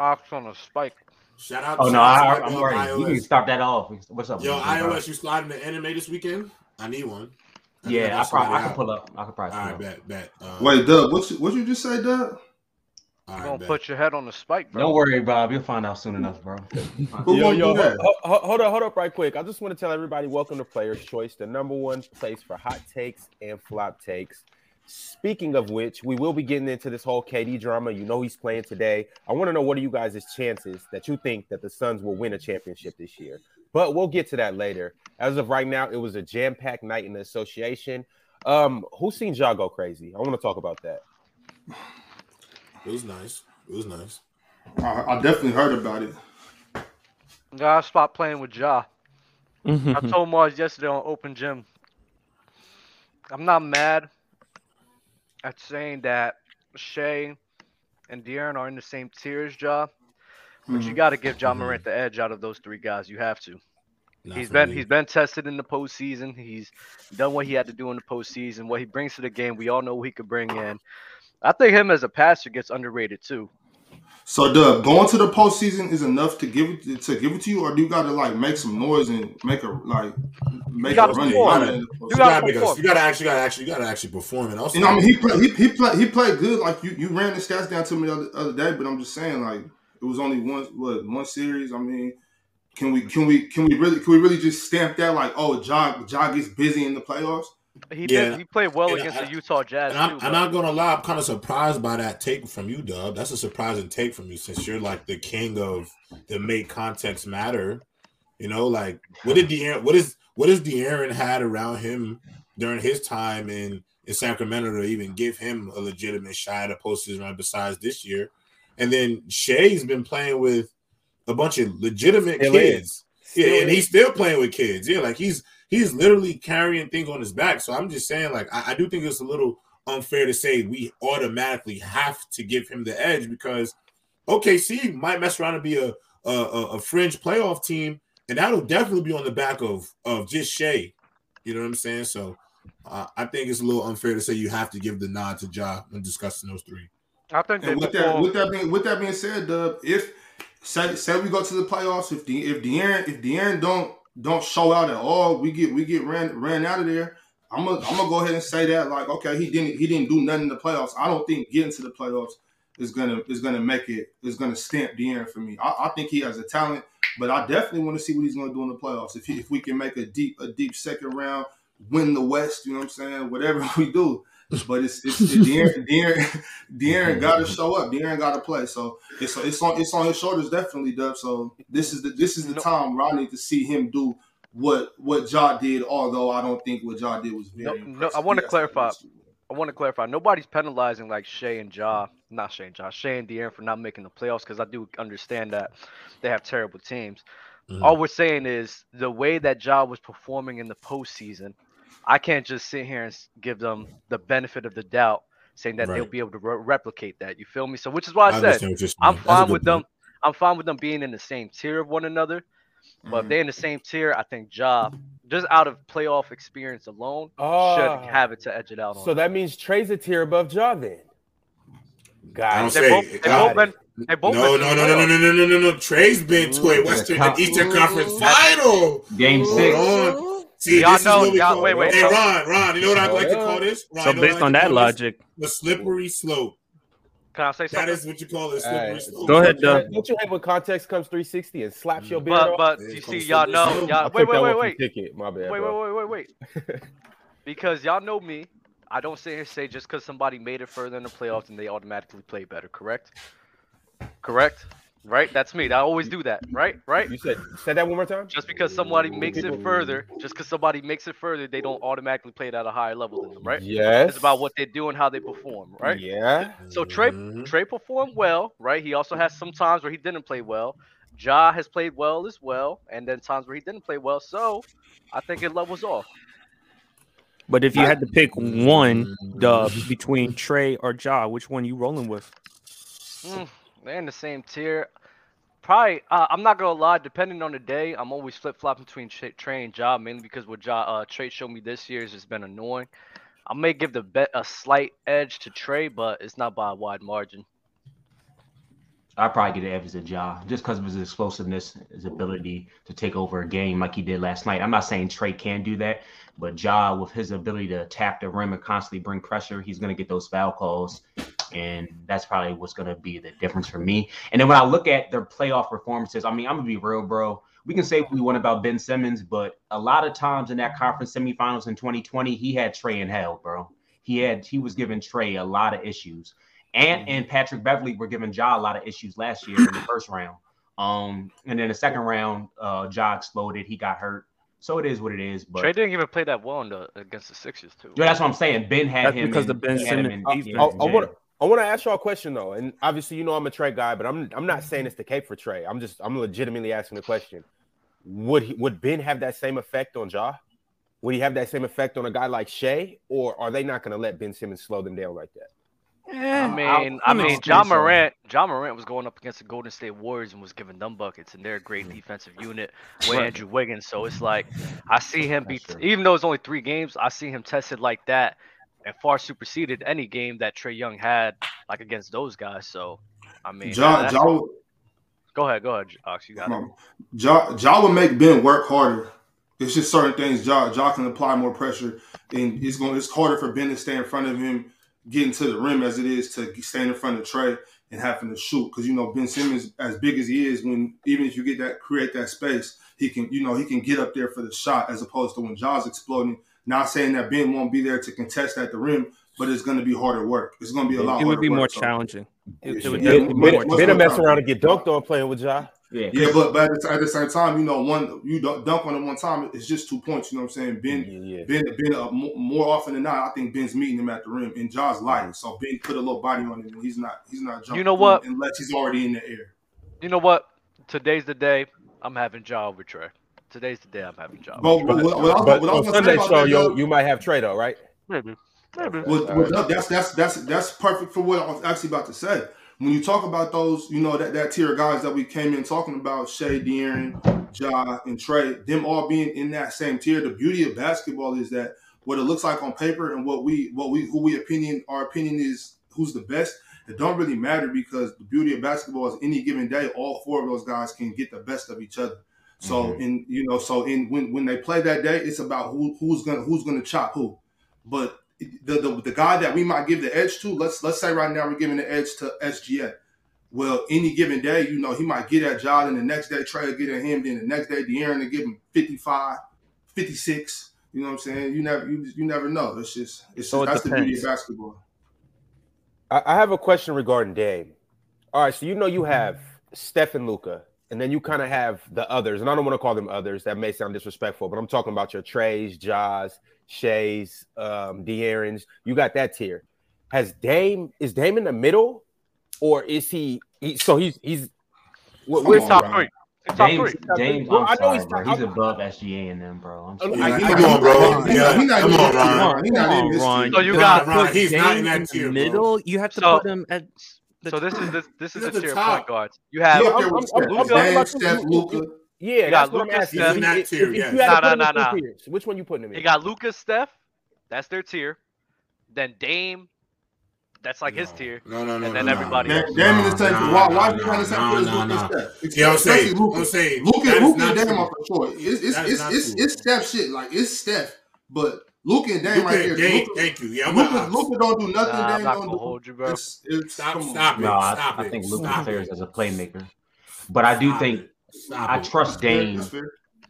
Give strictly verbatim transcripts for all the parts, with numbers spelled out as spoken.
ox on a spike. Shout out. Oh to no, I, I'm already. You can start that off. What's up? Yo, I O S, you sliding the anime this weekend? I need one. I yeah, I probably I can pull up. I can probably. All right, bet, bet. Um, Wait, Doug, what you, what you just say, Doug? All right, don't bet. Put your head on the spike, bro. Don't worry, Bob. You'll find out soon enough, bro. yo, yo, hold, hold, hold up, hold up, right quick. I just want to tell everybody, welcome to Player's Choice, the number one place for hot takes and flop takes. Speaking of which, we will be getting into this whole K D drama. You know he's playing today. I want to know what are you guys' chances that you think that the Suns will win a championship this year. But we'll get to that later. As of right now, it was a jam-packed night in the association. Um, who's seen Ja go crazy? I want to talk about that. It was nice. It was nice. I, I definitely heard about it. Yeah, I stopped playing with Ja. I told Mars yesterday on Open Gym. I'm not mad at saying that Shai and De'Aaron are in the same tier as Ja. But you got to give Ja Morant the edge out of those three guys. You have to. Not he's been me. he's been tested in the postseason. He's done what he had to do in the postseason. What he brings to the game, we all know what he could bring in. I think him as a passer gets underrated too. So, Doug, going to the postseason is enough to give it to give it to you, or do you got to like make some noise and make a like make a run? You got to you got to actually got to actually got to actually perform. And also, you know, I mean, he played he he played he played good. Like you, you ran the stats down to me the other, other day, but I'm just saying like. It was only one, what, one series. I mean, can we, can we, can we really, can we really just stamp that like, oh, Ja, Ja gets busy in the playoffs? He yeah. did. He played well and against I, the Utah Jazz. And I'm, too, I'm not gonna lie, I'm kind of surprised by that take from you, Dub. That's a surprising take from you, since you're like the king of the make context matter. You know, like what did De'Aaron, what is what is De'Aaron had around him during his time in in Sacramento to even give him a legitimate shot at a postseason run besides this year? And then Shai's been playing with a bunch of legitimate still kids. Yeah, and he's still playing with kids. Yeah, like he's he's literally carrying things on his back. So I'm just saying, like, I, I do think it's a little unfair to say we automatically have to give him the edge because O K C might mess around and be a a, a fringe playoff team, and that'll definitely be on the back of, of just Shai. You know what I'm saying? So uh, I think it's a little unfair to say you have to give the nod to Ja when discussing those three. I think and with that, with that being with that being said, Dub, if say, say we go to the playoffs, if the if De'Aaron if De'Aaron don't don't show out at all, we get we get ran ran out of there. I'm gonna I'm gonna go ahead and say that like okay, he didn't he didn't do nothing in the playoffs. I don't think getting to the playoffs is gonna is gonna make it is gonna stamp De'Aaron for me. I, I think he has a talent, but I definitely want to see what he's gonna do in the playoffs. If he, if we can make a deep a deep second round, win the West, you know what I'm saying? Whatever we do. But it's it's it, De'Aaron, De'Aaron, De'Aaron got to show up. De'Aaron got to play. So it's it's on it's on his shoulders definitely, Dub. So this is the this is the nope. time where I need to see him do what what Ja did. Although I don't think what Ja did was very. Nope, no, I want to clarify. I want to clarify. Nobody's penalizing like Shai and Ja, not Shai and Ja, Shai and De'Aaron for not making the playoffs because I do understand that they have terrible teams. Mm-hmm. All we're saying is the way that Ja was performing in the postseason. I can't just sit here and give them the benefit of the doubt, saying that right. they'll be able to re- replicate that. You feel me? So, which is why I, I said I'm fine with point. them. I'm fine with them being in the same tier of one another. But mm. if they're in the same tier, I think Ja, just out of playoff experience alone, oh. should have it to edge it out on. So that means Trey's a tier above Ja then. Guys, they both, they both been. They both no, no, no, no, no, no, no, no, no. Trey's been to a Western and Eastern Conference final. Game six. Hold on. See, y'all this know, is y'all, wait, wait, hey, so, Ron, Ron, you know what I'd like to call this? Ron, so, you know based on that logic, the slippery slope. Can I say something? That is what you call a slippery right. slope. Go ahead, Doug. Don't you hate when context comes three sixty and slaps mm. your beard off? But, but you see, y'all know. Y'all, wait, wait, wait, wait. Ticket. My bad, wait, wait, wait, wait, wait. Because y'all know me. I don't sit here and say just because somebody made it further in the playoffs and they automatically play better, correct? Correct? Right, that's me. I always do that. Right, right. You said said that one more time. Just because somebody makes it further, just because somebody makes it further, they don't automatically play it at a higher level than them. Right. Yes. It's about what they do and how they perform. Right. Yeah. So Trey Trey performed well. Right. He also has some times where he didn't play well. Ja has played well as well, and then times where he didn't play well. So I think it levels off. But if you I, had to pick one, Dub, between Trey or Ja, which one you rolling with? Mm. They're in the same tier. Probably, uh, I'm not going to lie, depending on the day, I'm always flip-flopping between Trey and Ja, mainly because what Ja, uh, Trey showed me this year has just been annoying. I may give the bet a slight edge to Trey, but it's not by a wide margin. I'd probably give the edge to Ja just because of his explosiveness, his ability to take over a game like he did last night. I'm not saying Trae can do that, but Ja, with his ability to attack the rim and constantly bring pressure, he's going to get those foul calls. And that's probably what's going to be the difference for me. And then when I look at their playoff performances, I mean, I'm going to be real, bro. We can say what we want about Ben Simmons, but a lot of times in that conference semifinals in twenty twenty, he had Trae in hell, bro. He had he was giving Trae a lot of issues. And and Patrick Beverly were giving Ja a lot of issues last year in the first round. Um, and then the second round, uh, Ja exploded. He got hurt. So it is what it is. But Trae didn't even play that well in the, against the Sixers, too. Yeah, that's what I'm saying. Ben had that's him. Because in, the Ben Simmons. I, I, I want to I want to ask y'all a question though, and obviously you know I'm a Trae guy, but I'm I'm not saying it's the cape for Trae. I'm just I'm legitimately asking the question: Would he, would Ben have that same effect on Ja? Would he have that same effect on a guy like Shai? Or are they not going to let Ben Simmons slow them down like that? I mean, I mean, Ja Morant, Ja Morant was going up against the Golden State Warriors and was giving them buckets, and they're a great defensive unit with Andrew Wiggins. So it's like I see him be, even though it's only three games, I see him tested like that and far superseded any game that Trae Young had, like against those guys. So, I mean, Ja, yeah, Ja, go ahead, go ahead, Ox, you got it. Ja, Ja will make Ben work harder. It's just certain things Ja, Ja can apply more pressure, and it's going it's harder for Ben to stay in front of him, getting to the rim as it is to stand in front of Trae and having to shoot. Because you know Ben Simmons, as big as he is, when even if you get that create that space, he can you know he can get up there for the shot as opposed to when Ja's exploding. Not saying that Ben won't be there to contest at the rim, but it's going to be harder work. It's going to be a lot. It would be more challenging. It would be more. Better mess around and get dunked on playing with Ja. Yeah, yeah, but but at the same time, you know, one you dunk on him one time, it's just two points. You know what I'm saying? Ben, yeah. Ben, Ben, uh, more often than not, I think Ben's meeting him at the rim, and Ja's light, so Ben put a little body on him, and he's not, he's not jumping. You know what? Unless he's already in the air. You know what? Today's the day. I'm having Ja over Trae. Today's the day I'm having Ja. But, but, but, but on Sunday show, yo, you might have Trae though, right? Maybe. Maybe. Well, well, right. That's that's that's that's perfect for what I was actually about to say. When you talk about those, you know, that, that tier of guys that we came in talking about, Shai, De'Aaron, Ja, and Trae, them all being in that same tier. The beauty of basketball is that what it looks like on paper and what we what we who we opinion our opinion is who's the best, it don't really matter, because the beauty of basketball is any given day, all four of those guys can get the best of each other. So mm-hmm. in you know, so in when, when they play that day, it's about who who's gonna who's gonna chop who. But the, the the guy that we might give the edge to, let's let's say right now we're giving the edge to S G A. Well, any given day, you know, he might get at Ja, and the next day Trae will get at him, then the next day De'Aaron will give him fifty-five, fifty-six. You know what I'm saying? You never you, you never know. It's just it's so just, it that's depends. The beauty of basketball. I, I have a question regarding Dame. All right, so you know you have Steph and Luka. And then you kind of have the others, and I don't want to call them others. That may sound disrespectful, but I'm talking about your Trays, Jaws, Shays, um, De'Aaron's. You got that tier. Has Dame is Dame in the middle, or is he? he so he's he's. Where's top on, three? It's top James, three. James, well, I'm sorry, bro. He's above S G A and them, bro. I'm sorry. Yeah, yeah, come on, bro. Yeah, he's not, come on, Ron. He's not in this team. So you got Ron. He's James not in that tier, in the middle. Bro. You have to so, put him at. So this is this this is the tier top. Point guards. You have yeah, I'm, I'm, I'm, Dan, Steph, Luka. Yeah, you got Luka, Steph. In that tier, yes. No, no, no, no. Which one you putting him in? You got Luka, Steph. That's their tier. Then Dame. That's like no. his tier. No, no, no, and then no, everybody. No, else. Dame no, is the no, why? Why are you trying to say Luka and Steph? Yeah, I'm saying Luka, Luka, Luka and Dame are for sure. It's it's it's it's Steph shit. Like it's Steph, but. Luka and Dame Luka right and Dame, here. Luka, thank you. Yeah, Luka, Luka don't do nothing. Nah, Dame I'm not gonna do. Hold you, bro. It's, it's, stop, stop it. No, I, stop I think Luka fares as a playmaker, but I do stop think I trust it. Dame.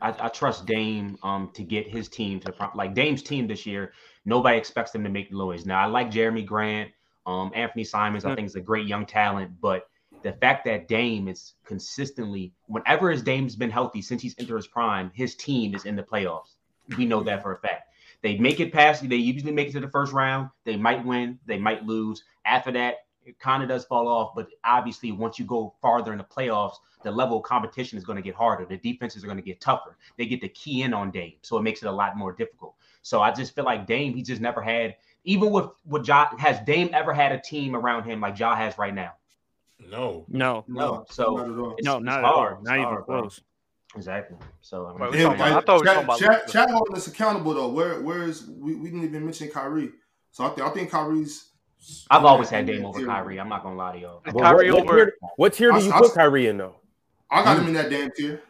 I, I trust Dame um to get his team to like Dame's team this year. Nobody expects them to make the noise. Now I like Jeremy Grant, um Anthony Simons. Mm-hmm. I think is a great young talent, but the fact that Dame is consistently, whenever his Dame's been healthy since he's entered his prime, his team is in the playoffs. We know that for a fact. They make it past. They usually make it to the first round. They might win. They might lose. After that, it kind of does fall off. But obviously, once you go farther in the playoffs, the level of competition is going to get harder. The defenses are going to get tougher. They get to key in on Dame, so it makes it a lot more difficult. So I just feel like Dame, he just never had, even with what Ja, has Dame ever had a team around him like Ja has right now? No. No. No. So not at all. It's, no, not it's at hard. All. Not it's even hard, close. Bro. Exactly. So I, mean, yeah, I, I thought Chad, we Chad, Chad holding us accountable though. Where where is we, we didn't even mention Kyrie. So I, th- I think Kyrie's I've always had Dame over Kyrie. I'm not gonna lie to y'all. Kyrie what, what over. Tier, what tier do you I, put I, Kyrie in though? I got him in that damn tier.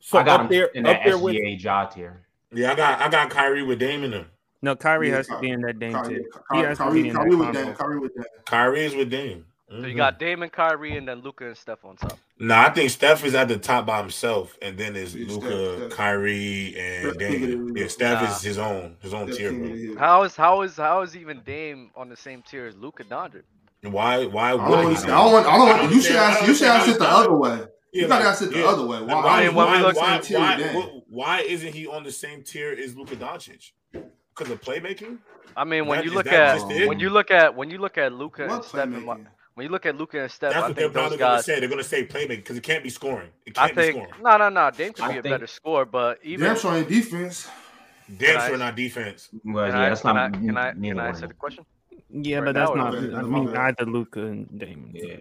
So I got up him there, in that S G A with... Ja tier. Yeah, I got I got Kyrie with Dame in him. No, Kyrie yeah, has Kyrie, to be in that Dame tier. Kyrie, Kyrie, Kyrie with Dame. Kyrie with Dame. Kyrie is with Dame. Mm-hmm. So you got Dame and Kyrie, and then Luka and Steph on top. No, I think Steph is at the top by himself, and then it's Luka, Kyrie, and Dame. Yeah, Steph nah. is his own, his own Steph tier. Bro. How is how is how is even Dame on the same tier as Luka Doncic? Why why would I don't, he? I don't want. I don't want. You should ask. You should ask it the other way. You yeah, gotta ask it the yeah. other way. Why why, why, why, why, why why isn't he on the same tier as Luka Doncic? Because of playmaking. I mean, when that, you look at when you look at when you look at Luka and Steph and my, When you look at Luka and Steph, that's I what think they're those guys say. They're going to say playmaking because it can't be scoring. It can't I think, be scoring. No, no, no. Dame could be I a think, better scorer, but even Dame's on defense. Dame's on our defense. Well, yeah, I, that's can not. I, can I can I answer the question? Yeah, right but that's not. Right? I mean, neither Luka and Dame. Yeah.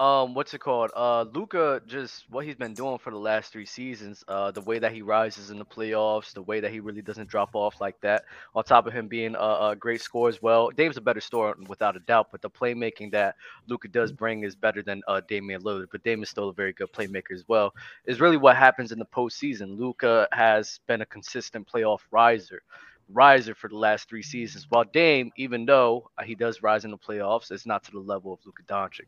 Um, what's it called? Uh, Luka, just what he's been doing for the last three seasons. Uh, the way that he rises in the playoffs, the way that he really doesn't drop off like that. On top of him being a, a great scorer as well, Dame's a better scorer without a doubt. But the playmaking that Luka does bring is better than uh Damian Lillard. But Dame is still a very good playmaker as well. Is really what happens in the postseason. Luka has been a consistent playoff riser. riser for the last three seasons. While Dame, even though he does rise in the playoffs, it's not to the level of Luka Doncic.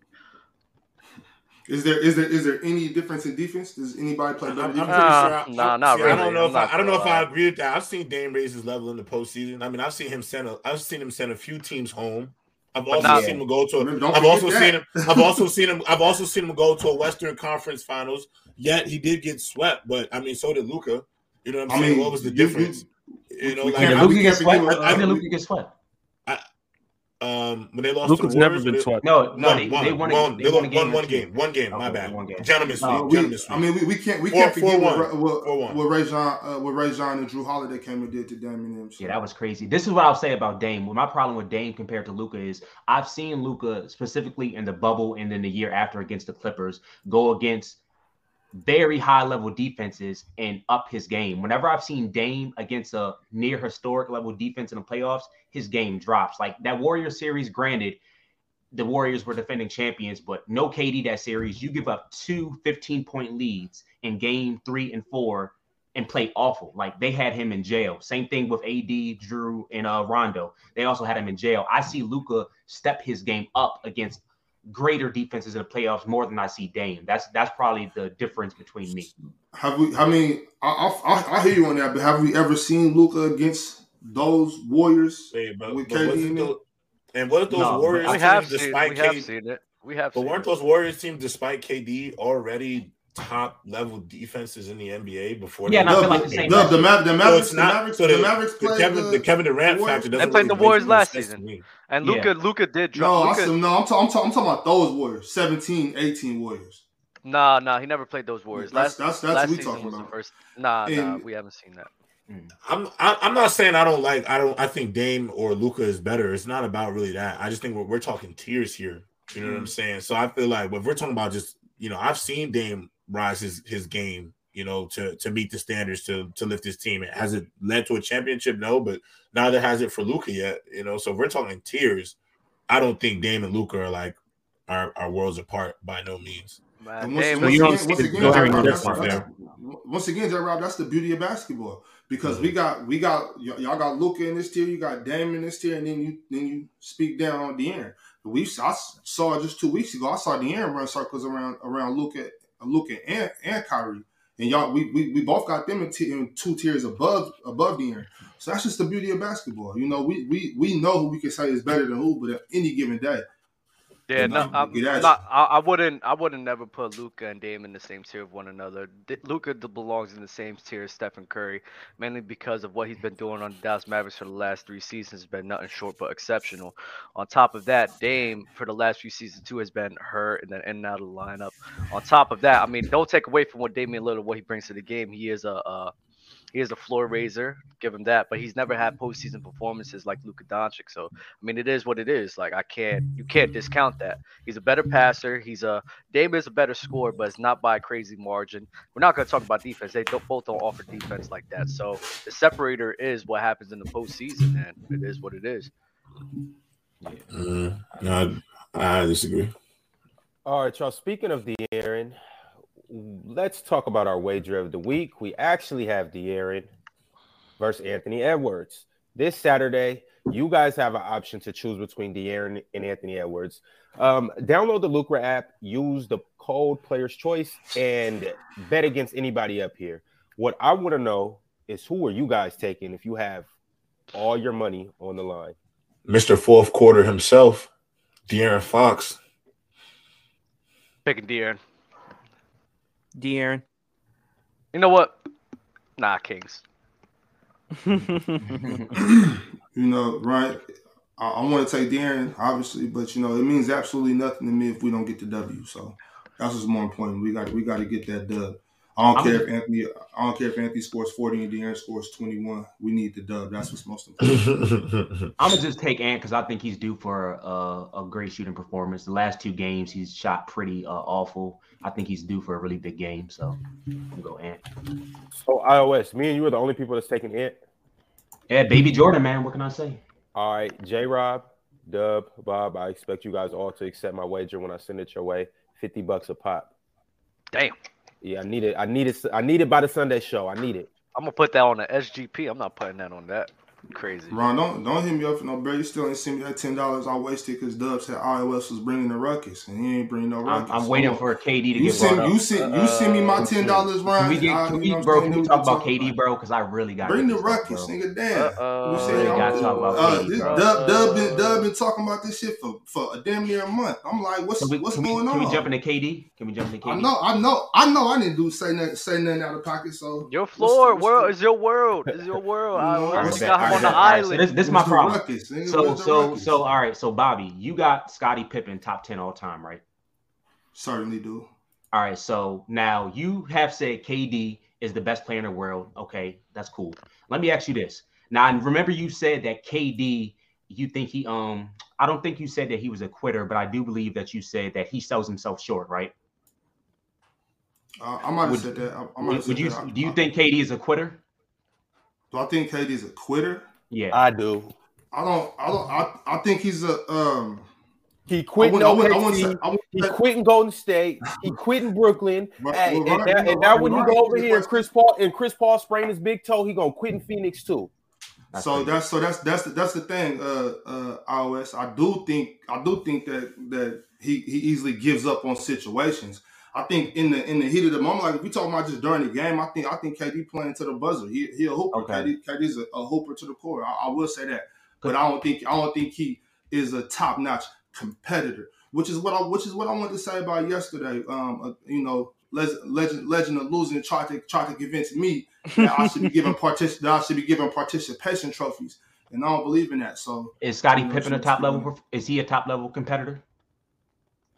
Is there is there is there any difference in defense? Does anybody play better? I'm pretty nah, sure. I, nah, not see, really. I don't know I'm if I, I don't know if I agree with that. I've seen Dame raise his level in the postseason. I mean, I've seen him send a I've seen him send a few teams home. I've also not, seen him go to. A, I've also that. seen him. I've also seen him. I've also seen him go to a Western Conference Finals. Yet he did get swept, but I mean, so did Luka. You know what I'm I saying? Mean, what was the you, difference? You, you know, like yeah, Luka gets swept. I think Luka gets swept. Um, when they lost, Luka's to the Warriors, never been twice. No, no, they won. They won, won, they won, they won, won one game. One game. My bad. One game. Gentlemen, no, we, gentlemen I mean, we, we can't we four, can't forget what, what, what, what Rajon, uh, what Rajon and Drew Holiday came and did to Dame and them. So. Yeah, that was crazy. This is what I'll say about Dame. Well, my problem with Dame compared to Luka is I've seen Luka specifically in the bubble and then the year after against the Clippers go against very high level defenses and up his game. Whenever I've seen Dame against a near historic level defense in the playoffs, his game drops. Like that Warriors series, granted, the Warriors were defending champions, but no K D that series. You give up two fifteen-point leads in game three and four and play awful. Like they had him in jail. Same thing with A D, Drew, and uh, Rondo. They also had him in jail. I see Luka step his game up against greater defenses in the playoffs more than I see Dame. That's that's probably the difference between me. Have we? I mean, I I, I hear you on that, but have we ever seen Luka against those Warriors hey, but, with but K D? The, and what if those no, Warriors? We have seen despite it. We K D, have seen it. We have. But seen weren't it. those Warriors teams, despite K D, already top level defenses in the N B A before? Yeah, and I feel like the same. No, the, the, Ma- the Mavericks, so the Mavericks, so the, the Mavericks played the Kevin, the Kevin Durant factor. They played really the Warriors last season. And Luka, yeah. Luka did drop. No, Luka, said, no I'm, ta- I'm, ta- I'm talking about those Warriors, seventeen, eighteen Warriors. Nah, nah, he never played those Warriors. That's, last, that's, that's last what we talking about. The first. Nah, and, nah, we haven't seen that. I'm, I'm not saying I don't like. I don't. I think Dame or Luka is better. It's not about really that. I just think we're, we're talking tiers here. You know mm. what I'm saying? So I feel like if we're talking about just, you know, I've seen Dame rise his, his game, you know, to, to meet the standards, to to lift his team. Has it led to a championship? No, but neither has it for Luka yet, you know. So if we're talking tiers, I don't think Dame and Luka are like are, are worlds apart by no means. Once again, J-Rob, that's the beauty of basketball. Because mm-hmm. we got we got y- y'all got Luka in this tier, you got Dame in this tier, and then you then you speak down on De'Aaron. We I saw just two weeks ago, I saw De'Aaron run circles around around Luka. Luka and, and Kyrie, and y'all, we we, we both got them in, t- in two tiers above above the end. So that's just the beauty of basketball. You know, we we we know who we can say is better than who, but at any given day. Yeah, no, I'm not, I, I wouldn't. I wouldn't never put Luka and Dame in the same tier of one another. D- Luka belongs in the same tier as Stephen Curry, mainly because of what he's been doing on the Dallas Mavericks for the last three seasons has been nothing short but exceptional. On top of that, Dame for the last few seasons too has been hurt and then in and out of the lineup. On top of that, I mean, don't take away from what Damian Lillard, what he brings to the game. He is a. a He is a floor raiser, give him that. But he's never had postseason performances like Luka Doncic. So, I mean, it is what it is. Like, I can't – you can't discount that. He's a better passer. He's a – Dame is a better scorer, but it's not by a crazy margin. We're not going to talk about defense. They don't, both don't offer defense like that. So, the separator is what happens in the postseason, and it is what it is. Yeah. Uh, no, I, I disagree. All right, y'all. Speaking of De'Aaron, let's talk about our wager of the week. We actually have De'Aaron versus Anthony Edwards. This Saturday, you guys have an option to choose between De'Aaron and Anthony Edwards. Um, download the Lucra app, use the code Player's Choice, and bet against anybody up here. What I want to know is who are you guys taking if you have all your money on the line? Mister Fourth Quarter himself, De'Aaron Fox. Picking De'Aaron. De'Aaron. You know what? Nah, Kings. You know, right? I, I want to take De'Aaron, obviously, but you know, it means absolutely nothing to me if we don't get the W. So that's what's more important. We got we got to get that dub. I don't I'm care just... if Anthony. I don't care if Anthony scores forty and De'Aaron scores twenty-one. We need the dub. That's what's most important. I'm gonna just take Ant because I think he's due for a, a great shooting performance. The last two games, he's shot pretty uh, awful. I think he's due for a really big game. So I'm gonna go Ant. So I O S, me and you are the only people that's taking Ant. Yeah, baby Jordan, man. What can I say? All right, J. Rob, Dub, Bob. I expect you guys all to accept my wager when I send it your way. Fifty bucks a pop. Damn. Yeah, I need it. I need it. I need it by the Sunday show. I need it. I'm gonna put that on the S G P. I'm not putting that on that. Crazy. Ron, don't don't hit me up for no bread. You still ain't send me that ten dollars. I wasted because Dub said I O S was bringing the ruckus and he ain't bringing no ruckus. I'm, I'm waiting so, for K D to you get send, brought up. You send you uh, send me my ten dollars, Ron. Can we get, can I, we, bro, can we talk about K D, bro? Because I really got bring the ruckus, bro. Nigga. Damn. Uh, uh, you really gotta talk about uh, K D, this Dub Dub been, Dub been talking about this shit for, for a damn near a month. I'm like, what's we, what's going we, on? Can we jump into K D? Can we jump into K D? I know, I know, I know. I didn't do say nothing, say nothing out of pocket. So your floor world is your world. Is your world. I on the right, island. So this, this is my problem. Ruckus, so, so, so, all right. So, Bobby, you got Scottie Pippen top ten all time, right? Certainly do. All right. So now you have said K D is the best player in the world. Okay, that's cool. Let me ask you this. Now, and remember you said that K D, you think he um, I don't think you said that he was a quitter, but I do believe that you said that he sells himself short, right? Uh, I might have would, said that. I, I would, would you? That. Do you think K D is a quitter? Do I think K D's a quitter? Yeah, I do. I don't. I don't. I, I think he's a. Um, he quit. I wouldn't, I wouldn't, I wouldn't, I wouldn't, he quit in Golden State. He quit in Brooklyn. Right, hey, right, and, right, now, right, and now right, when right, you go over right, here, right. Chris Paul and Chris Paul sprained his big toe. He gonna quit in Phoenix too. That's so that's so that's that's the, that's the thing. Uh, uh, I O S. I do think I do think that that he he easily gives up on situations. I think in the in the heat of the moment, like if we talking about just during the game, I think I think K D playing to the buzzer. He he a hooper. Okay. K D, K D's a, a hooper to the core. I, I will say that, but I don't think I don't think he is a top notch competitor, which is what I which is what I wanted to say about yesterday. Um, uh, you know, legend legend of losing tried to try to convince me that I should be given partic- that I should be given participation trophies, and I don't believe in that. So is Scottie Pippen a top level? Is he a top level competitor?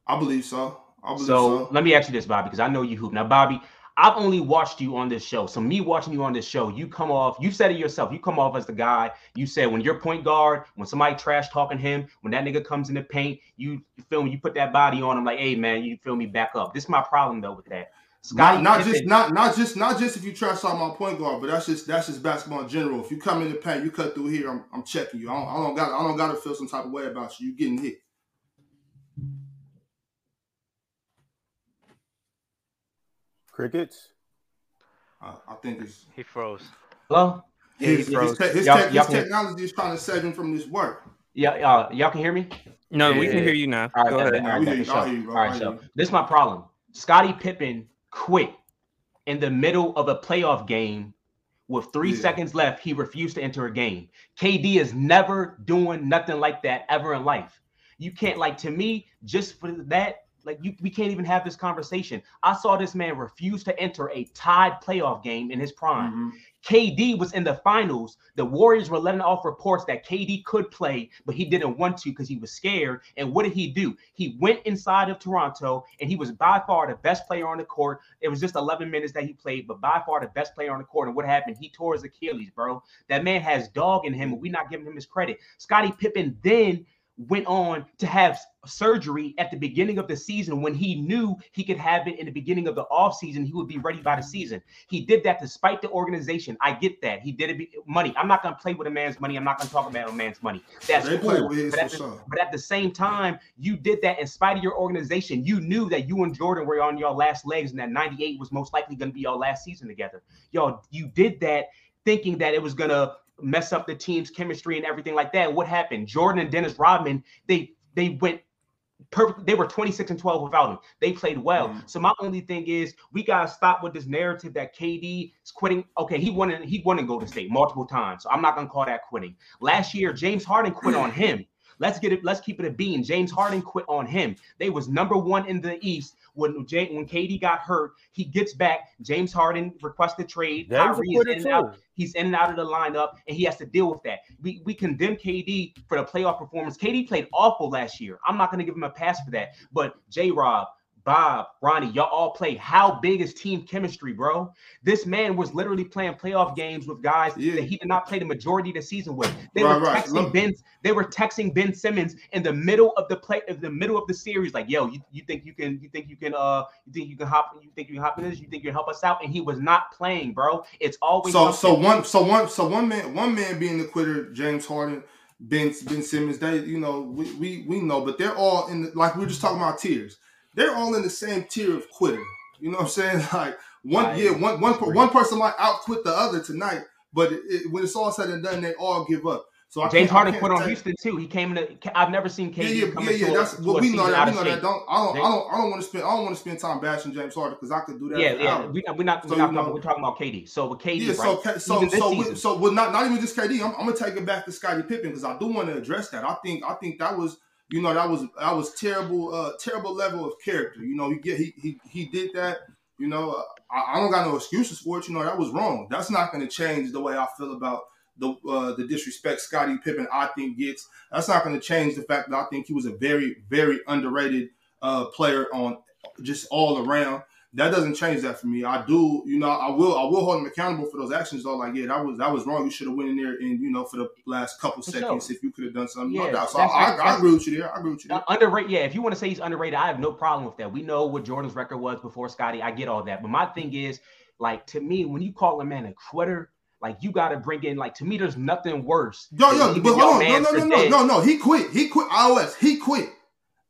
I believe so. So, so let me ask you this, Bobby, because I know you hoop. Now, Bobby, I've only watched you on this show. So me watching you on this show, you come off, you said it yourself, you come off as the guy. You said when you're point guard, when somebody trash talking him, when that nigga comes in the paint, you feel me, you put that body on him like, hey, man, you feel me, back up. This is my problem, though, with that. Scottie, not, not just not not just not just if you trash talk my point guard, but that's just that's just basketball in general. If you come in the paint, you cut through here, I'm I'm checking you. I don't I don't got I don't gotta feel some type of way about you. You getting hit. Crickets. I, I think it's he froze. Hello. Yeah, he his, froze. His, te- his, y'all, te- y'all his technology can... is trying to save him from this work. Yeah, y'all, y'all can hear me. No, yeah, we can hear you now. All right, go ahead. All right, all right, so this is my problem. Scottie Pippen quit in the middle of a playoff game with three yeah. seconds left. He refused to enter a game. K D is never doing nothing like that ever in life. You can't like to me just for that. Like, you, we can't even have this conversation. I saw this man refuse to enter a tied playoff game in his prime. Mm-hmm. K D was in the finals. The Warriors were letting off reports that K D could play, but he didn't want to because he was scared. And what did he do? He went inside of Toronto, and he was by far the best player on the court. It was just eleven minutes that he played, but by far the best player on the court. And what happened? He tore his Achilles, bro. That man has dog in him, and we're not giving him his credit. Scottie Pippen then went on to have surgery at the beginning of the season when he knew he could have it in the beginning of the offseason. He would be ready by the season. He did that despite the organization. I get that. He did it. Be, money. I'm not going to play with a man's money. I'm not going to talk about a man's money. That's they cool. Play but, at the, sure. but at the same time, you did that in spite of your organization. You knew that you and Jordan were on your last legs and that ninety-eight was most likely going to be your last season together. Y'all, you did that thinking that it was going to mess up the team's chemistry and everything like that. What happened? Jordan and Dennis Rodman, they they went perfect. They were twenty-six and twelve without him. They played well. Mm. So my only thing is we gotta stop with this narrative that K D is quitting. Okay, he won in, he won in Golden State multiple times. So I'm not gonna call that quitting. Last year, James Harden quit on him. Let's get it. Let's keep it a bean. James Harden quit on him. They was number one in the East when J, when K D got hurt. He gets back. James Harden requested trade. Kyrie is in and out. He's in and out of the lineup, and he has to deal with that. We we condemn K D for the playoff performance. K D played awful last year. I'm not going to give him a pass for that. But J-Rob, Bob, Ronnie, y'all all play. How big is team chemistry, bro? This man was literally playing playoff games with guys yeah. that he did not play the majority of the season with. They right, were right. texting Ben. They were texting Ben Simmons in the middle of the play, in the middle of the series, like, "Yo, you, you think you can? You think you can? Uh, you think you can hop? You think you can hop in this? You think you can help us out?" And he was not playing, bro. It's always so. So one. So one. So one man. One man being the quitter, James Harden, Ben Ben Simmons. They, you know, we we we know, but they're all in. The, like we were just talking about tiers. They're all in the same tier of quitter. You know what I'm saying? Like one, I yeah, one, one, one person might outquit the other tonight, but it, it, when it's all said and done, they all give up. So I James Harden quit on Houston too. He came in. A, I've never seen K D yeah, yeah, come yeah, yeah. That's what well, we know. That, we know that. Don't I don't, I don't I don't I don't want to spend I don't want to spend time bashing James Harden because I could do that. Yeah, yeah. We, we're not, so, we're, not you know, talking, we're talking about K D. So with K D, yeah, so right? so so we, so well, not not even just K D. I'm, I'm gonna take it back to Scottie Pippen because I do want to address that. I think I think that was. You know, that was that was terrible, uh, terrible level of character. You know, he get he he he did that. You know, I, I don't got no excuses for it. You know, that was wrong. That's not going to change the way I feel about the uh, the disrespect Scottie Pippen I think gets. That's not going to change the fact that I think he was a very very underrated uh, player on just all around. That doesn't change that for me. I do, you know, I will I will hold him accountable for those actions though. Like, yeah, that was that was wrong. You should have went in there and, you know, for the last couple seconds sure. if you could have done something. Yeah, no doubt. So I, right. I, I agree with you there. I agree with you there. Underrated, yeah. If you want to say he's underrated, I have no problem with that. We know what Jordan's record was before Scottie. I get all that. But my thing is, like, to me, when you call a man a quitter, like, you got to bring in, like, to me, there's nothing worse. Yo, yo, but hold on. No, no, no, no, no, no. He quit. He quit. I O S. He quit.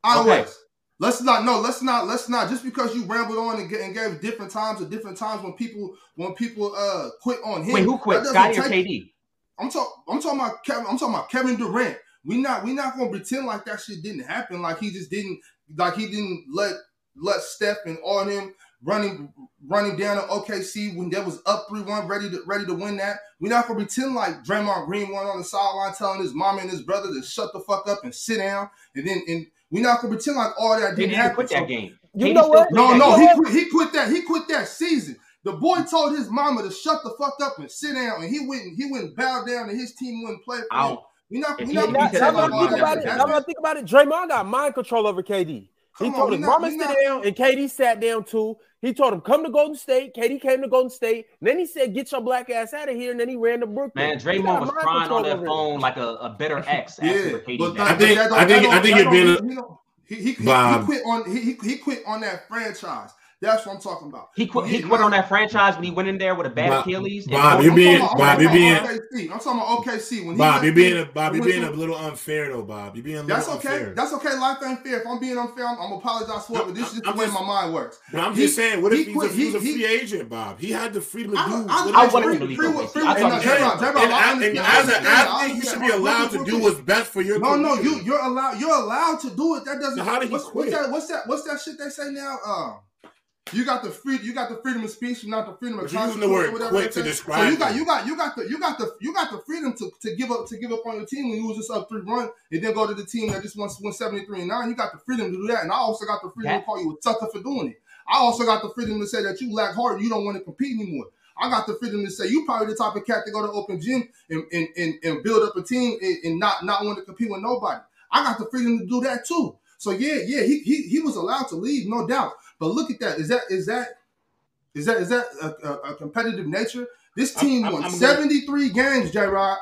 I O S. Okay. Let's not no. Let's not. Let's not. Just because you rambled on and, and gave different times or different times when people when people uh quit on him. Wait, who quit? Scottie or K D? I'm talking. I'm talking about Kevin. I'm talking about Kevin Durant. We not. We not gonna pretend like that shit didn't happen. Like he just didn't. Like he didn't let let Steph and all him running running down to O K C when that was up three one, ready to ready to win that. We not gonna pretend like Draymond Green went on the sideline telling his mama and his brother to shut the fuck up and sit down, and then and. We're not gonna pretend like all that didn't happen. Quit that game. You know what? No, no, he quit, he quit that. He quit that season. The boy told his mama to shut the fuck up and sit down, and he wouldn't. He wouldn't bow down, and his team wouldn't play for him. We're not. We're not gonna think about it. I'm gonna think about it. Draymond got mind control over K D. He told his mama to sit down, and K D sat down too. He told him, come to Golden State. K D came to Golden State. And then he said, get your black ass out of here. And then he ran to Brooklyn. Man, Draymond was crying on that phone like a, a bitter ex. yeah, K D I think I think I think it being a he quit on he he quit on that franchise. That's what I'm talking about. He quit he, he quit on that franchise when he went in there with a bad Bob, Achilles. Bob, you being Bob, you being I'm talking about O K C. When Bob, you being Bob, you being a little unfair though, Bob. You being a little that's okay. Unfair. That's okay. Life ain't fair. If I'm being unfair, I'm, I'm apologize for it. But this is just I'm the just, way my mind works. But I'm he, just saying, what if he was he, a free he, agent, Bob? He had the freedom to do. I wasn't free with free with and as an athlete, you should be allowed to do what's best for your. No, no, you you're allowed you're allowed to do it. That doesn't. How did he quit? What's that? What's that shit they say now? Um. You got the free, you got the freedom of speech, not the freedom of conscience. Using the word "quit" to describe. So you got, you got, you got the, you got the, you got the freedom to, to give up, to give up on your team when you was just up three run, and then go to the team that just won one seventy-three and nine. You got the freedom to do that, and I also got the freedom yeah. to call you a sucker for doing it. I also got the freedom to say that you lack heart and you don't want to compete anymore. I got the freedom to say you probably the type of cat to go to open gym and and and, and build up a team and, and not not want to compete with nobody. I got the freedom to do that too. So yeah, yeah, he he he was allowed to leave, no doubt. But look at that. Is that is that is that is that a, a competitive nature? This team I'm, won I'm seventy-three gonna... games, J-Rod.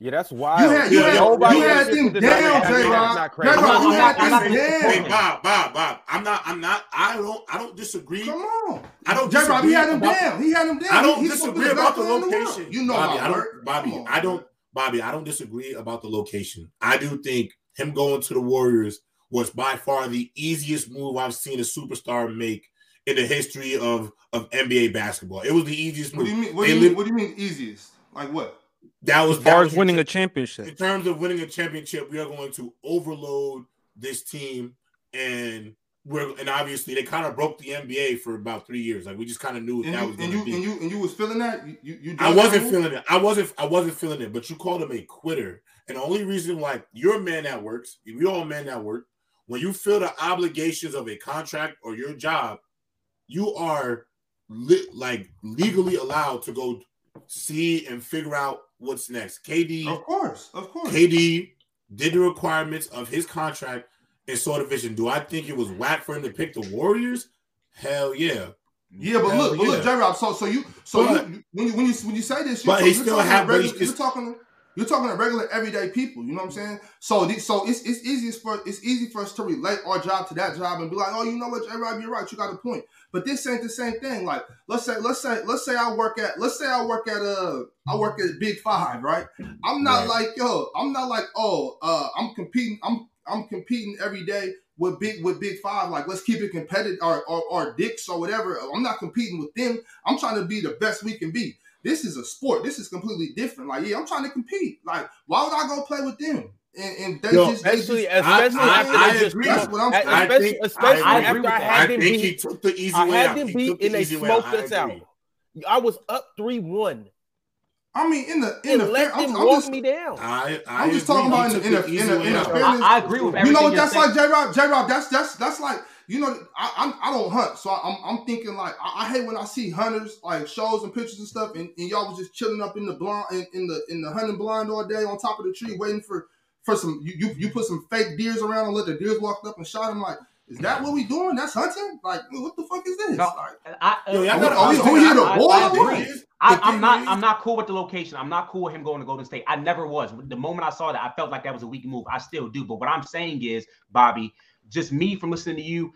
Yeah, that's wild. You had, you had, Nobody you had them down, J-Rob. You had them down. Hey, Bob, Bob, Bob. I'm not, I'm not, I don't, I don't disagree. Come on. I don't disagree. J-Rob, he had him down. He had him down. I don't he, disagree about the location. The you know Bobby, I don't, Bobby, I don't, Bobby, I don't disagree about the location. I do think him going to the Warriors was by far the easiest move I've seen a superstar make in the history of, of N B A basketball. It was the easiest move. What do you mean, what do you mean, what do you mean easiest? Like what? That was as far as winning a championship. In terms of winning a championship, we are going to overload this team, and we're and obviously they kind of broke the N B A for about three years. Like we just kind of knew that was going to be. And you and you was feeling that. You, you I wasn't that feeling it. I wasn't. I wasn't feeling it. But you called him a quitter, and the only reason why you're a man that works, you're all men that work. When you feel the obligations of a contract or your job, you are li- like legally allowed to go see and figure out what's next. K D, of course, of course. K D did the requirements of his contract and saw the vision. Do I think it was whack for him to pick the Warriors? Hell yeah, yeah. But Hell look, yeah. but look, J-Rob. So, so you, so but, you, when you when you when you say this, but so he you're, still talking have, regular, but you're talking you're talking to regular everyday people. You know what I'm saying? So, the, so it's it's easiest for it's easy for us to relate our job to that job and be like, oh, you know what, J-Rob, you're right. You got a point. But this ain't the same thing. Like, let's say, let's say, let's say I work at, let's say I work at a, I work at Big Five, right? I'm not right. like, yo, I'm not like, oh, uh, I'm competing, I'm, I'm competing every day with Big, with Big Five. Like, let's keep it competitive or, or, or dicks or whatever. I'm not competing with them. I'm trying to be the best we can be. This is a sport. This is completely different. Like, yeah, I'm trying to compete. Like, why would I go play with them? And, and they Yo, just, especially, they just, especially I, after I, I just, agree. That's what I'm saying. I think, especially I after I had them beat, he took the easy I had them beat, and they smoked us out. I was up three one. I mean, in the in they the let fair, them I'm, walk I'm just, me down. I, I I'm just talking about in the in the in the fairness. I agree with everything. You know what that's like, J-Rob. J-Rob, that's that's that's like. You know, I I, I don't hunt, so I'm I'm thinking like I, I hate when I see hunters like shows and pictures and stuff, and, and y'all was just chilling up in the blind in, in the in the hunting blind all day on top of the tree waiting for for some you, you you put some fake deers around and let the deers walk up and shot them. Like, is that what we doing? That's hunting? Like, what the fuck is this? No, like, I, uh, yo, y'all gotta, are we here to war? I, I'm not. I'm not cool with the location. I'm not cool with him going to Golden State. I never was. The moment I saw that, I felt like that was a weak move. I still do. But what I'm saying is, Bobby. Just me from listening to you,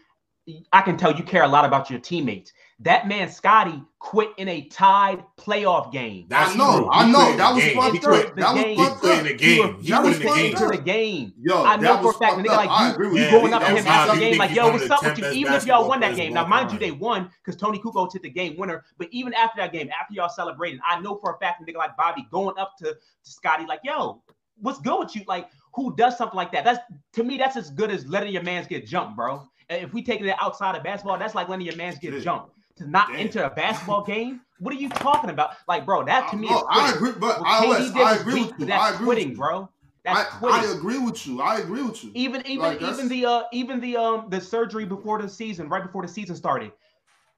I can tell you care a lot about your teammates. That man, Scottie, quit in a tied playoff game. That's I know. I know. That was fucked up. That was fucked up. He was playing to the game. Yo, I know for a fact. Nigga, like you, you going up to him after the game, like, yo, what's up with you? Even if y'all won that game. Now, mind you, they won because Tony Kukoc hit the game winner. But even after that game, after y'all celebrating, I know for a fact, nigga, like Bobby going up to, to Scottie, like, yo, what's good with you? Like, who does something like that? That's to me, that's as good as letting your mans get jumped, bro. And if we take it outside of basketball, that's like letting your mans get Dude. jumped. To not Damn. enter a basketball game? What are you talking about? Like, bro, that to me I, is I agree, but I, was, I agree week, with you. That's I agree quitting, with you. bro. That's I, quitting. I agree with you. I agree with you. Even even like, even the uh even the um the surgery before the season, right before the season started,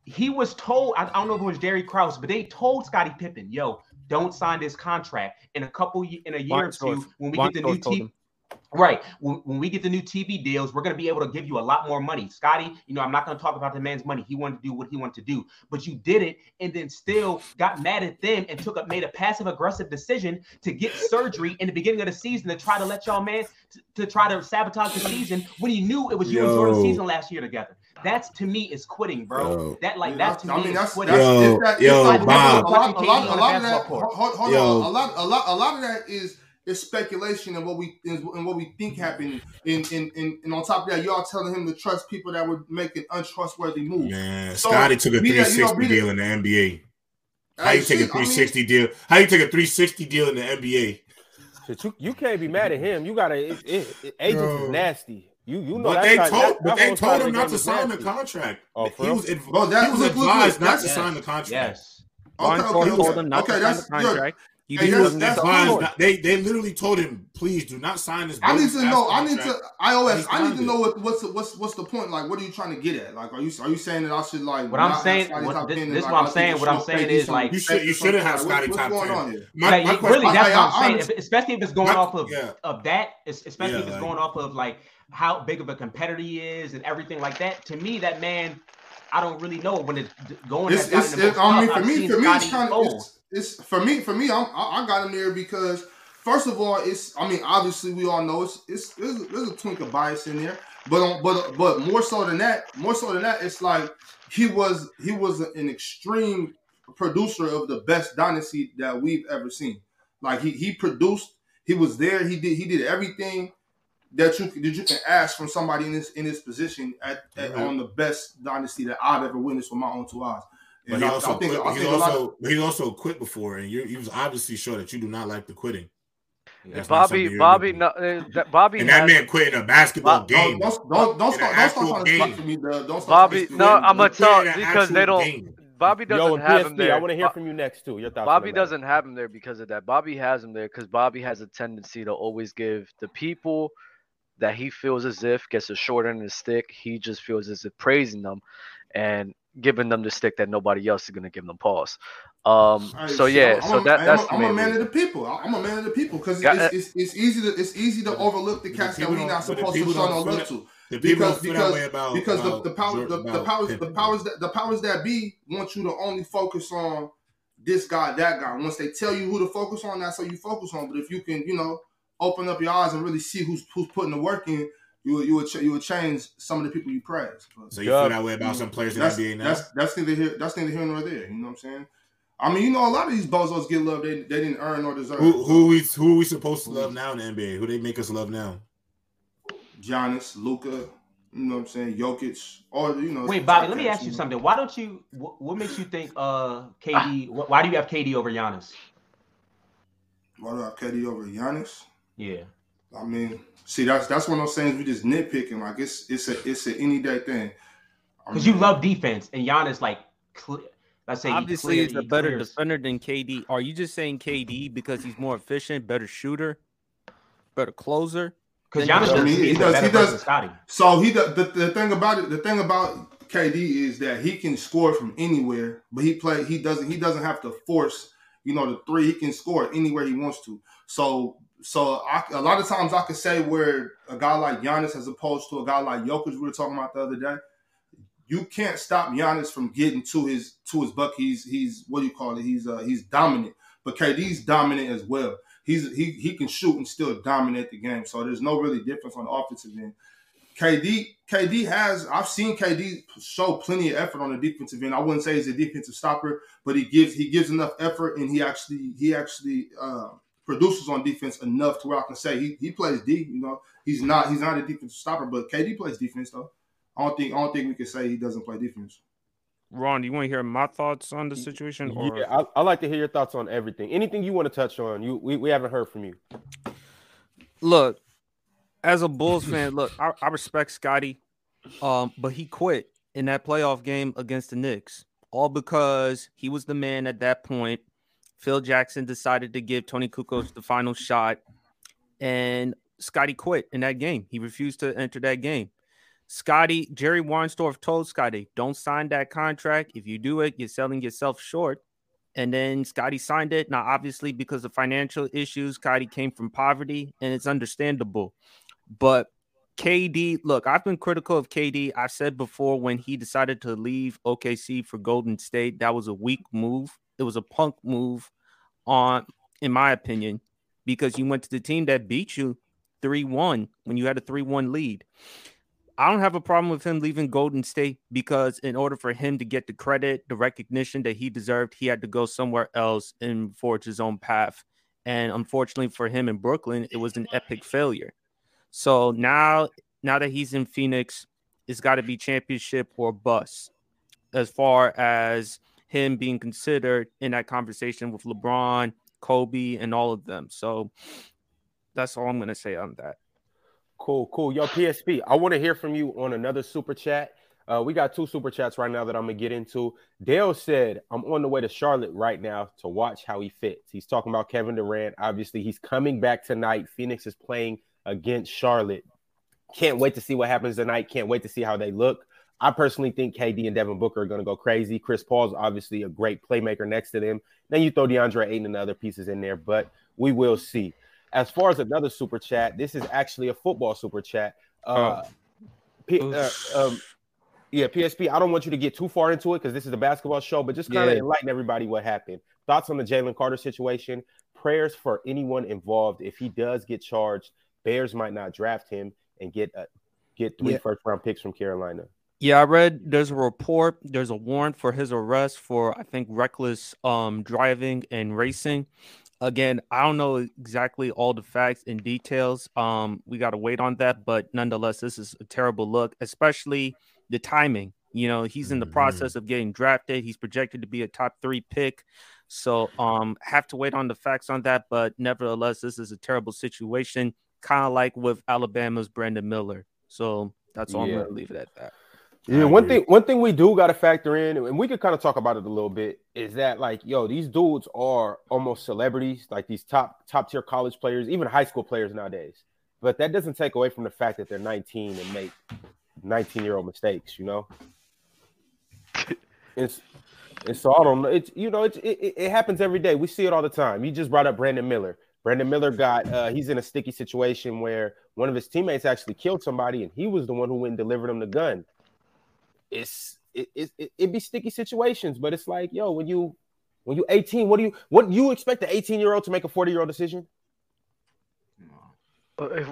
he was told, I, I don't know if it was Jerry Krause, but they told Scottie Pippen, yo, don't sign this contract in a couple in a year Mark or two George. when we Mark get the George new team. Right. When, when we get the new T V deals, we're going to be able to give you a lot more money. Scottie, you know, I'm not going to talk about the man's money. He wanted to do what he wanted to do, but you did it and then still got mad at them and took up, made a passive aggressive decision to get surgery in the beginning of the season to try to let y'all man t- to try to sabotage the season when he knew it was you Yo. and Jordan's season last year together. That's to me is quitting, bro. Yo. That like yeah, that to I me mean, that's, is quitting. Yo, it's that, yo, it's like, Bob. A lot, a lot, a lot of that. Hold, hold yo. on. A lot, a lot, a lot of that is. It's speculation and what we and what we think happened, and, and, and, and on top of that, y'all telling him to trust people that were making untrustworthy moves. Man, so, Scottie took a three sixty that, you know, deal in the N B A. How you take shit, a three sixty I mean, deal? How you take a three sixty deal in the N B A? Shit, you, you can't be mad at him. You gotta it, it, it, agents is nasty. You you know, but they told that, but they told him not to sign nasty. the contract. Oh, he was, adv- well, that, he was advised not yes. to sign the contract. Yes. Okay, okay, okay. Told him not okay, to sign the contract. Good. He hey, that's, that's not, they they literally told him, please do not sign this. I need to know. I need to. I always. I need to know what, what's what's what's the point? Like, what are you trying to get at? Like, are you are you saying that I should like? What I'm saying. What, this is like, what I'm saying. What I'm saying is like you should you shouldn't have Scottie top ten. Really, that's what I'm saying. Especially if it's going off of of that. Especially if it's going off of like how big of a competitor he is and everything like that. To me, that man, I don't really know when it's going. It's I mean, for me, for me, it's kind of. It's for me. For me, I'm, I got him there because First of all, it's, I mean, obviously we all know it's, it's, there's a, there's a twink of bias in there, but on, but but more so than that, more so than that, it's like he was he was an extreme producer of the best dynasty that we've ever seen. Like he he produced, he was there, he did he did everything that you that you can ask from somebody in this in this position at, at mm-hmm. on the best dynasty that I've ever witnessed with my own two eyes. But he also quit, he also he also quit before, and you he was obviously sure that you do not like the quitting. That's Bobby, Bobby, no, uh, Bobby, and that man quit in a basketball Bob, game. Don't don't don't start on to me, though. Don't Bobby, no, I'm gonna talk because they don't. Game. Bobby doesn't Yo, have P S P, him there. I want to hear from you next too. Your thoughts Bobby doesn't have him there because of that. Bobby has him there because Bobby has a tendency to always give the people that he feels as if gets a short end of the stick. He just feels as if praising them and giving them the stick that nobody else is gonna give them pause. Um, right, so yeah, so, so a, that I'm that's a, I'm a man reason. of the people. I'm a man of the people because it's, uh, it's, it's easy to it's easy to overlook the cats that we're not supposed to overlook to. The because because, about, because about, the, the, power, the, the powers Pippen. the powers that the powers that be want you to only focus on this guy, that guy. Once they tell you who to focus on, that's how you focus on. But if you can, you know, open up your eyes and really see who's who's putting the work in, you you would you would change some of the people you praise. But, so you yeah, feel that way about you know, some players in the N B A now. That's that's neither here that's neither here nor there. You know what I'm saying? I mean, you know, a lot of these bozos get love they they didn't earn or deserve. Who who we who we supposed to love now in the N B A? Who they make us love now? Giannis, Luka, you know what I'm saying, Jokic, or you know. Wait, Bobby, let me ask you something. Why don't you? What, what makes you think uh K D? Why do you have K D over Giannis? Why do I have K D over Giannis? Yeah. I mean, see, that's that's one of those things we just nitpicking. Like it's it's a it's an any day thing. Because you love defense, and Giannis like. Cl- Let's say obviously he's a better clears. defender than K D. Are you just saying K D because he's more efficient, better shooter, better closer? Because Giannis, I mean, he does, he does. Scottie. So he does, the the thing about it, the thing about K D is that he can score from anywhere, but he play he doesn't he doesn't have to force you know the three. He can score anywhere he wants to. So so I, a lot of times I could say where a guy like Giannis, as opposed to a guy like Jokic, we were talking about the other day. You can't stop Giannis from getting to his to his bucket. He's he's what do you call it? He's uh, he's dominant, but K D's dominant as well. He's he he can shoot and still dominate the game. So there's no really difference on the offensive end. K D K D has I've seen K D show plenty of effort on the defensive end. I wouldn't say he's a defensive stopper, but he gives he gives enough effort and he actually he actually uh, produces on defense enough to where I can say he he plays D. You know he's not he's not a defensive stopper, but K D plays defense though. I don't think I don't think we can say he doesn't play defense. Ron, do you want to hear my thoughts on the situation? Or... Yeah, I, I like to hear your thoughts on everything. Anything you want to touch on, you we, we haven't heard from you. Look, as a Bulls fan, look, I, I respect Scottie, um, but he quit in that playoff game against the Knicks, all because he was the man at that point. Phil Jackson decided to give Tony Kukoc the final shot, and Scottie quit in that game. He refused to enter that game. Scottie, Jerry Weinsdorf told Scottie, don't sign that contract. If you do it, you're selling yourself short. And then Scottie signed it. Now, obviously, because of financial issues, Scottie came from poverty, and it's understandable. But K D, look, I've been critical of K D. I said before when he decided to leave O K C for Golden State, that was a weak move. It was a punk move, on, in my opinion, because you went to the team that beat you three one when you had a three one lead. I don't have a problem with him leaving Golden State because in order for him to get the credit, the recognition that he deserved, he had to go somewhere else and forge his own path. And unfortunately for him in Brooklyn, it was an epic failure. So now, now that he's in Phoenix, it's got to be championship or bust as far as him being considered in that conversation with LeBron, Kobe, and all of them. So that's all I'm going to say on that. Cool, cool. Yo, P S P, I want to hear from you on another super chat. Uh, we got two super chats right now that I'm going to get into. Dale said, I'm on the way to Charlotte right now to watch how he fits. He's talking about Kevin Durant. Obviously, he's coming back tonight. Phoenix is playing against Charlotte. Can't wait to see what happens tonight. Can't wait to see how they look. I personally think K D and Devin Booker are going to go crazy. Chris Paul is obviously a great playmaker next to them. Then you throw DeAndre Ayton and other pieces in there, but we will see. As far as another super chat, this is actually a football super chat. Uh, oh. P- uh, um, yeah, P S P, I don't want you to get too far into it because this is a basketball show, but just kind of yeah. enlighten everybody what happened. Thoughts on the Jalen Carter situation, prayers for anyone involved. If he does get charged, Bears might not draft him and get uh, get three yeah. first round picks from Carolina. Yeah, I read there's a report. There's a warrant for his arrest for, I think, reckless um, driving and racing. Again, I don't know exactly all the facts and details. Um, we got to wait on that. But nonetheless, this is a terrible look, especially the timing. You know, he's in the process of getting drafted. He's projected to be a top three pick. So um, have to wait on the facts on that. But nevertheless, this is a terrible situation, kind of like with Alabama's Brandon Miller. So that's all yeah. I'm going to leave it at that. Yeah, one thing one thing we do got to factor in, and we could kind of talk about it a little bit, is that, like, yo, these dudes are almost celebrities, like these top top tier college players, even high school players nowadays. But that doesn't take away from the fact that they're nineteen and make nineteen-year-old mistakes, you know? And, and so, I don't know. It's, you know, it's, it, it happens every day. We see it all the time. You just brought up Brandon Miller. Brandon Miller got uh, – he's in a sticky situation where one of his teammates actually killed somebody, and he was the one who went and delivered him the gun. It's it, it it be sticky situations, but it's like, yo, when you when you eighteen, what do you what you expect an eighteen year old to make a forty year old decision? The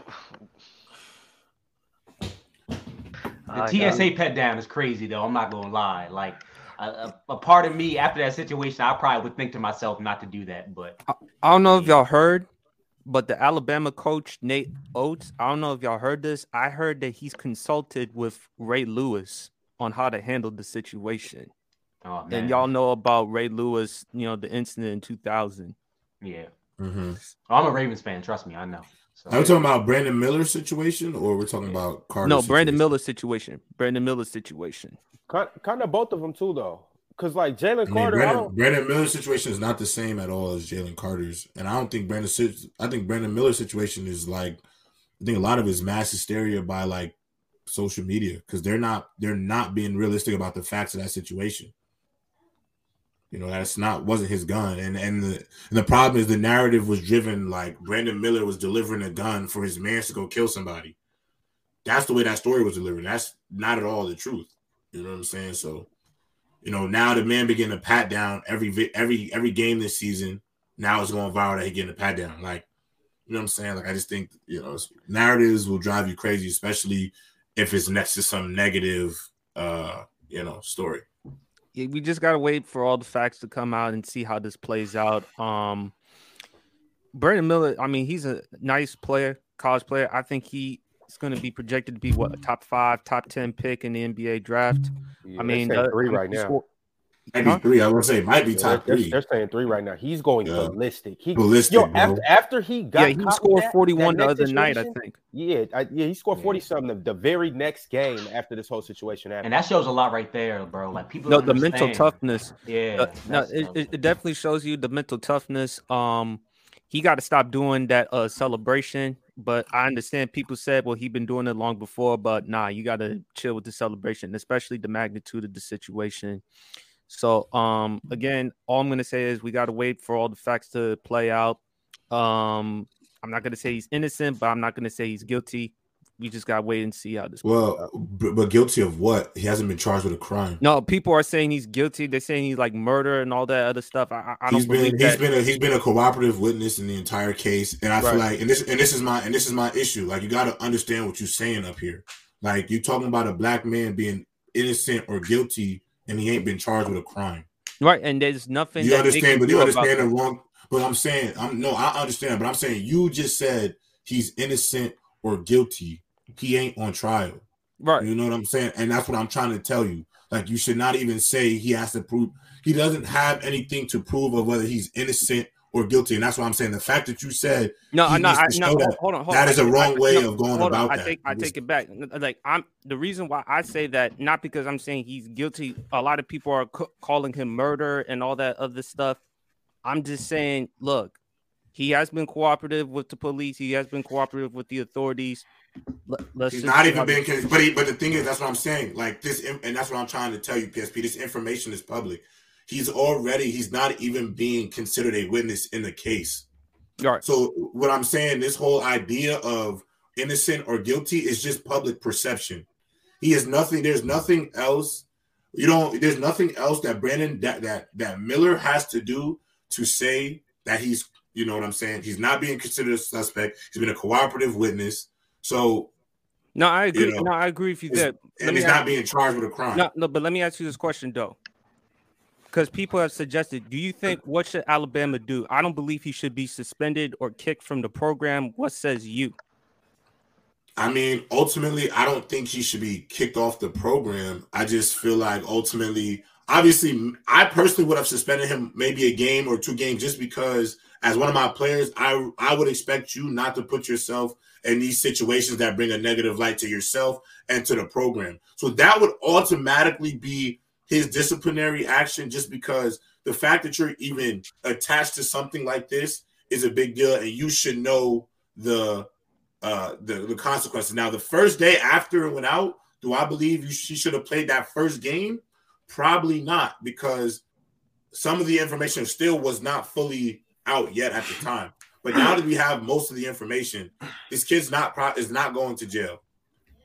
T S A pat down is crazy though. I'm not gonna lie. Like a, a part of me after that situation, I probably would think to myself not to do that. But I, I don't know if y'all heard, but the Alabama coach Nate Oates, I don't know if y'all heard this. I heard that he's consulted with Ray Lewis on how to handle the situation. Oh, and y'all know about Ray Lewis, you know, the incident in two thousand. Yeah. Mm-hmm. Oh, I'm a Ravens fan. Trust me. I know. So, Are we talking about Brandon Miller's situation or we're talking yeah. about Carter's No, Brandon situation? Miller's situation. Brandon Miller's situation. Kind, kind of both of them too, though. Because, like, Jalen I mean, Carter. Brandon, I don't... Brandon Miller's situation is not the same at all as Jalen Carter's. And I don't think Brandon, I think Brandon Miller's situation is like, I think a lot of his mass hysteria by like social media, because they're not they're not being realistic about the facts of that situation. You know, that's not wasn't his gun, and and the, and the problem is the narrative was driven like Brandon Miller was delivering a gun for his man to go kill somebody. That's the way that story was delivered. That's not at all the truth. You know what I'm saying? So, you know, now the man began to pat down every every every game this season. Now it's going viral that he getting a pat down. Like, you know what I'm saying? Like, I just think, you know, narratives will drive you crazy, especially if it's next to some negative, uh, you know, story. Yeah, we just got to wait for all the facts to come out and see how this plays out. Um, Brandon Miller, I mean, he's a nice player, college player. I think he is going to be projected to be, what, a top five, top ten pick in the N B A draft. Yeah, I mean, uh, three right now. Score- Maybe huh? three, I would say, might be top they're, three. They're saying three right now. He's going yeah. ballistic. He, ballistic, yo, after, after he got yeah, he scored that, forty-one that the other situation, night, I think. Yeah, I, yeah, he scored forty-something the, the very next game after this whole situation happened. And that shows a lot right there, bro. Like people, no, the understand. mental toughness. Yeah, uh, no, it, it definitely shows you the mental toughness. Um, he got to stop doing that uh celebration. But I understand people said, well, he'd been doing it long before. But nah, you got to chill with the celebration, especially the magnitude of the situation. So, um, again, all I'm going to say is we got to wait for all the facts to play out. Um, I'm not going to say he's innocent, but I'm not going to say he's guilty. We just got to wait and see how this well, plays out. Well, but guilty of what? He hasn't been charged with a crime. No, people are saying he's guilty. They're saying he's like murder and all that other stuff. I, I don't he's believe been, that. He's been, a, he's been a cooperative witness in the entire case. And I right. feel like, and this, and this is my, and this is my issue. Like, you got to understand what you're saying up here. Like, you're talking about a black man being innocent or guilty, and he ain't been charged with a crime, right? And there's nothing. You understand, but you understand the wrong. But I'm saying, I'm no, I understand, but I'm saying you just said he's innocent or guilty. He ain't on trial, right? You know what I'm saying? And that's what I'm trying to tell you. Like, you should not even say he has to prove. He doesn't have anything to prove of whether he's innocent or guilty, and that's why I'm saying the fact that you said no, no, I, no that, hold on, hold that on. That is a wrong I, way no, of going about I that. I take, I take it back. Like, I'm the reason why I say that, not because I'm saying he's guilty. A lot of people are c- calling him murder and all that other stuff. I'm just saying, look, he has been cooperative with the police. He has been cooperative with the authorities. Let's he's not even been, but he, but the thing is, that's what I'm saying. Like this, and that's what I'm trying to tell you, P S P. This information is public. He's already, he's not even being considered a witness in the case. All right. So what I'm saying, this whole idea of innocent or guilty is just public perception. He is nothing. There's nothing else. You don't, there's nothing else that Brandon, that, that, that Miller has to do to say that he's You know what I'm saying? He's not being considered a suspect. He's been a cooperative witness. So, no, I agree. You know, no, I agree with you there. And he's not being charged with a crime. No, no, but let me ask you this question though, because people have suggested, do you think what should Alabama do? I don't believe he should be suspended or kicked from the program. What says you? I mean, ultimately, I don't think he should be kicked off the program. I just feel like ultimately, obviously, I personally would have suspended him maybe a game or two games just because as one of my players, I I would expect you not to put yourself in these situations that bring a negative light to yourself and to the program. So that would automatically be his disciplinary action just because the fact that you're even attached to something like this is a big deal and you should know the – Uh, the, the consequences. Now, the first day after it went out, do I believe you, she should have played that first game? Probably not, because some of the information still was not fully out yet at the time. But now that we have most of the information, this kid's not pro- is not going to jail.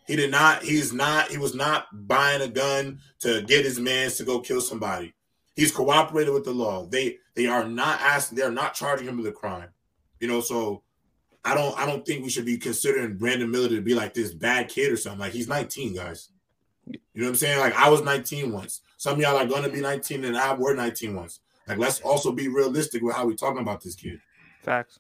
He did not. He's not. He was not buying a gun to get his mans to go kill somebody. He's cooperated with the law. They they are not asking. They are not charging him with a crime. You know, so. I don't I don't think we should be considering Brandon Miller to be like this bad kid or something. Like, he's nineteen, guys. You know what I'm saying? Like, I was nineteen once. Some of y'all are going to be nineteen, and I were nineteen once. Like, let's also be realistic with how we're talking about this kid. Facts.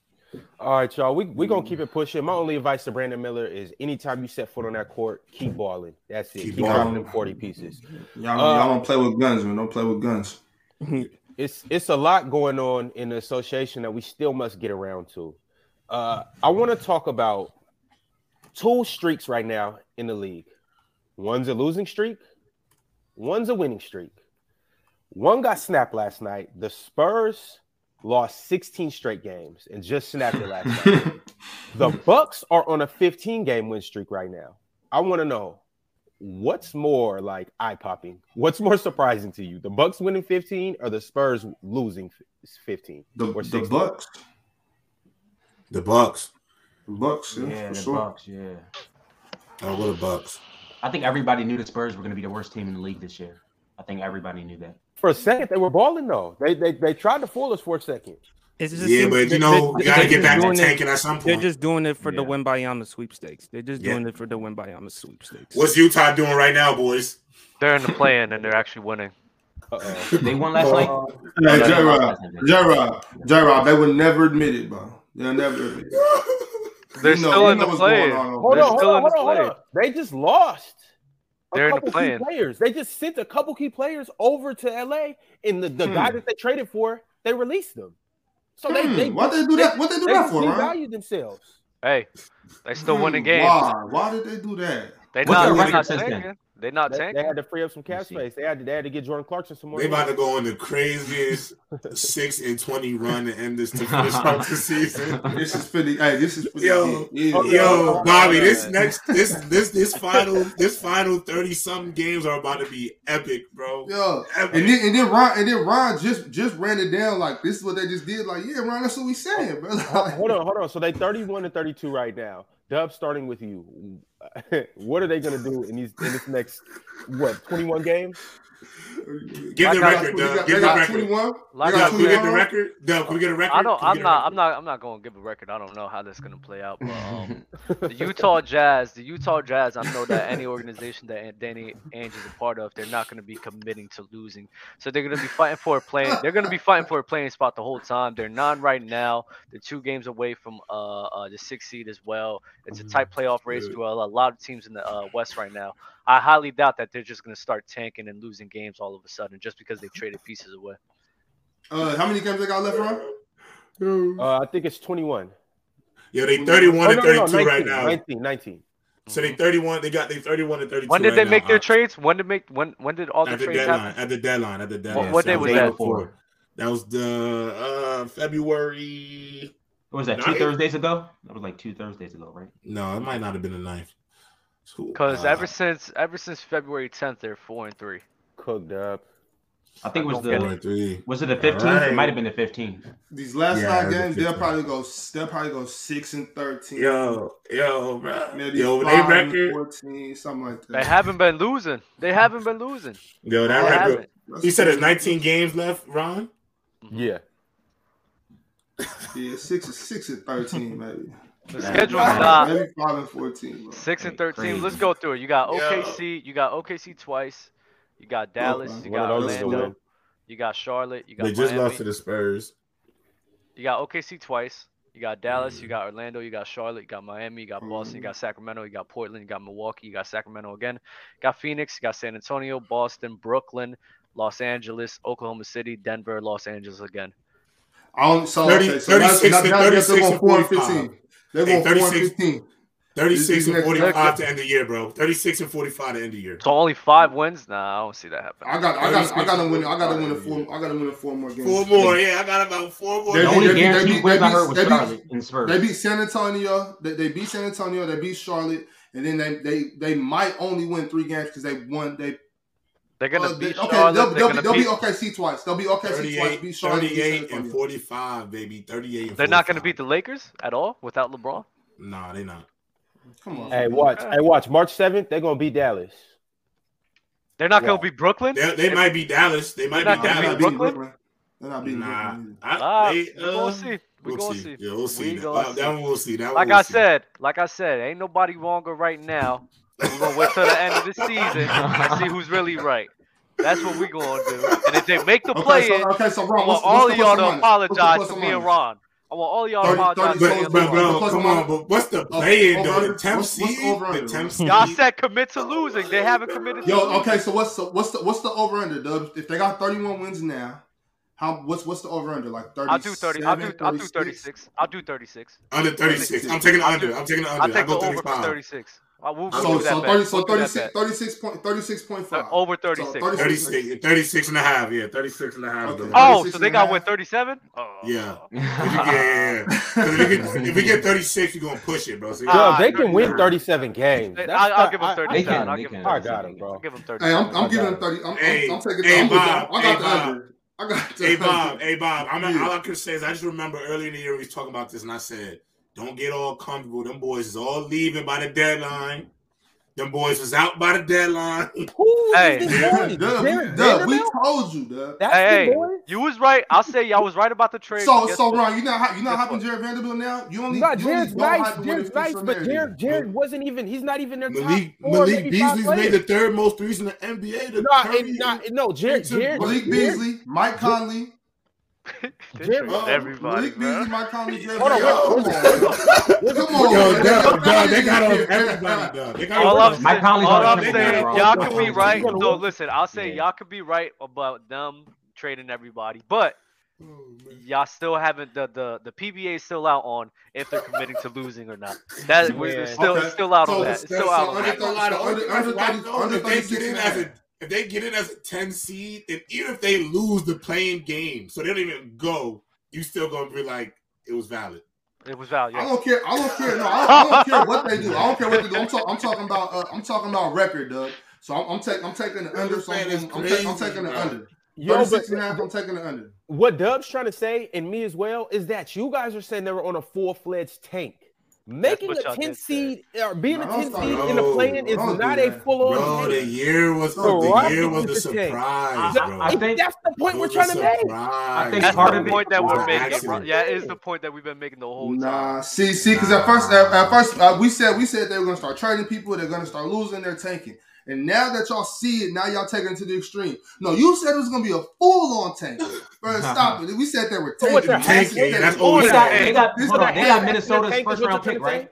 All right, y'all. We're we, we going to keep it pushing. My only advice to Brandon Miller is anytime you set foot on that court, keep balling. That's it. Keep, keep dropping them forty pieces. Y'all, um, y'all don't play with guns, man. Don't play with guns. It's, it's a lot going on in the association that we still must get around to. Uh, I want to talk about two streaks right now in the league. One's a losing streak. One's a winning streak. One got snapped last night. The Spurs lost sixteen straight games and just snapped it last night. The Bucks are on a fifteen-game win streak right now. I want to know, what's more like eye-popping? What's more surprising to you? The Bucks winning fifteen or the Spurs losing fifteen? The, or the Bucks. The Bucks. The Bucks, yeah, yeah for the sure. Bucks, yeah. Oh, what a Bucks. I think everybody knew the Spurs were going to be the worst team in the league this year. I think everybody knew that. For a second, they were balling, though. They they they tried to fool us for a second. It's just yeah, but, you know, you got to get back to tanking at some point. They're just doing it for yeah. the Wembanyama sweepstakes. They're just doing yeah. it for the Wembanyama sweepstakes. What's Utah doing right now, boys? They're in the play-in, and they're actually winning. Uh-oh. They won last night? Hey, J-Rob, J-Rob, J-Rob, they would never admit it, bro. They're never. They're you know, still in the play. Hold on, hold on, hold on. They just lost. They're in the play. Players. They just sent a couple key players over to L A, and the, the hmm. guy that they traded for, they released them. So they, hmm. they why did they do that? What they do they that for? They devalued themselves. Hey, they still hmm. winning games. Why? Why did they do that? They not, they're not tanking. They're not tanking. They, they had to free up some cap space. They had to. They had to get Jordan Clarkson some more. They about to go on the craziest six and twenty run to end this to finish off the season. This is for the. Hey, this is for yo, the, yo, yo, Bobby. This next, this, this, this final, this final thirty something games are about to be epic, bro. Yo, epic. and then and then Ron and then Ron just just ran it down like this is what they just did. Like, yeah, Ron, that's what we saying, bro. Like, hold on, hold on. So they thirty-one and thirty-two right now. Dub, starting with you, what are they going to do in these in this next what twenty-one games? Give the record, Dub. Give the record. Dub, can we get the record? Dub, can we get a record? I don't. I'm not. I'm not. I'm not going to give a record. I don't know how that's going to play out. But um, the Utah Jazz, the Utah Jazz. I know that any organization that Danny Ainge is a part of, they're not going to be committing to losing. So they're going to be fighting for a playing. They're going to be fighting for a playing spot the whole time. They're nine right now. They're two games away from uh, uh the sixth seed as well. It's a tight playoff race to a lot of teams in the uh, West right now. I highly doubt that they're just going to start tanking and losing games all of a sudden just because they traded pieces away. Uh, how many games they got left, Ron? Uh, I think it's twenty-one. Yeah, they thirty-one oh, and no, thirty-two no, nineteen, right now. nineteen, nineteen. So they thirty-one. They got they thirty-one and thirty-two. When did right they now. make their trades? When did make when when did all the at trades the deadline, happen? At the deadline. At the deadline. What, what so day was that before? for? That was the uh, February. What was that? Two ninth? Thursdays ago. That was like two Thursdays ago, right? No, it might not have been the ninth. Because uh, ever since ever since February tenth, they're four and three. Cooked up. I think it was the four and three. Was it the fifteenth? Right. It might have been the fifteenth. These last yeah, five games, the they'll probably go they'll probably go six and thirteen. Yo, yo, bro. Maybe yo, five they record, fourteen, something like that. They haven't been losing. They haven't been losing. Yo, that they record. Haven't. He said there's nineteen games left, Ron. Yeah. Yeah, six, six and thirteen, maybe. The schedule's not. Maybe five and fourteen. Bro. Six and thirteen. Crazy. Let's go through it. You got O K C. Yo. You got O K C twice. You got Dallas. You got Orlando. You got Charlotte. You got. They just Miami. Lost to the Spurs. You got O K C twice. You got Dallas. Mm-hmm. You got Orlando. You got Charlotte. You got Miami. You got Boston. Mm-hmm. You got Sacramento. You got Portland. You got Milwaukee. You got Sacramento again. You got Phoenix. You got San Antonio. Boston. Brooklyn. Los Angeles. Oklahoma City. Denver. Los Angeles again. I don't so thirty-six so and forty-five. They're going thirty-six and fifteen. thirty-six and forty-five to end the year, bro. thirty-six and forty-five to end the year. So only five wins? Nah, I don't see that happen. I got, I got, I got to win. I got to win a four. I got to win a four more games. Four more, yeah. I got about four more. They, the only guaranteed win I heard was Charlotte and Spurs. They beat San Antonio. They, they beat San Antonio. They beat Charlotte, and then they they they might only win three games because they won. They They're gonna uh, beat they, okay, they'll, they'll, be, they'll be O K C twice. They'll be O K C twice. Beat Charlotte, thirty-eight and forty-five, baby. thirty-eight. And they're forty-five. Not gonna beat the Lakers at all without LeBron. Nah, they're not. Come on. Hey, watch. Hey, watch. March seventh, they're gonna beat Dallas. They're not wow. gonna beat Brooklyn. They, they might be Dallas. They might be Dallas. Be Brooklyn. Brooklyn. They're not beating nah, Brooklyn. I, they, uh, we'll see. We're we'll gonna see. see. Yeah, we'll see. We that. Gonna that, see. That one we'll see. That like we'll I see. said, like I said, ain't nobody wronger right now. We're going to wait till the end of the season and see who's really right. That's what we're going to do. And if they make the play okay, so, okay, so Ron, I want all of y'all to apologize to me and Ron. I want all y'all to apologize to me and Ron. Come on, but what's the play-in, though? The temp seed? The temp seed? Y'all said commit to losing. They haven't committed to losing. Yo, okay, so what's the, what's the, what's the over-under, Dubs? If they got thirty-one wins now, How what's what's the over under like thirty? I'll do thirty. I'll do I'll do thirty six. I'll do thirty six. Under thirty six. I'm taking the under. I'm taking the under. I'll take the over for thirty six. We'll so so thirty so thirty-six point thirty-six point five. Over thirty six. thirty-six and a half. Yeah, thirty-six and a half. Okay. Oh, so they got what thirty-seven? Oh. Yeah. yeah. If we get thirty-six, you're gonna push it, bro. So uh, they can win thirty-seven games. I, I'll give them thirty-seven. I'll give them. I got them, bro. I'll give them thirty. Hey, I'm I'm giving them thirty. I'm I'm taking the under. I got the under. I got hey, Bob. Hey, Bob. I'm yeah. All I could say is I just remember earlier in the year we was talking about this, and I said, don't get all comfortable. Them boys is all leaving by the deadline. Them boys was out by the deadline. Ooh, hey, Dub, Dub, Dub, we told you, Dub. That's hey, hey, you was right. I'll say y'all was right about the trade. So, so Ron, you not you not hopping Jared Vanderbilt now? You only, no, you Jared's only nice, Jared's nice, but Jared, Jared wasn't even. He's not even their Malik, top four, Malik Beasley's made the third most threes in the N B A. The no, Curry, it, not, no, Jared, Jared, Malik Beasley, Jared, Mike Conley. Jared, uh, everybody, Malik Beasley, Mike Conley, Jared. Hold on, hold on. Come on, yo, Dub, Dub, they got on everybody, Dub. They got all on Mike Conley. All I'm saying, y'all could be right. So listen, I'll say y'all could be right about them trading everybody, but y'all still haven't the the the P B A is still out on if they're committing to losing or not. That yeah. we're still okay. still out so on that. Still so out on that. If they get in as a if they get in as a ten seed, and even if they lose the playing game, so they don't even go, you still gonna be like it was valid. It was valid. Yeah. I don't care. I don't care. No, I don't, I don't care what they do. I don't care what they do. I'm, talk, I'm talking about. Uh, I'm talking about record, Doug. So I'm, I'm taking. I'm taking the under. So I'm, I'm, crazy, I'm taking the bro. under. Yo, but, and a half, I'm taking the under. What Dub's trying to say, and me as well, is that you guys are saying they were on a full-fledged tank. Making a ten seed or being bro, a ten seed in the play-in is not a full-on. Bro, the year was the year was a surprise, bro. I think that's the point we're trying to make. I think that's part of the point that we're making. Yeah, it is the point that we've been making the whole time. Nah, see, see, because at first, at, at first, uh, we said we said they were gonna start trading people. They're gonna start losing. They're tanking. And now that y'all see it, now y'all take it to the extreme. No, you said it was going to be a full-on tank. Bro, stop it. We said they were tanking. So tanking. That's they, got, they, got, they got Minnesota's first-round pick, right?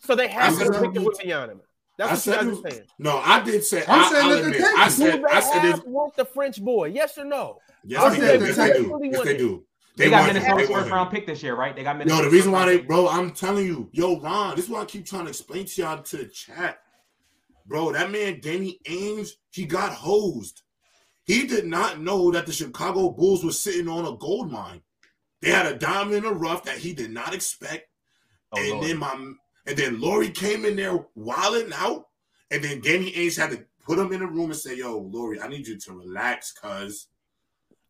So they have to pick it with Giannis. That's I what you understand. No, I did say. I'm I, saying that they're I said. Do they I said have want the French boy? Yes or no? Yes, I said yes, they, they do. Yes, they do. They, they got Minnesota's first-round pick this year, right? They got Minnesota. No, the reason why they, bro, I'm telling you, yo, Ron, this is what I keep trying to explain to y'all to the chat. Bro, that man, Danny Ainge, he got hosed. He did not know that the Chicago Bulls were sitting on a gold mine. They had a diamond in the rough that he did not expect. Oh, and Lord. then my and then Lauri came in there wilding out. And then Danny Ainge had to put him in the room and say, yo, Lauri, I need you to relax, cuz.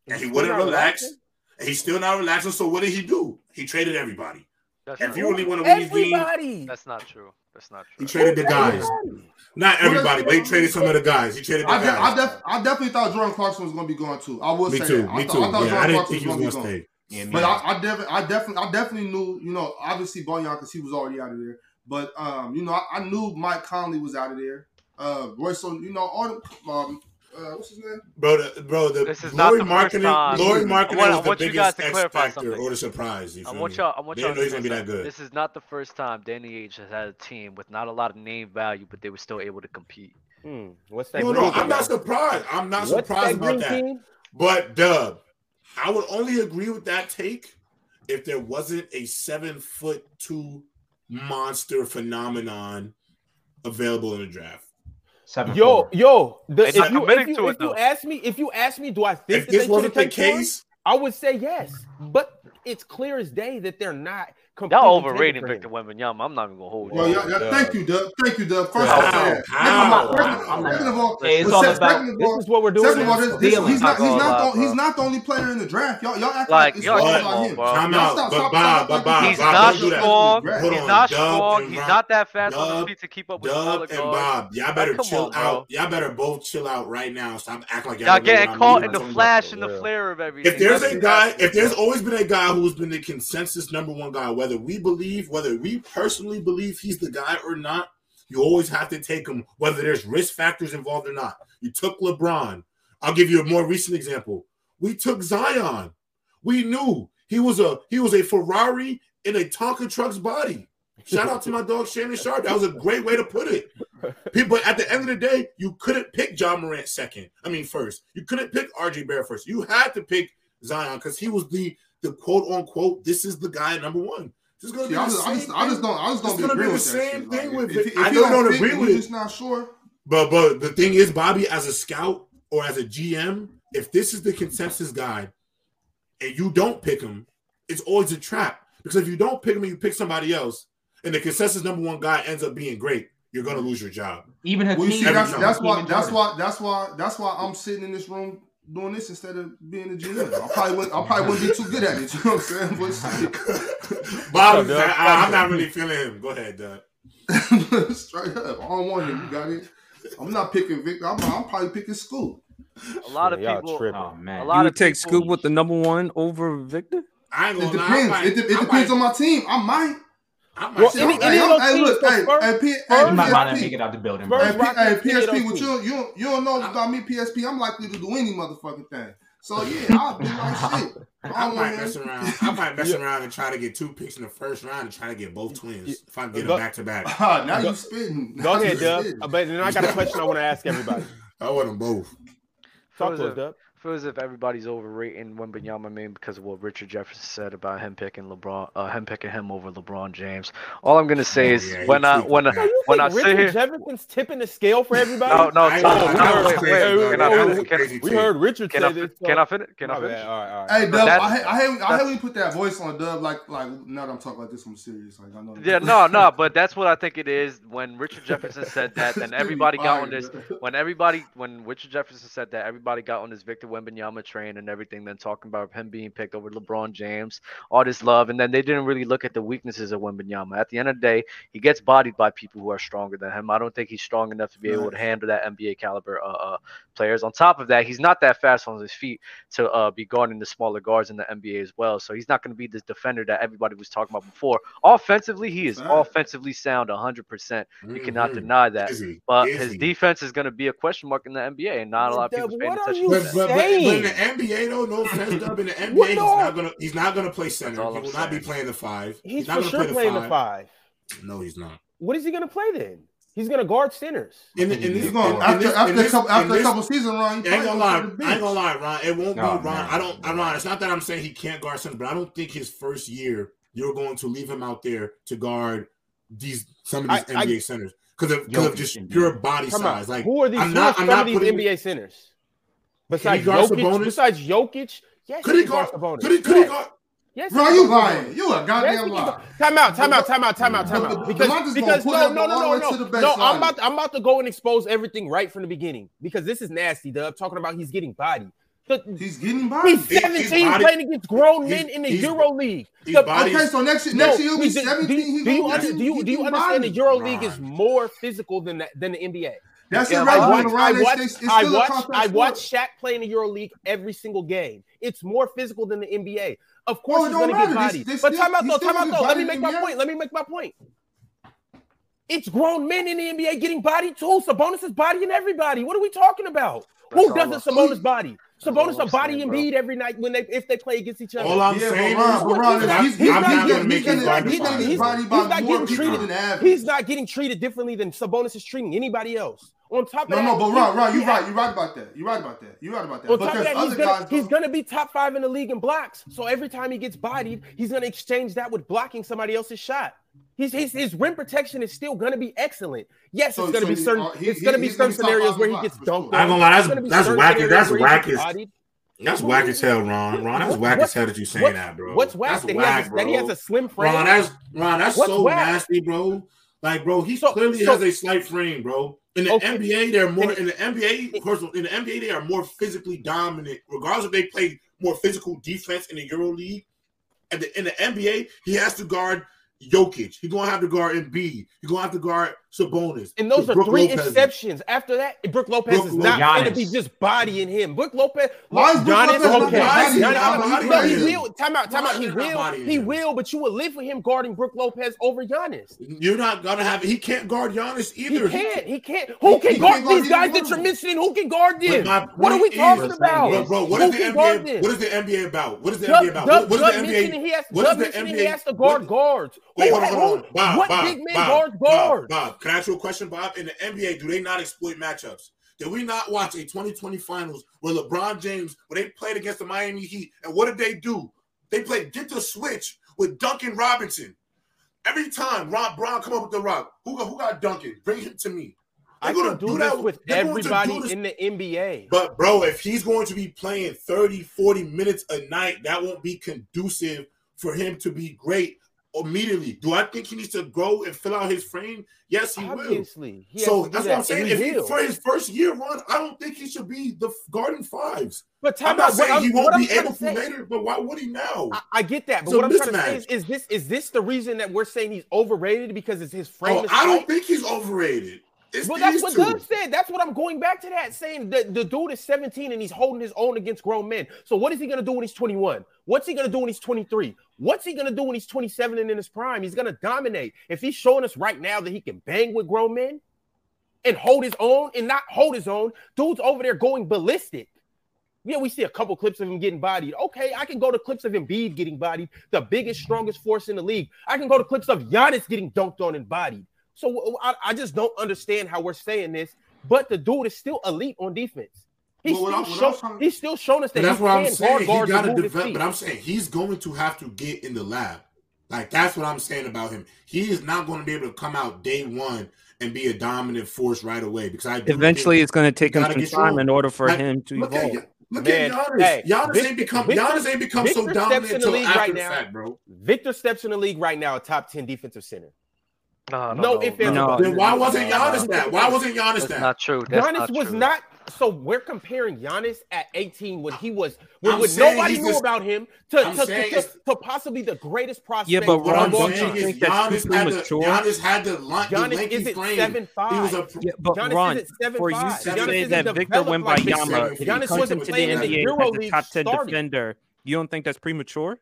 And he wouldn't relax. Relaxing? And he's still not relaxing. So what did he do? He traded everybody. That's if you really want to win these games. That's not true. That's not true. He traded the guys. Not everybody, but he traded some of the guys. He traded the I guys. De- I, def- I definitely thought Jordan Clarkson was going to be going, too. I will me say too. That. Me I th- too. I, yeah, I didn't think he was going to stay. And but I, I definitely, I definitely, I definitely knew, you know, obviously Bojan because he was already out of there. But um, you know, I, I knew Mike Conley was out of there. Uh, Royce, you know, all the um, uh, what's his name, bro? The, bro, the this is Lauri Markkanen. Lauri Markkanen was the biggest X factor or the surprise. You feel I want y'all. I want y'all. They didn't know he's gonna be that good. This is not the first time Danny Ainge has had a team with not a lot of name value, but they were still able to compete. Hmm. What's that? No, no, I'm not surprised. I'm not what's surprised that about that. Team? But Dub, I would only agree with that take if there wasn't a seven foot two monster phenomenon available in the draft. Seven yo, four. yo, the, if, you, if, you, if you ask me, if you ask me, do I think if that this they wasn't the case? One, I would say yes, but it's clear as day that they're not. Y'all overrating Victor Wembanyama. I'm not even gonna hold you. Well, yeah, yeah, thank you, Dub. Thank you, Dub. First of all, second of all, this is what we're doing. Second of all, this, this, he's not, he's not, the, he's not the only player in the draft. Y'all, y'all acting like it's all about him. Time out, but Bob, but Bob, he's not strong. He's not strong. He's not that fast on the feet to keep up with Dub and Bob. Y'all better chill out. Y'all better both chill out right now. Stop acting like y'all getting caught in the flash and the flare of everything. If there's a guy, if there's always been a guy who's been the consensus number one guy, whether we believe, whether we personally believe he's the guy or not, you always have to take him, whether there's risk factors involved or not. You took LeBron. I'll give you a more recent example. We took Zion. We knew he was a he was a Ferrari in a Tonka truck's body. Shout out to my dog Shannon Sharp. That was a great way to put it. But at the end of the day, you couldn't pick Ja Morant second. I mean first. You couldn't pick R J Barrett first. You had to pick Zion because he was the the quote unquote, this is the guy number one. This is gonna See, be I, the just, same I, just, I just don't. I just don't agree be the with same that thing. Like, with if, if, if I don't, don't agree with it. Just not sure. But but the thing is, Bobby, as a scout or as a G M, if this is the consensus guy, and you don't pick him, it's always a trap because if you don't pick him and you pick somebody else, and the consensus number one guy ends up being great, you're gonna lose your job. Even if well, you see, that's, that's why. That's why. That's why. That's why I'm sitting in this room doing this instead of being a G M. I probably wouldn't, I probably wouldn't be too good at it. You know what I'm saying? But Bob, no, I, I, I'm not really feeling him. Go ahead, Doug. Straight up. I don't want him. You got it. I'm not picking Victor. I'm, I'm probably picking Scoop. A lot yeah, of people. Tripping, oh, man. A lot you would of take people, Scoop with the number one over Victor? I ain't gonna it depends. Lie, I might, it de- it I depends might. on my team. I might. I might. Well, any, any hey, hey, hey, look, hey, first, hey, P- hey, you might not make it out the building. Bro. Hey, P- hey, P S P, with you, you, you don't know about me, P S P. I'm likely to do any motherfucking thing. So yeah, I'll do my shit. I, I might mess around. I might mess around and try to get two picks in the first round and try to get both twins if I can get go, them back to back. Uh, now you spitting. Go ahead, Dub. But then I got a question I want to ask everybody. I want them both. Talk to us, Dub. Feels if everybody's overrating Wembanyama, man, because of what Richard Jefferson said about him picking LeBron, uh, him picking him over LeBron James. All I'm gonna say is oh, yeah, when I when I when I sit here, Jefferson's tipping the scale for everybody. No, no, I, no, no wait, wait, wait, wait. We heard Richard say this. Can I finish? Can I finish? All right, all right. Hey, Dub, I hate, I hate, I hate when you put that voice on Dub. Like, like now that I'm talking like this, I'm serious. Like, I know. Yeah, no, no, but that's what I think it is. When Richard Jefferson said that, then everybody got on this. When everybody, when Richard Jefferson said that, everybody got on this Victor Wembanyama train and everything, then talking about him being picked over LeBron James, all this love, and then they didn't really look at the weaknesses of Wembanyama. At the end of the day, he gets bodied by people who are stronger than him. I don't think he's strong enough to be able to handle that N B A caliber uh, uh, players. On top of that, he's not that fast on his feet to uh, be guarding the smaller guards in the N B A as well, so he's not going to be this defender that everybody was talking about before. Offensively, he is Man. offensively sound one hundred percent. Mm-hmm. You cannot deny that. Easy. But Easy. his defense is going to be a question mark in the N B A, and not a lot of people paying attention to that. But, but, but in the N B A, though, no offense, Dub, in the N B A, he's not gonna he's not gonna play center. He will saying. not be playing the five. He's, he's not for gonna sure play playing the five. the five. No, he's not. What is he gonna play then? He's gonna guard centers. In, in, in this, gonna, in after, this, after, in this, couple, after this, a couple seasons, Ron, ain't gonna lie, I ain't gonna lie, Ron. It won't no, be Ron. Man, I don't. I Ron. It's not that I'm saying he can't guard centers, but I don't think his first year you're going to leave him out there to guard these some of these I, N B A I, centers because of, of just pure body size. Like who are these? I'm not. I'm not these N B A centers. Besides Jokic, besides Jokic, yes, could he, he guard Sabonis? Could he, could yes. he guard? Yes, bro, you lying. You a goddamn yes, liar. Time out, time out, time out, time out, time out. Because, because no, no, no, no, no. No, I'm about, to, I'm about to go and expose everything right from the beginning because this is nasty, Dub, talking about he's getting bodied. The, he's getting bodied. He's seventeen he's body, playing against grown men in the Euro League. The, okay, so next year, next year he'll be seventeen. Do you understand the Euro League is more physical than the N B A? That's yeah, irrelevant. I watch, I watch, I watch, I watch Shaq play in the EuroLeague every single game. It's more physical than the N B A. Of course, oh, he's going to get bodied. This, this but time out though, time out though. Let me make my point. Let me make my point. It's grown men in the N B A getting bodied too. Sabonis is bodying everybody. What are we talking about? That's Who doesn't Sabonis body? Sabonis a body and beat every night when they if they play against each other. All I'm yeah, saying is, he's not getting treated. He's not getting treated differently than Sabonis is treating anybody else. On top of no, that, no, but Ron, Ron, you're right. You're right about that. You're right about that. You're right about that. On top of that, he's gonna, he's gonna be top five in the league in blocks. So every time he gets bodied, he's gonna exchange that with blocking somebody else's shot. His, his, his rim protection is still going to be excellent. Yes, so, it's going to so be certain. Uh, he, it's going to be certain scenarios where he gets dunked. I'm gonna lie, that's that's wacky. That's wacky. That's whack as hell, Ron. Ron, that's whack as hell that you saying what, that, bro. What's whack? That's that, whack, he has, that he has a slim frame. Ron, that's Ron. That's what's so whack? Nasty, bro. Like, bro, he so, clearly so, has a slight frame, bro. In the okay. N B A, they're more. In the N B A, of course, in the N B A, they are more physically dominant. Regardless if they play more physical defense in the EuroLeague, and in the N B A, he has to guard Jokić. He's going to have to guard Embiid. He's going to have to guard Sabonis. And those are Brook three Lopez. Exceptions. After that, Brook Lopez Brook is not going to be just bodying him. Brook Lopez. Why is Brook Giannis, Lopez okay. Giannis, Giannis, no, he will. Time out. Time Why out. He will. He him. will, but you will live with him guarding Brook Lopez over Giannis. You're not going to have He can't guard Giannis either. He can't. He can't. Who can he guard these guard guys that you're mentioning? Who can guard them? What are we talking is, about? Bro, bro, what, is the N B A, what is the N B A about? What is the N B A about? What is the N B A? What is the N B A? He has to guard guards. Wait, hold on, hold on. Bob, what Bob, big man Bob, guards guard? Bob, Bob, can I ask you a question, Bob? In the N B A, do they not exploit matchups? Did we not watch a twenty twenty finals where LeBron James, where they played against the Miami Heat, and what did they do? They played get the switch with Duncan Robinson. Every time Rob Brown come up with the rock, who got, who got Duncan? Bring him to me. They're I going to do, do that with everybody in the N B A. But, bro, if he's going to be playing thirty, forty minutes a night, that won't be conducive for him to be great. Immediately, do I think he needs to grow and fill out his frame? Yes, he Obviously, will. He so that's that. what I'm saying. If he, for his first year run, I don't think he should be the guarding fives. But time I'm not out, saying I'm, he won't be able to later, but why would he now? I, I get that, but so what I'm trying to say is, is this is this the reason that we're saying he's overrated because it's his frame? Oh, is I don't right? think he's overrated. It's well, that's what Doug said. That's what I'm going back to that, saying that the dude is seventeen and he's holding his own against grown men. So what is he going to do when he's twenty-one? What's he going to do when he's twenty-three? What's he going to do when he's twenty-seven and in his prime? He's going to dominate. If he's showing us right now that he can bang with grown men and hold his own and not hold his own, dude's over there going ballistic. Yeah, we see a couple clips of him getting bodied. Okay, I can go to clips of Embiid getting bodied, the biggest, strongest force in the league. I can go to clips of Giannis getting dunked on and bodied. So I, I just don't understand how we're saying this, but the dude is still elite on defense. He's, well, still, show, he's still shown us that that's he what can I'm saying. Guard, he gotta develop, but I'm saying he's going to have to get in the lab. Like, that's what I'm saying about him. He is not going to be able to come out day one and be a dominant force right away. Because I Eventually think, it's going to take him some time in order for like, him to look evolve. At, look Man, at Giannis. Hey, Giannis, Victor, ain't become, Victor, Giannis ain't become Victor so Victor dominant until after right now, that, bro. Victor steps in the league right now, a top ten defensive center. No, no, no, no, if no, no then why wasn't Giannis no, that? Why wasn't Giannis that's that? Not true. That's Giannis not was true. not. So we're comparing Giannis at eighteen when he was when, when nobody knew just, about him to to, to, to to possibly the greatest prospect. Yeah, but Ron, don't you think that's too mature? Giannis had the lanky frame. Seven five. He was a yeah, but Giannis Ron, is seven for five. You to say that Victor Wembanyama, Giannis wasn't playing in the EuroLeague, top ten defender. You don't think that's premature?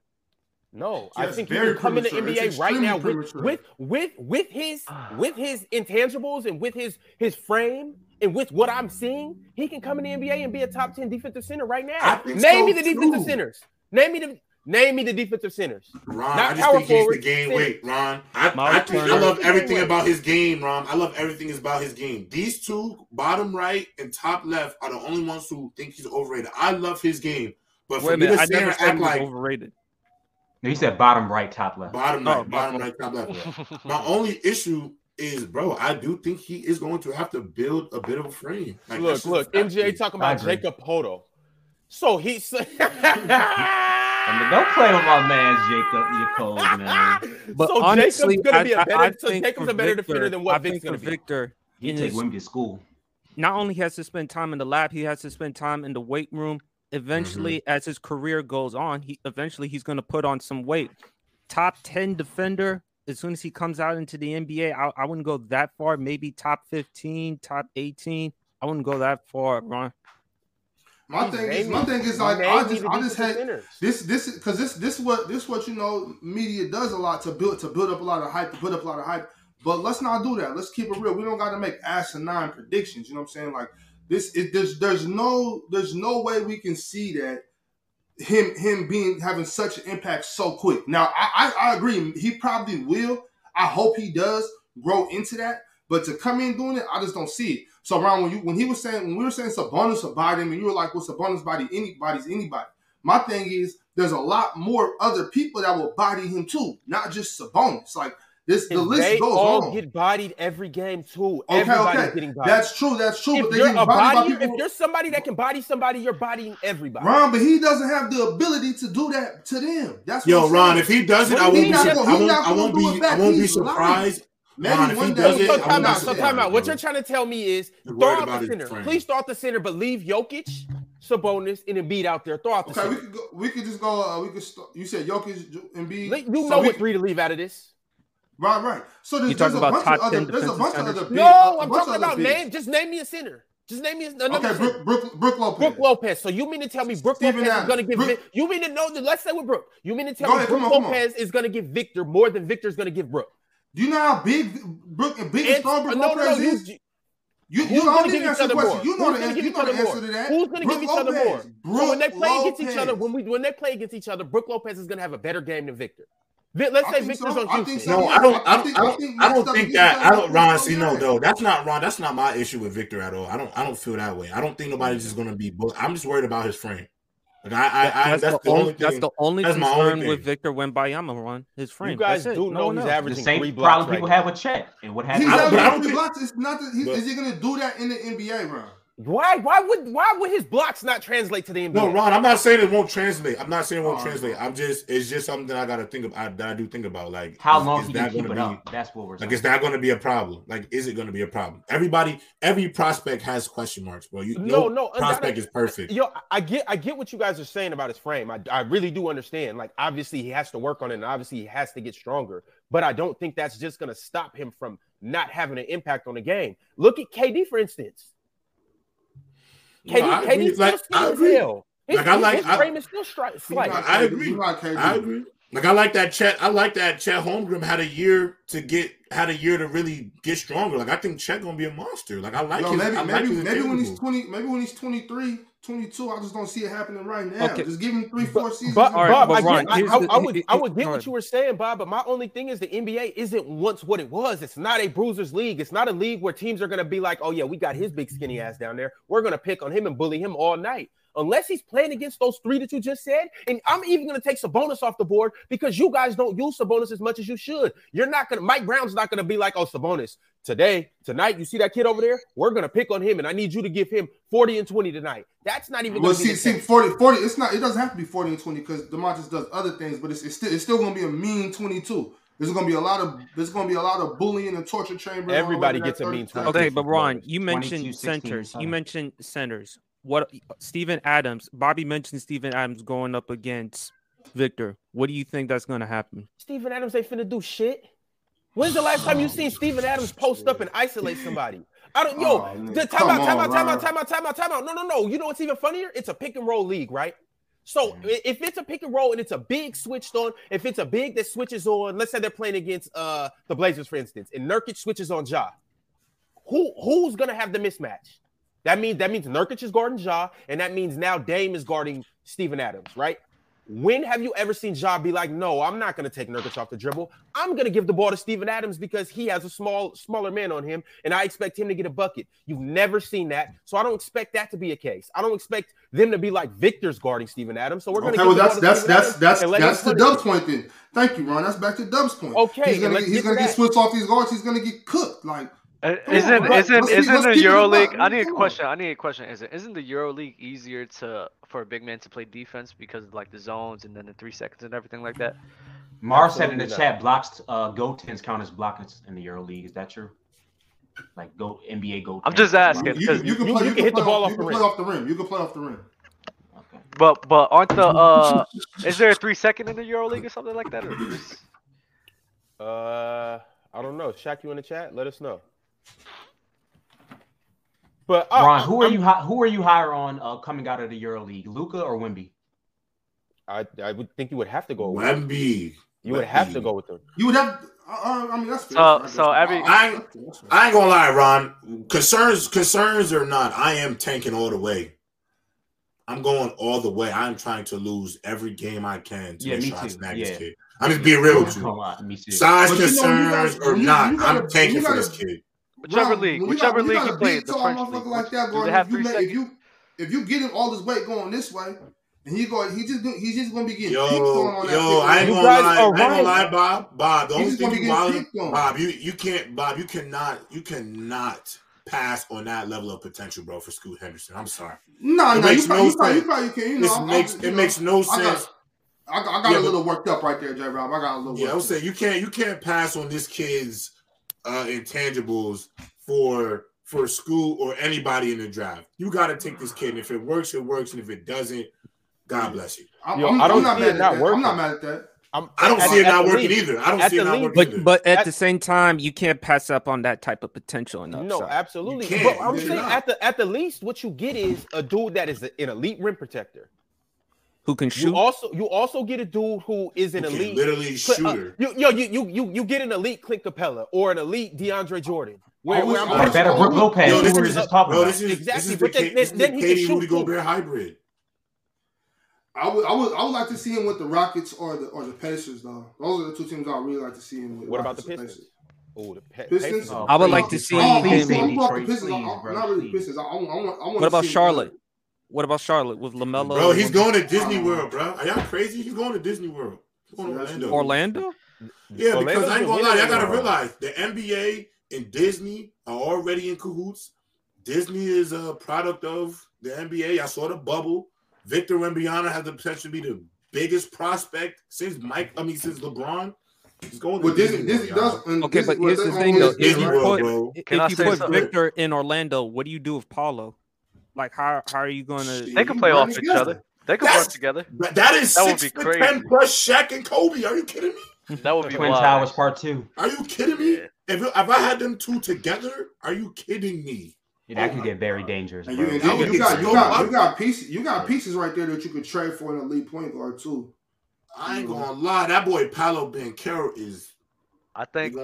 No, yes, I think you can come in the N B A right now with, with with with his with his intangibles and with his his frame and with what I'm seeing, he can come in the N B A and be a top ten defensive center right now. Name so me the too. defensive centers. Name me the name me the defensive centers. Ron, Not I just think forward, he's the game. Centers. Wait, Ron, I, I, think, I love everything about his game, Ron. I love everything about his game. These two, bottom right and top left, are the only ones who think he's overrated. I love his game, but for Wait, me man, to say act he was like overrated. No, he said bottom right, top left. Bottom right, oh, bottom right, top left. My only issue is, bro, I do think he is going to have to build a bit of a frame. Like, look, look, M J talking about Jacob Poto. So he's... Don't play with my man, Jacob. You're cold, man. But so honestly, Jacob's gonna be a better, I, I so think Jacob's a better Victor, defender than what Vic's going to be. Victor, he takes women to school. Not only has to spend time in the lab, he has to spend time in the weight room. Eventually, mm-hmm. as his career goes on, he eventually he's going to put on some weight. Top ten defender as soon as he comes out into the N B A, I, I wouldn't go that far. Maybe top fifteen, top eighteen. I wouldn't go that far, Ron. My He's thing is, my thing is like I just, I just had centers. this, this, because this, this, what, this, what you know, media does a lot to build, to build up a lot of hype, to put up a lot of hype. But let's not do that. Let's keep it real. We don't got to make asinine predictions. You know what I'm saying? Like this, it, there's, there's no, there's no way we can see that him, him being having such an impact so quick. Now, I, I, I agree. He probably will. I hope he does grow into that. But to come in doing it, I just don't see it. So, Ron, when you when he was saying when we were saying Sabonis about him, and you were like, "Well, Sabonis body anybody's anybody." My thing is, there's a lot more other people that will body him too, not just Sabonis. Like this, and the list they goes all on. Get bodied every game too. Okay, Everybody's okay, getting bodied. That's true. That's true. If but they you're a body, if you're somebody that can body somebody, you're bodying everybody. Ron, but he doesn't have the ability to do that to them. That's yo, what Ron. Saying. If he does it, I won't. I won't be. I won't be surprised. Man, so time out. So time out. What you're trying to tell me is you're throw out the center. Friend. Please throw out the center, but leave Jokic, Sabonis, and Embiid out there. Throw out the okay, center. Okay, we could go, we could just go. Uh, we could. St you said Jokic, Embiid. Le you so know what three to leave out of this. Right, right. So there's, there's, a, bunch other, there's a bunch of other. Big, no, I'm talking about name. Just name me a center. Just name me another. Okay, Brook, Brook, Brook Lopez. Brook Lopez. So you mean to tell me Brook Steven Lopez Adams. is going to give? Brook. You mean to know that? Let's say with Brook. You mean to tell go me ahead, Brook on, Lopez is going to give Victor more than Victor's going to give Brook? Do you know how big Brook and big and Star Brook no, Lopez no, no, is? You, you, you know the answer to question. You know the answer, you know the answer to that. Who's going to give each other more? So when they play Lopez. against each other, when we when they play against each other, Brook Lopez is going to have a better game than Victor. Let's say Victor's so. on Houston. I so. No, I don't. I don't. I don't think, I don't think that. I don't. Ron, see, no, though. That's not Ron. That's not my issue with Victor at all. I don't. I don't feel that way. I don't think nobody's just going to be. I'm just worried about his frame. Like I, I, that's, I, that's the, the only. Thing. That's the only that's concern only with Victor Wembanyama, Ron. His frame. You guys that's do it. know no, he's no. averaging the same three blocks. Right people now. have with Chet and what happened. Is he going to do that in the N B A, Ron? Why? Why would? Why would his blocks not translate to the N B A? No, Ron. I'm not saying it won't translate. I'm not saying it won't All translate. Right. I'm just. It's just something I got to think about. That I do think about. Like how is, long is he that can keep it be, up? That's what we're. Like, is that going to be a problem? Like, is it going to be a problem? Everybody, every prospect has question marks, bro. You no, no, no prospect I, is perfect. Yo, I get, I get what you guys are saying about his frame. I, I really do understand. Like, obviously, he has to work on it, and obviously, he has to get stronger. But I don't think that's just going to stop him from not having an impact on the game. Look at K D, for instance. K D, no, K D still like, still still. His, like I like his frame I, is still slight. You know, I agree. I agree. Like I like that Chet. I like that Chet Holmgren had a year to get had a year to really get stronger. Like I think Chet gonna be a monster. Like I like Yo, his, maybe I like maybe, maybe when he's twenty, maybe when he's twenty-three, twenty-two, I just don't see it happening right now. Okay. Just give him three, but, four seasons. But, right, Bob, but Ron, I, I, I would I would get what you were saying, Bob. But my only thing is the N B A isn't once what it was. It's not a bruisers league. It's not a league where teams are gonna be like, oh yeah, we got his big skinny ass down there. We're gonna pick on him and bully him all night. Unless he's playing against those three that you just said, and I'm even going to take Sabonis off the board because you guys don't use Sabonis as much as you should. You're not going to – Mike Brown's not going to be like, oh, Sabonis, today, tonight, you see that kid over there? We're going to pick on him, and I need you to give him forty and twenty tonight. That's not even well, going to be see, see, forty, forty, it's not, it doesn't have to be forty and twenty because DeMontis does other things, but it's, it's still, it's still going to be a mean twenty-two. There's going to be a lot of there's going to be a lot of bullying and torture chamber. Everybody gets a mean twenty-two. Okay, but Ron, you mentioned centers. You mentioned centers. What Steven Adams, Bobby mentioned Steven Adams going up against Victor. What do you think that's going to happen? Steven Adams ain't finna do shit. When's the last time you seen Steven Adams post up and isolate somebody? I don't, yo, oh, the time out, time out, time out, time out, time out, time out. No, no, no. You know what's even funnier? It's a pick and roll league, right? So if it's a pick and roll and it's a big switched on, if it's a big that switches on, let's say they're playing against uh, the Blazers, for instance, and Nurkic switches on Ja, who who's going to have the mismatch? That means that means Nurkic is guarding Ja, and that means now Dame is guarding Steven Adams, right? When have you ever seen Ja be like, no, I'm not going to take Nurkic off the dribble. I'm going to give the ball to Steven Adams because he has a small, smaller man on him, and I expect him to get a bucket. You've never seen that, so I don't expect that to be a case. I don't expect them to be like Victor's guarding Steven Adams, so we're going okay, well, to that's that's that's that's that's the Dubs point then. Thank you, Ron. That's back to Dubs point. Okay, he's going to get, get switched off these guards. He's going to get cooked like. Uh, isn't on, isn't let's isn't the EuroLeague? I need a question. I need a question. Is it isn't the EuroLeague easier to for a big man to play defense because of like the zones and then the three seconds and everything like that? Mar said in the chat, blocks uh, go tens count as blockers in the EuroLeague. Is that true? Like go N B A go. I'm just asking because you, you, you, you, you, you can hit the ball off, off the rim. You can play off the rim. You can play off the rim. Okay. But but aren't the uh? Is there a three second in the EuroLeague or something like that? Or Uh, I don't know. Shaq, you in the chat? Let us know. But uh, Ron, who are I'm, you? Who are you higher on uh, coming out of the EuroLeague, Luka or Wemby? I I would think you would have to go with Wemby. You Wemby. would have to go with him. You would have. Uh, I mean, that's fair. So, so every I ain't, I ain't gonna lie, Ron. Concerns, concerns or not, I am tanking all the way. I'm going all the way. I'm trying to lose every game I can to yeah, make sure I snag yeah. this kid. I'm just being real with you. Size concerns you know, you guys, or you, not, you gotta, I'm tanking gotta, for this kid. Whichever Ron, league, whichever league you play, the French league. Like that, bro, if, you make, if you if you get him all this weight going this way, and he go, he just he's just gonna be getting yo, peaked on. on that yo, I ain't, gonna lie, I ain't gonna lie, Bob. Bob, the only thing you wild, Bob, you you can't, Bob, you cannot, you cannot pass on that level of potential, bro, for Scoot Henderson. I'm sorry. No, it no, you probably, no you, probably, you probably can. You know, this makes it know, makes no sense. I got, I got yeah, a little but, worked up right there, J. Rob. I got a little. Yeah, I was saying you can't you can't pass on this kid's uh, intangibles for for school or anybody in the draft. You got to take this kid, and if it works, it works, and if it doesn't, God bless you. I'm, Yo, I'm, I don't I'm not mad at that. Working. I'm not mad at that. I'm, I don't at, see it not working league. either. I don't at see it not league. working. But either. but at, at the same time, you can't pass up on that type of potential. Enough, no, so. absolutely. But I'm saying not. at the at the least, what you get is a dude that is an elite rim protector. Who can shoot? You also, you also get a dude who is an who elite, literally shooter. Uh, you, yo, you, you, you, you get an elite Clint Capella or an elite DeAndre Jordan. Where, where I'm or better Brook Lopez. Yo, this is, is top yo, this is, exactly. This is the, then, the Katie Rudy Gobert hybrid. I would, I would, I would like to see him with the Rockets or the or the Pacers though. Those are the two teams I would really like to see him with. What Rockets about the Pistons? Oh, the Pe- Pistons. Pistons? Oh, I would like to see him. Please, I'm not really Pistons. I want. What about Charlotte? What about Charlotte with LaMelo? Bro, he's going to Disney World, bro. Are y'all crazy? He's going to Disney World. He's going to Orlando. Orlando? Yeah, Orlando's because I ain't going to lie. Y'all got to realize the N B A and Disney are already in cahoots. Disney is a product of the N B A. I saw the bubble. Victor Wembanyama has the potential to be the biggest prospect since Mike. I mean, since LeBron. He's going to well, Disney, Disney does, Okay, Disney, but here's the thing, though. If you put, world, if you put Victor in Orlando, what do you do with Paolo? Like, how how are you going to... They can play off each other. They can work together. That is six to ten plus Shaq and Kobe. Are you kidding me? That would be Twin Towers Part two. Are you kidding me? Yeah. If, if I had them two together, are you kidding me? Yeah, that oh, could get very dangerous. You, you, got, you, got, you, got pieces, you got pieces right there that you could trade for an elite point guard, too. I ain't going to lie. That boy Paolo Banchero is... I think...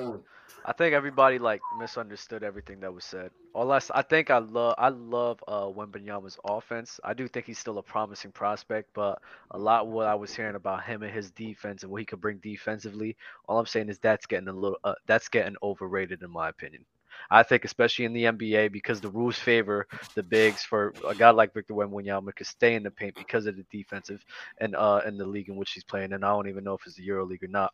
I think everybody like misunderstood everything that was said. Unless I think I love I love uh, Wembanyama's offense. I do think he's still a promising prospect, but a lot of what I was hearing about him and his defense and what he could bring defensively, all I'm saying is that's getting a little uh, that's getting overrated in my opinion. I think especially in the N B A because the rules favor the bigs for a guy like Victor Wembanyama could stay in the paint because of the defensive and uh in the league in which he's playing. And I don't even know if it's the EuroLeague or not.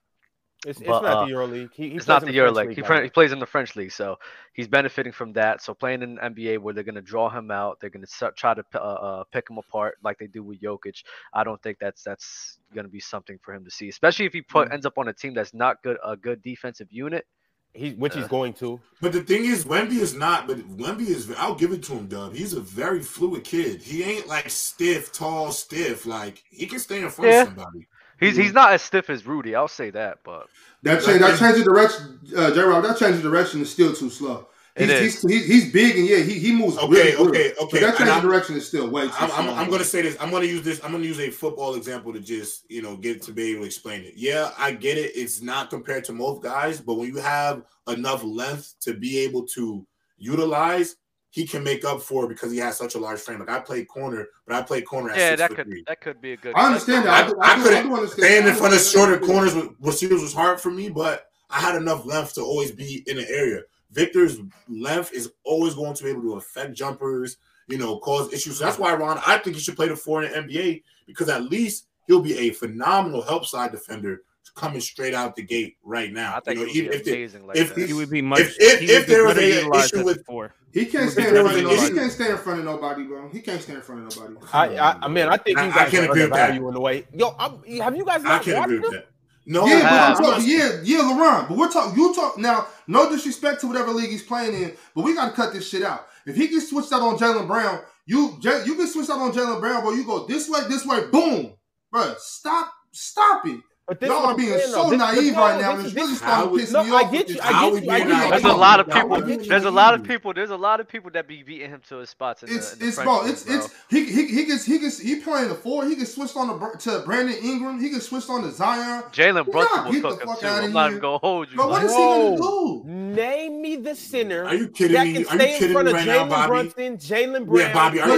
It's, but, it's not uh, the EuroLeague. He, he it's not the EuroLeague. League, he, right? he plays in the French league, so he's benefiting from that. So playing in the N B A where they're going to draw him out, they're going to try to uh, uh, pick him apart like they do with Jokic. I don't think that's that's going to be something for him to see, especially if he put, mm-hmm. ends up on a team that's not good a good defensive unit. He, which uh, he's going to. But the thing is, Wemby is not. But Wemby is. I'll give it to him, Dub. He's a very fluid kid. He ain't like stiff, tall, stiff. Like he can stay in front yeah. of somebody. He's he's not as stiff as Rudy. I'll say that, but that change that change of direction, uh, J-Rob. That change of direction is still too slow. He's, it is. He's, he's, he's big and yeah, he he moves. Okay, really okay, okay. But that change of direction is still way too I'm, slow. I'm, I'm gonna say this. I'm gonna use this. I'm gonna use a football example to just you know get to be able to explain it. Yeah, I get it. It's not compared to most guys, but when you have enough length to be able to utilize. He can make up for it because he has such a large frame. Like I played corner, but I played corner at yeah, six that foot could, three. That could be a good. I understand that. I, I, I couldn't stand in front of shorter corners with receivers was hard for me, but I had enough length to always be in the area. Victor's length is always going to be able to affect jumpers, you know, cause issues. So that's why, Ron, I think he should play the four in the N B A because at least he'll be a phenomenal help side defender. Coming straight out the gate right now. I think you know, he would if be amazing. They, like if, he would be much. If, if, if there was an issue with four, he can't stand. He, he can't stand in front of nobody, bro. He can't stand in front of nobody. I, I, I mean, I think I, you guys I can't agree with that. You in the way, yo, I'm, have you guys? Not I can't agree with them? that. No, yeah, nah, but I'm talking, yeah, yeah, LeBron. But we're talking. You talk now. No disrespect to whatever league he's playing in, but we gotta cut this shit out. If he gets switched out on Jaylen Brown, you you can switch out on Jaylen Brown, bro. You go this way, this way, boom, bro. Stop, stop it. But this y'all are being so this, naive this, right now. This, this, this is starting to piss no, me off. I get you. I get you. I get you. There's a lot of people. There's a lot of people. There's a lot of people that be beating him to his spots. In the, it's in the it's ball. It's bro. it's he he he gets he gets he playing the four. He gets switched on the, to Brandon Ingram. He gets switched on to Zion. Jalen Brunson will cook him too. I'm not even gonna hold you. But what is he gonna do? Name me the center. Are you kidding me? Are you kidding me right now, Bobby? Jalen Brunson. Yeah, Bobby. Are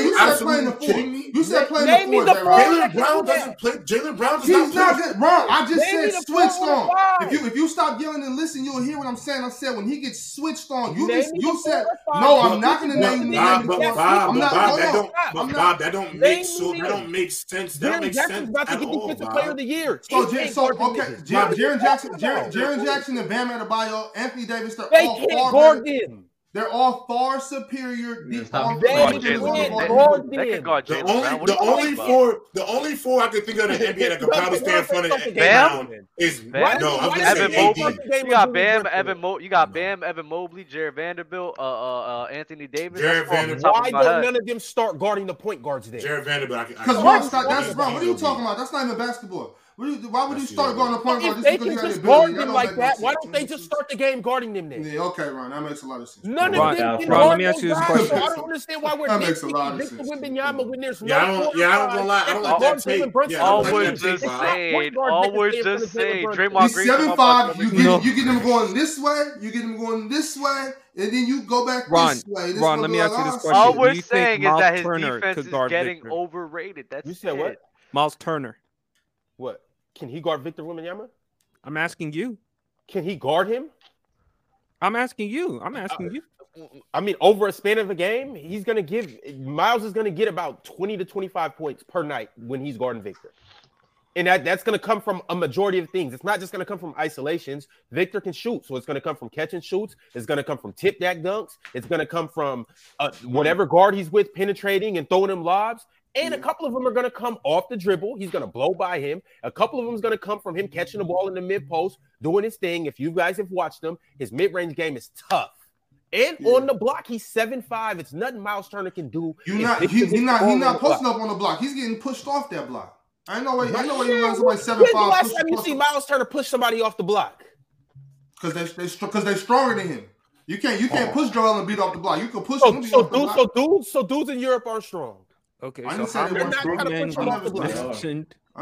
you absolutely kidding me? You said playing the four. Jalen Brown. Play, Jalen Brown does He's not play. That wrong. I just Maybe said switched on. If you if you stop yelling and listen, you'll hear what I'm saying. I said when he gets switched on, you just, you said no. I'm not gonna name him. Bob, but Bob, but Bob, that don't, but Bob, that don't make so that don't make sense. That don't make sense about to get defensive player of the year. So okay, Jaren Jackson, Jaren Jackson, and Bam Adebayo, Anthony Davis, they're all far better. They're all far superior. Yes, on they guard they, they, they can guard the only, the only four, the only four I could think of in the N B A that could probably stand in front of Bam is Bam. No, I'm just saying A D. You got Bam, Evan Mo, you got Bam, Evan Mobley, Jared Vanderbilt, uh, uh, uh, Anthony Davis. Jared Vanderbilt. Why don't none of them start guarding the point guards there? Jared Vanderbilt. Because Mark's not. That's wrong. What are you talking about? That's not even basketball. Why would you start going to point guard? If they can just guard them like that, why don't they just start the game guarding them then? Yeah, okay, Ron, that makes a lot of sense. None of them can guard those guys, so I don't understand why we're nitpicking Victor Wembanyama when there's no point guard. Yeah, I don't gonna lie. I don't like that take. Always just say, always just say, Draymond Green. He's seven five, you get him going this way, you get him going this way. And then you go back Ron, this way. This Ron, let me ask you this question. All we're saying is that his defense is getting overrated. That's it. You said what? Myles Turner. What? Can he guard Victor Wembanyama? I'm asking you. Can he guard him? I'm asking you. I'm asking uh, you. I mean, over a span of a game, he's going to give – Miles is going to get about twenty to twenty-five points per night when he's guarding Victor. And that, that's going to come from a majority of things. It's not just going to come from isolations. Victor can shoot, so it's going to come from catch and shoots. It's going to come from tip-back dunks. It's going to come from uh, whatever guard he's with penetrating and throwing him lobs. And a couple of them are going to come off the dribble. He's going to blow by him. A couple of them is going to come from him catching the ball in the mid-post, doing his thing. If you guys have watched him, his mid-range game is tough. And yeah. on the block, he's seven five. It's nothing Miles Turner can do. You're not, he, he not, he's not posting block. Up on the block. He's getting pushed off that block. I know what, I know what he runs away seven five. When's the last time you see Miles Turner push somebody off the block? Because they, they, because they're stronger than him. You can't, you can't oh. push Joel Embiid off the block. You can push so, him. So, dude, block. So, dudes, so dudes in Europe are strong. Okay, so I'm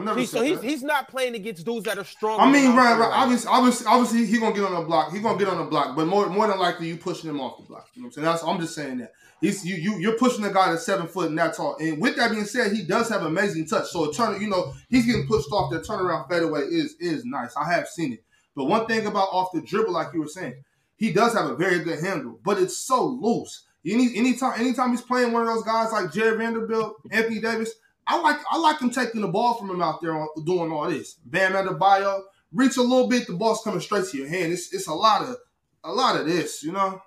not he's, so he's, he's not playing against dudes that are strong. I mean, right, right. Obviously, obviously, obviously, he's gonna get on the block. He's gonna get on the block, but more, more than likely, you pushing him off the block. You know what I'm saying? That's, I'm just saying that he's you, you, you're pushing a guy that's seven foot and that's all. And with that being said, he does have amazing touch. So a turn, you know, he's getting pushed off. The turnaround fadeaway is is nice. I have seen it. But one thing about off the dribble, like you were saying, he does have a very good handle, but it's so loose. Any anytime, anytime he's playing one of those guys like Jared Vanderbilt, Anthony Davis, I like I like him taking the ball from him out there on, doing all this. Bam Adebayo, reach a little bit, the ball's coming straight to your hand. It's it's a lot of a lot of this, you know.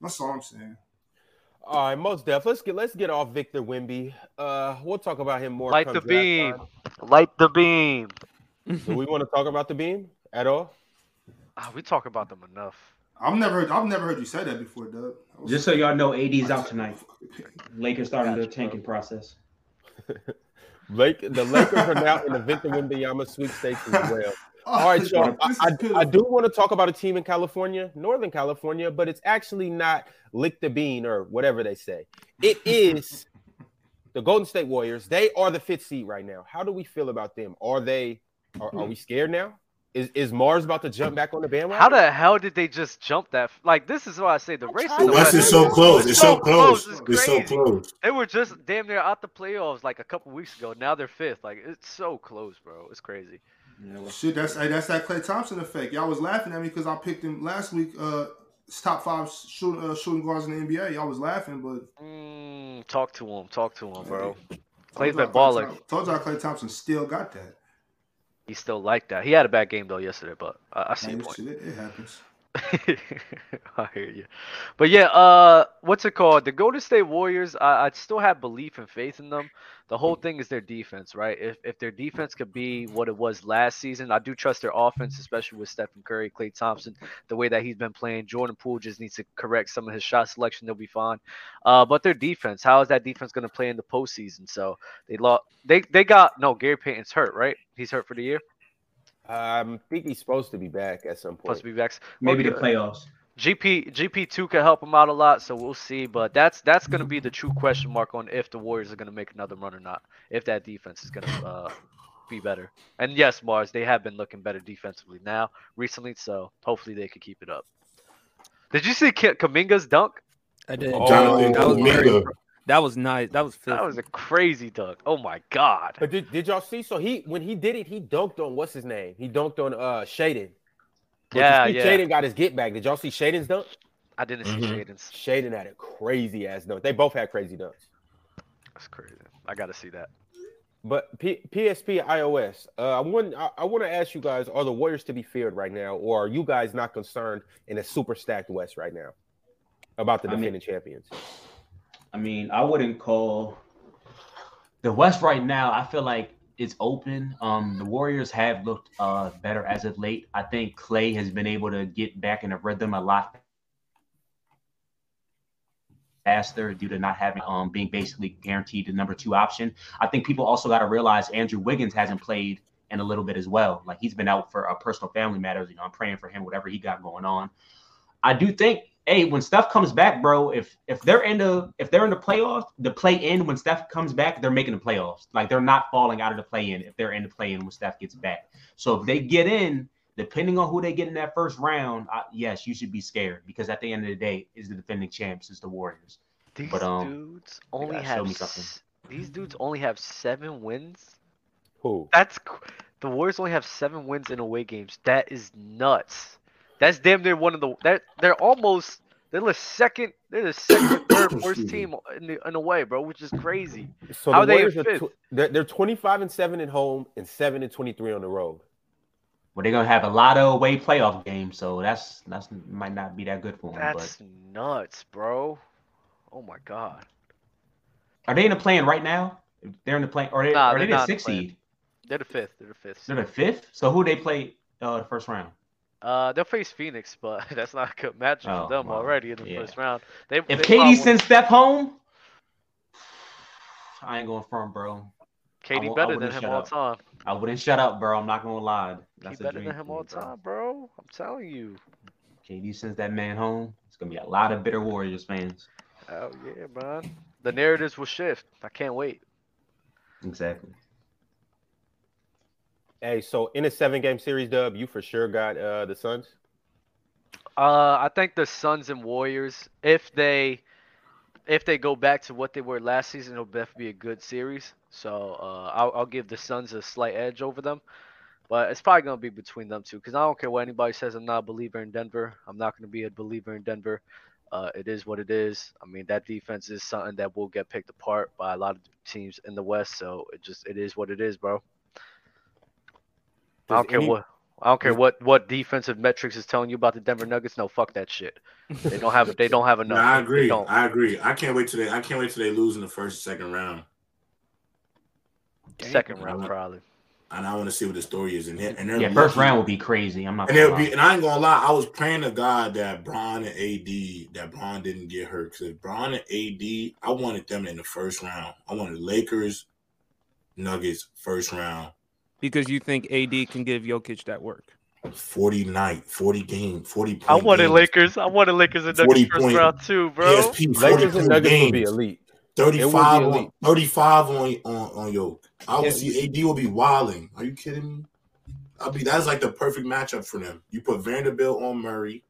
That's all I'm saying. All right, most def. Let's get let's get off Victor Wemby. Uh, we'll talk about him more. Light the beam. Time. Light the beam. Do we want to talk about the beam at all? Oh, we talk about them enough. I've never heard. I've never heard you say that before, Doug. Just so y'all know, A D's out tonight. Lakers starting their tanking process. Lake, the Lakers are now in the Victor Wembanyama sweepstakes as well. All right, y'all. I, I, I do want to talk about a team in California, Northern California, but it's actually not lick the bean or whatever they say. It is the Golden State Warriors. They are the fifth seed right now. How do we feel about them? Are they? Are, are we scared now? Is is Mars about to jump back on the bandwagon? How the hell did they just jump that? Like, this is why I say the race is the West is so close. It's so close. It's so close. They were just damn near out the playoffs like a couple weeks ago. Now they're fifth. Like, it's so close, bro. It's crazy. Yeah, well, shit, that's that's that Klay Thompson effect. Y'all was laughing at me because I picked him last week. Uh, top five shoot, uh, shooting guards in the N B A. Y'all was laughing, but mm, talk to him. Talk to him, bro. Klay's been balling. Told y'all Klay Thompson still got that. He's still like that. He had a bad game though yesterday, but I, I see your point. It happens. I hear you, but yeah, uh, what's it called? The Golden State Warriors. I I'd still have belief and faith in them. The whole thing is their defense, right? If if their defense could be what it was last season, I do trust their offense, especially with Stephen Curry, Klay Thompson, the way that he's been playing. Jordan Poole just needs to correct some of his shot selection; they'll be fine. Uh, but their defense, how is that defense going to play in the postseason? So they lost. They they got no. Gary Payton's hurt, right? He's hurt for the year. Um, I think he's supposed to be back at some point. Supposed to be back. Maybe well, the playoffs. G P G P two could help him out a lot, so we'll see. But that's that's going to be the true question mark on if the Warriors are going to make another run or not. If that defense is going to uh, be better. And yes, Mars, they have been looking better defensively now recently, so hopefully they could keep it up. Did you see K- Kuminga's dunk? I did. Oh, Jonathan that was Kuminga. That was nice. That was filthy. That was a crazy dunk. Oh my god! But did, did y'all see? So he when he did it, he dunked on what's his name? He dunked on uh Shaden. But yeah, yeah. Shaden got his get back. Did y'all see Shaden's dunk? I didn't mm-hmm. see Shaden's. Shaden had a crazy ass dunk. They both had crazy dunks. That's crazy. I gotta see that. But P- PSP iOS. Uh, I want I, I want to ask you guys: are the Warriors to be feared right now, or are you guys not concerned in a super stacked West right now about the defending I mean, champions? I mean, I wouldn't call the West right now. I feel like it's open. Um, the Warriors have looked uh, better as of late. I think Klay has been able to get back in a rhythm a lot faster due to not having um being basically guaranteed the number two option. I think people also got to realize Andrew Wiggins hasn't played in a little bit as well. Like he's been out for uh, personal family matters. You know, I'm praying for him, whatever he got going on. I do think. Hey, when Steph comes back, bro, if if they're in the if they're in the playoffs, the play-in when Steph comes back, they're making the playoffs. Like they're not falling out of the play-in if they're in the play-in when Steph gets back. So if they get in, depending on who they get in that first round, I, yes, you should be scared because at the end of the day, it's the defending champs, it's the Warriors. These but, um, dudes only have s- these dudes only have seven wins. Who? That's the Warriors only have seven wins in away games. That is nuts. That's damn near one of the that they're, they're almost they're the second they're the second third worst team in the in a way, bro, which is crazy. So how the Warriors are they in fifth? Are tw- they're, they're twenty-five and seven at home and seven and twenty-three on the road. Well, they're gonna have a lot of away playoff games, so that's that's might not be that good for them. That's but. nuts, bro. Oh my god. Are they in the play-in right now? They're in the play. Or they nah, are they the sixth seed? They're the fifth. They're the fifth. They're the fifth. So who they play uh, the first round? Uh, they'll face Phoenix, but that's not a good matchup oh, for them well, already in the yeah. first round. They, if they K D sends Steph home, I ain't going firm, bro. K D better than him all time. I wouldn't shut up, bro. I'm not going to lie. That's he better than him all time, bro. I'm telling you. K D sends that man home. It's going to be a lot of bitter Warriors fans. Oh, yeah, bro. The narratives will shift. I can't wait. Exactly. Hey, so in a seven-game series, Dub, you for sure got uh, the Suns? Uh, I think the Suns and Warriors, if they if they go back to what they were last season, it'll definitely be a good series. So uh, I'll, I'll give the Suns a slight edge over them. But it's probably going to be between them two because I don't care what anybody says. I'm not a believer in Denver. I'm not going to be a believer in Denver. Uh, it is what it is. I mean, that defense is something that will get picked apart by a lot of teams in the West. So it just it is what it is, bro. I don't care any, what I don't care what, what defensive metrics is telling you about the Denver Nuggets. No, fuck that shit. They don't have they don't have enough. No, I agree. I agree. I can't wait till they I can't wait till they lose in the first and second round. Second Dang. round wanna, probably. And I want to see what the story is in here. And yeah, first round would be crazy. I'm not. And it'll be. And I ain't gonna lie. I was praying to God that Bron and A D that Bron didn't get hurt because if Bron and A D, I wanted them in the first round. I wanted Lakers, Nuggets first round. Because you think A D can give Jokic that work. forty night, forty game, forty point I wanted games. Lakers. I wanted Lakers and Nuggets first point. Round too, bro. P S P, Lakers and Nuggets games. Will be elite. thirty-five, be elite. On, thirty-five on, on, on Jokic. I would see A D will be wilding. Are you kidding me? I'll be that's like the perfect matchup for them. You put Vanderbilt on Murray,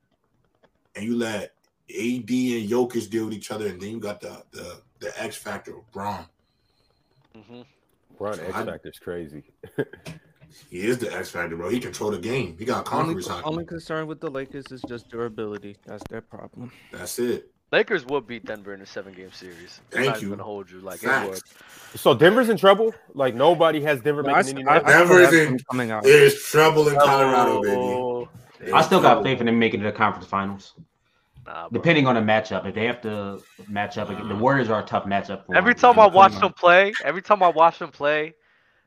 and you let A D and Jokic deal with each other, and then you got the the, the X factor of Bron. Mm-hmm. Bron, X Factor's crazy. He is the X Factor, bro. He controlled the game. He got conquerors. Only, only concern with the Lakers is just durability. That's their problem. That's it. Lakers will beat Denver in a seven-game series. Thank Everybody's you. Gonna hold you like it so Denver's in trouble. Like nobody has Denver no, making I, any. I, Denver's in. Coming out. There's trouble in Colorado, oh, baby. It's I still got cool. faith in them making it to the conference finals. Nah, depending on the matchup, if they have to match up, the Warriors are a tough matchup. For every them. time I watch them play, every time I watch them play,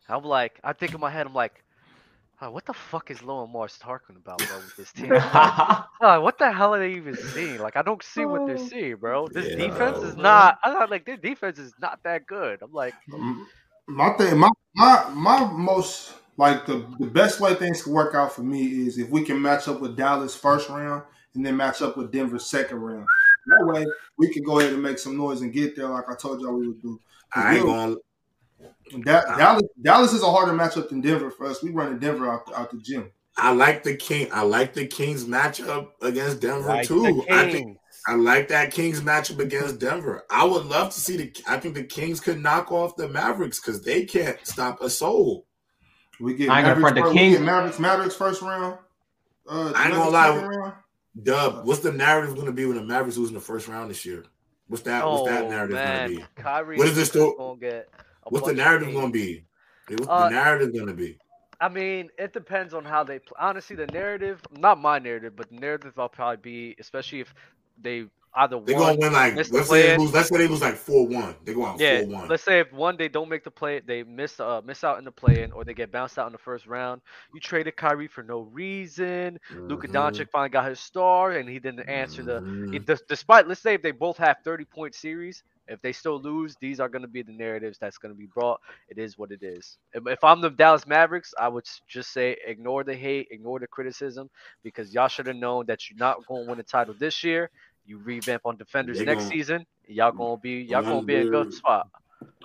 I'm like, I think in my head, I'm like, oh, what the fuck is Lauren Morris talking about, bro, with this team? Like, oh, what the hell are they even seeing? Like, I don't see what they're seeing, bro. This yeah, defense is not. I'm not like their defense is not that good. I'm like, my thing, my my my most like the, the best way things can work out for me is if we can match up with Dallas first round and then match up with Denver second round. That way, we can go ahead and make some noise and get there, like I told y'all we would do. I ain't gonna. That, Dallas, Dallas is a harder matchup than Denver for us. We run in Denver out, out the gym. I like the King. I like the Kings matchup against Denver like too. I think I like that Kings matchup against Denver. I would love to see the. I think the Kings could knock off the Mavericks because they can't stop a soul. We get, I Mavericks, first, the Kings. We get Mavericks. Mavericks first round. Uh, I ain't gonna lie. Dub, what's the narrative going to be when the Mavericks lose in the first round this year? What's that? Oh, what's that narrative going to be? Kyrie what is this still? Get What's the narrative going to be? What's uh, the narrative going to be? I mean, it depends on how they play. Honestly, the narrative, not my narrative, but the narrative I'll probably be, especially if they either won. They're going to win like, let's say, they lose, let's say they lose like four one. They're going yeah, four one. Let's say if one, they don't make the play, they miss uh, miss out in the play-in, or they get bounced out in the first round. You traded Kyrie for no reason. Mm-hmm. Luka Doncic finally got his star, and he didn't answer mm-hmm. the it, – despite, let's say if they both have thirty-point series – if they still lose, these are going to be the narratives that's going to be brought. It is what it is. If I'm the Dallas Mavericks, I would just say ignore the hate, ignore the criticism, because y'all should have known that you're not going to win a title this year. You revamp on defenders next gonna, season. Y'all going to be y'all wonder, gonna be in a good spot.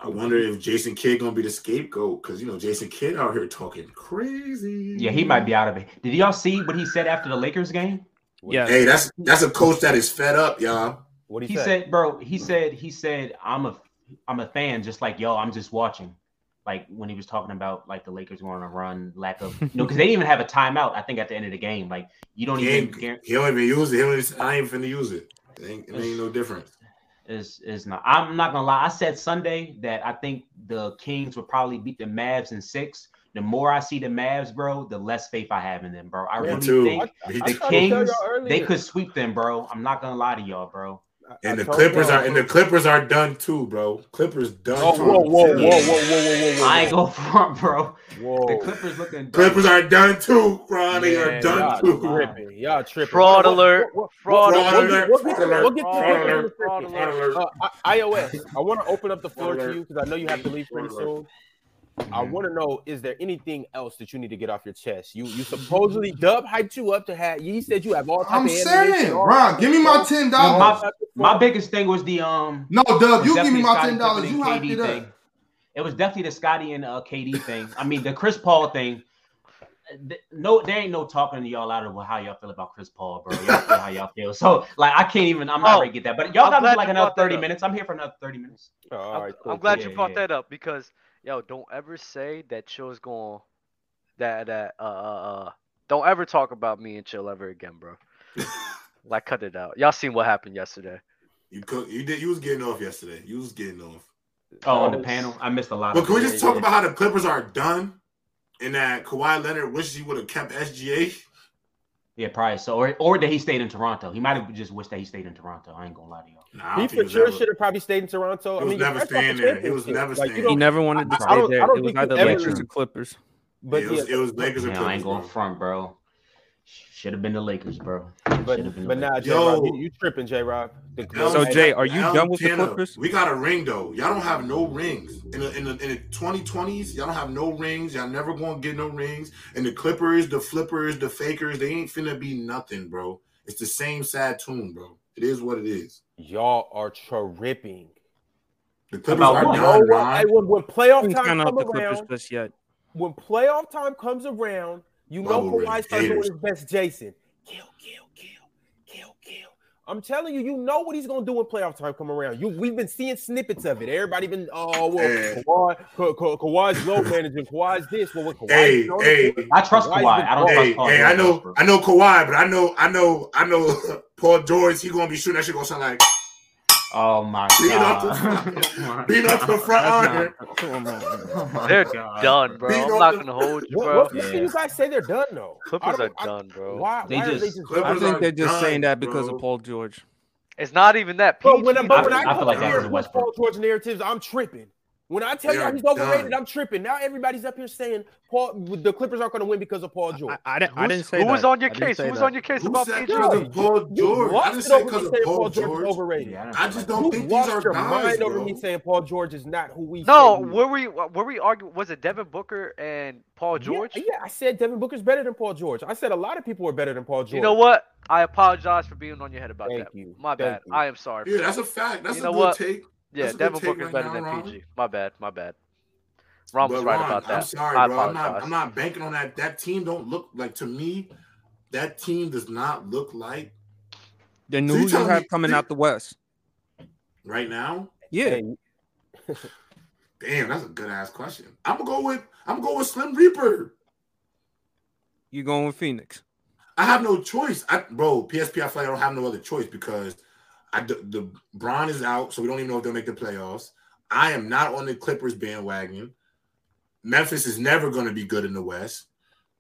I wonder if Jason Kidd going to be the scapegoat, because, you know, Jason Kidd out here talking crazy. Yeah, he might be out of it. Did y'all see what he said after the Lakers game? Yeah. Hey, that's, that's a coach that is fed up, y'all. What he say? said, bro, he said, he said, I'm a, I'm a fan, just like yo, I'm just watching. Like when he was talking about like the Lakers going on a run, lack of, you know, because they didn't even have a timeout. I think at the end of the game, like you don't he even. He don't even use it. He don't even, I ain't finna use it. It ain't, it ain't no different. Is is not. I'm not gonna lie. I said Sunday that I think the Kings would probably beat the Mavs in six. The more I see the Mavs, bro, the less faith I have in them, bro. I Me really too. think I, I, the I Kings they could sweep them, bro. I'm not gonna lie to y'all, bro. And the Clippers are and the Clippers are done too, bro. Clippers done. Whoa, whoa, whoa, whoa, whoa, whoa, whoa! I ain't go front, bro. The Clippers looking. Clippers are done too, bro. They are done too. Y'all tripping. Fraud alert! Fraud alert! Fraud alert! Fraud alert! iOS. I want to open up the floor to you because I know you have to leave pretty soon. I want to know: is there anything else that you need to get off your chest? You you supposedly Dub hyped you up to have. He said you have all type I'm of saying, bro. Give me my ten dollars. No, my, my biggest thing was the um. No, Dub, you give me my ten dollars. You hyped it up. It was definitely the Scottie and uh, K D thing. I mean, the Chris Paul thing. No, there ain't no talking to y'all out of how y'all feel about Chris Paul, bro. Y'all feel how y'all feel. So, like, I can't even. I'm not oh, ready to get that. But y'all got like another thirty minutes. I'm here for another thirty minutes. Oh, all right, cool. I'm glad yeah, you brought yeah. that up because. Yo, don't ever say that Chill's going that that uh, uh uh don't ever talk about me and Chill ever again, bro. Like cut it out. Y'all seen what happened yesterday. You could, you did you was getting off yesterday. You was getting off. Oh, on the panel. I missed a lot. But of can we just talk yeah. about how the Clippers are done and that Kawhi Leonard wishes he would have kept S G A? Yeah, probably so. Or, or that he stayed in Toronto. He might have just wished that he stayed in Toronto. I ain't gonna lie to y'all. Nah, he for sure should have probably stayed in Toronto. He was I mean, never staying the there. He was never like, staying. He never wanted to I, stay I don't, there. I don't it was either Lakers or Clippers. But it was, yeah. it was Lakers or Clippers. I ain't going front, bro. Should have been the Lakers, bro. But, been but now, nah, J-Rob, you, you tripping, J-Rob. So, Jay, are you done with the Clippers? We got a ring, though. Y'all don't have no rings. In the, in the, in the twenty twenties, y'all don't have no rings. Y'all never going to get no rings. And the Clippers, the Flippers, the Fakers, they ain't finna be nothing, bro. It's the same sad tune, bro. It is what it is. Y'all are tripping. The Clippers About are done, right? When, when playoff time comes around, just yet. when playoff time comes around, you Bubble know Kawhi starts doing his best Jason. Kill, kill, kill, kill, kill. I'm telling you, you know what he's going to do when playoff time come around. You, We've been seeing snippets of it. Everybody been, oh, well, hey. Kawhi, Ka- Ka- Kawhi's low managing. Kawhi's this. Well, Kawhi, hey, Jordan, hey. Jordan, I trust Kawhi. Kawhi. I don't hey, trust Kawhi. Hey, I know, I know Kawhi, but I know, I know, I know Paul George, he's going to be shooting that shit going to sound like Oh my being god! Up being up the front on They're god, done, bro. Being I'm not gonna the... hold you, bro. What, what yeah. do you guys say they're done though? Clippers are I, done, bro. Why? They why just, are they just I think they're just done, saying that because bro. of Paul George. It's not even that. But when, but when I, I, I feel like that's West Paul George narratives, I'm tripping. When I tell they you he's overrated, done. I'm tripping. Now everybody's up here saying Paul, the Clippers aren't going to win because of Paul George. I, I, I, I didn't say who that. Was on your case? Who that. was on your case who about said because of Paul George? I didn't say because of Paul George. Overrated. Yeah, I, I just don't who think these are guys, bro. Over me saying Paul George is not who we. No, were we were we arguing? Was it Devin Booker and Paul George? Yeah, yeah, I said Devin Booker's better than Paul George. I said a lot of people are better than Paul George. You know what? I apologize for being on your head about Thank that. You. My Thank bad. You. I am sorry. Yeah, that's a fact. That's a good take. Yeah, that's Devin Booker's right better now, than P G. Ron. My bad, my bad. Ron was right Ron, about that. I'm sorry, I bro. I'm not, I'm not banking on that. That team don't look like, to me, that team does not look like. Then who you have me, coming they, out the West? Right now? Yeah. Damn, that's a good-ass question. I'm going to go with I'm going with Slim Reaper. You going with Phoenix? I have no choice. I, bro, P S P, I feel like I don't have no other choice because – I, the, the Bron is out, so we don't even know if they'll make the playoffs. I am not on the Clippers bandwagon. Memphis is never going to be good in the West.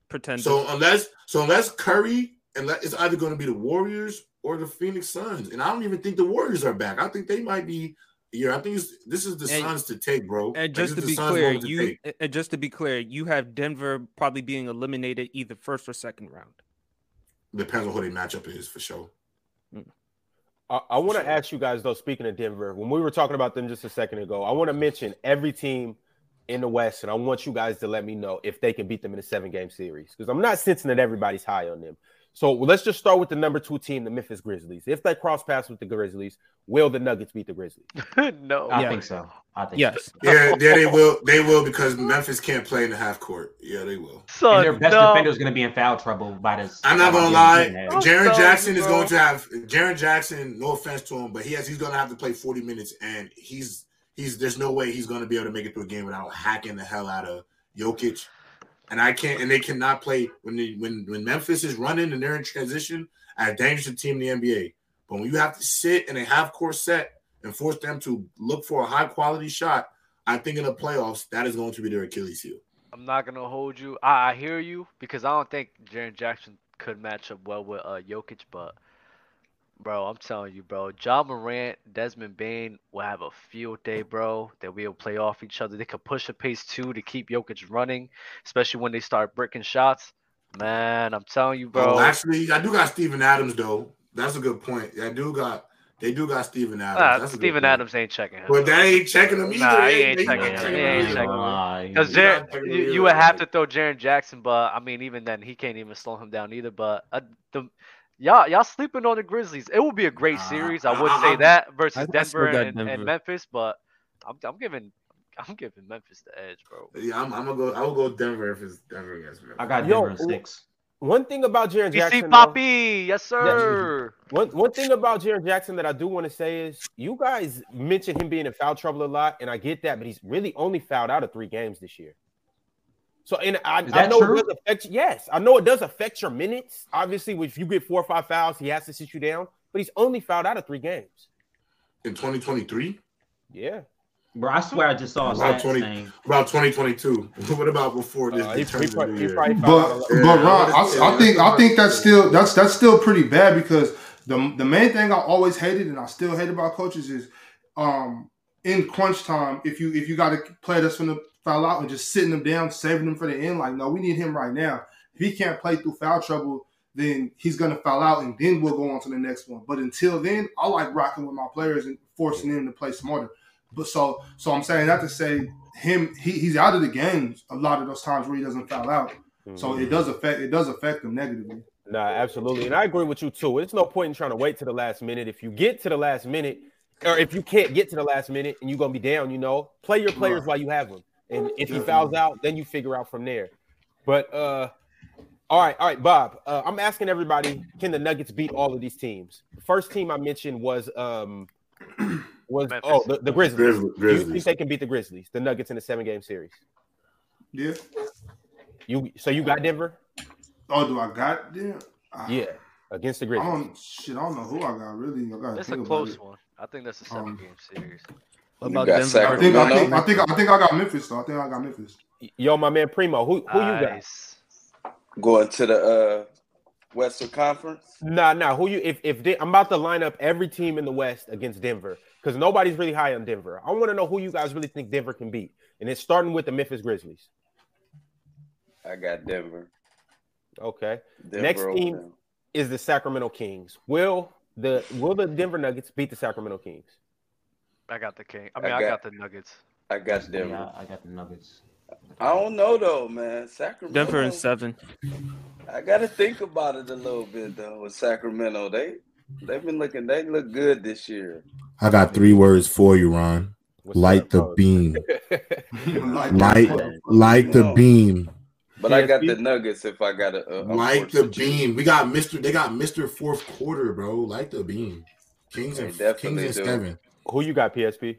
Pretend so unless so unless Curry, unless, it's either going to be the Warriors or the Phoenix Suns, and I don't even think the Warriors are back. I think they might be. Yeah, I think it's, this is the and, Suns to take, bro. And just like, to be clear, to you take. and just to be clear, you have Denver probably being eliminated either first or second round. Depends on who their matchup is for sure. Mm. I, I want to ask you guys, though, speaking of Denver, when we were talking about them just a second ago, I want to mention every team in the West, and I want you guys to let me know if they can beat them in a seven-game series because I'm not sensing that everybody's high on them. So let's just start with the number two team, the Memphis Grizzlies. If they cross paths with the Grizzlies, will the Nuggets beat the Grizzlies? No. I yeah. think so. I think yes. So. Yeah, yeah, they will. They will because Memphis can't play in the half court. Yeah, they will. So and their best no. defender is going to be in foul trouble by this. I'm not going to lie. Jaren Jackson is going to have – Jaren Jackson, no offense to him, but he has he's going to have to play forty minutes, and he's he's there's no way he's going to be able to make it through a game without hacking the hell out of Jokic. And I can't, and they cannot play when they, when when Memphis is running and they're in transition. A dangerous team in the N B A, but when you have to sit in a half court set and force them to look for a high quality shot, I think in the playoffs that is going to be their Achilles heel. I'm not gonna hold you. I, I hear you because I don't think Jaren Jackson could match up well with uh, Jokic, but bro, I'm telling you, bro, Ja Morant, Desmond Bane will have a field day, bro. That we'll play off each other. They could push a pace too to keep Jokic running, especially when they start bricking shots. Man, I'm telling you, bro. Oh, actually, I do got Steven Adams though. That's a good point. I do got they do got Steven Adams. Nah, That's Steven Adams ain't checking him. But that ain't checking him either. Nah, he ain't they checking him. He ain't checking him. Because you, you would have to throw Jaren Jackson, but I mean, even then, he can't even slow him down either. But uh, the Y'all, y'all sleeping on the Grizzlies. It will be a great series. I would say that versus Denver and, Denver and Memphis, but I'm, I'm giving, I'm giving Memphis the edge, bro. Yeah, I'm, I'm gonna go. I will go Denver if it's Denver against Memphis. I got Denver Yo, six. One thing about Jaren Jackson, you see Poppy, yes sir. One one thing about Jaren Jackson that I do want to say is you guys mentioned him being in foul trouble a lot, and I get that, but he's really only fouled out of three games this year. So and I, I know true? it does affect. Yes, I know it does affect your minutes. Obviously, if you get four or five fouls, he has to sit you down. But he's only fouled out of three games in twenty twenty-three. Yeah, bro, I swear I just saw about twenty, about twenty twenty-two. What about before this? Uh, he, he probably, he probably but but Ron, I, I think I think that's still that's that's still pretty bad because the the main thing I always hated and I still hate about coaches is um in crunch time if you if you got a player that's gonna foul out and just sitting them down, saving them for the end. Like, no, we need him right now. If he can't play through foul trouble, then he's going to foul out, and then we'll go on to the next one. But until then, I like rocking with my players and forcing them to play smarter. But so, so I'm saying that to say him, he, he's out of the games a lot of those times where he doesn't foul out. Mm-hmm. So it does affect it does affect him negatively. Nah, absolutely, and I agree with you too. It's no point in trying to wait to the last minute. If you get to the last minute, or if you can't get to the last minute and you're going to be down, you know, play your players right. while you have them. And if he fouls out, then you figure out from there. But, uh, all right, all right, Bob, uh, I'm asking everybody, can the Nuggets beat all of these teams? The first team I mentioned was um, was Memphis. oh the, the Grizzlies. Grizzlies. Do you think they can beat the Grizzlies, the Nuggets in a seven-game series? Yeah. You So you got Denver? Oh, do I got Denver? Yeah, against the Grizzlies. I don't, shit, I don't know who I got, really. I got That's a close one. I think that's a seven game series. What about Denver? I think, I, think, I, think, I think I got Memphis though. I think I got Memphis. Yo, my man Primo, who who nice. You got? Going to the uh, Western Conference? Nah, nah. Who you? If if De- I'm about to line up every team in the West against Denver because nobody's really high on Denver. I want to know who you guys really think Denver can beat, and it's starting with the Memphis Grizzlies. I got Denver. Okay. Denver Next team them. Is the Sacramento Kings. Will the Will the Denver Nuggets beat the Sacramento Kings? I got the King. I mean, I got, I got the Nuggets. I got Denver. Yeah, I got the Nuggets. I don't know though, man. Sacramento. Denver in seven. I gotta think about it a little bit though. With Sacramento, they they've been looking. They look good this year. I got three words for you, Ron. What's light the called? Beam. light light the no. beam. But I got the Nuggets if I got a, a like the beam. We got Mister They got Mister Fourth Quarter, bro. Like the beam. Kings and Kings and seven. Who you got, P S P?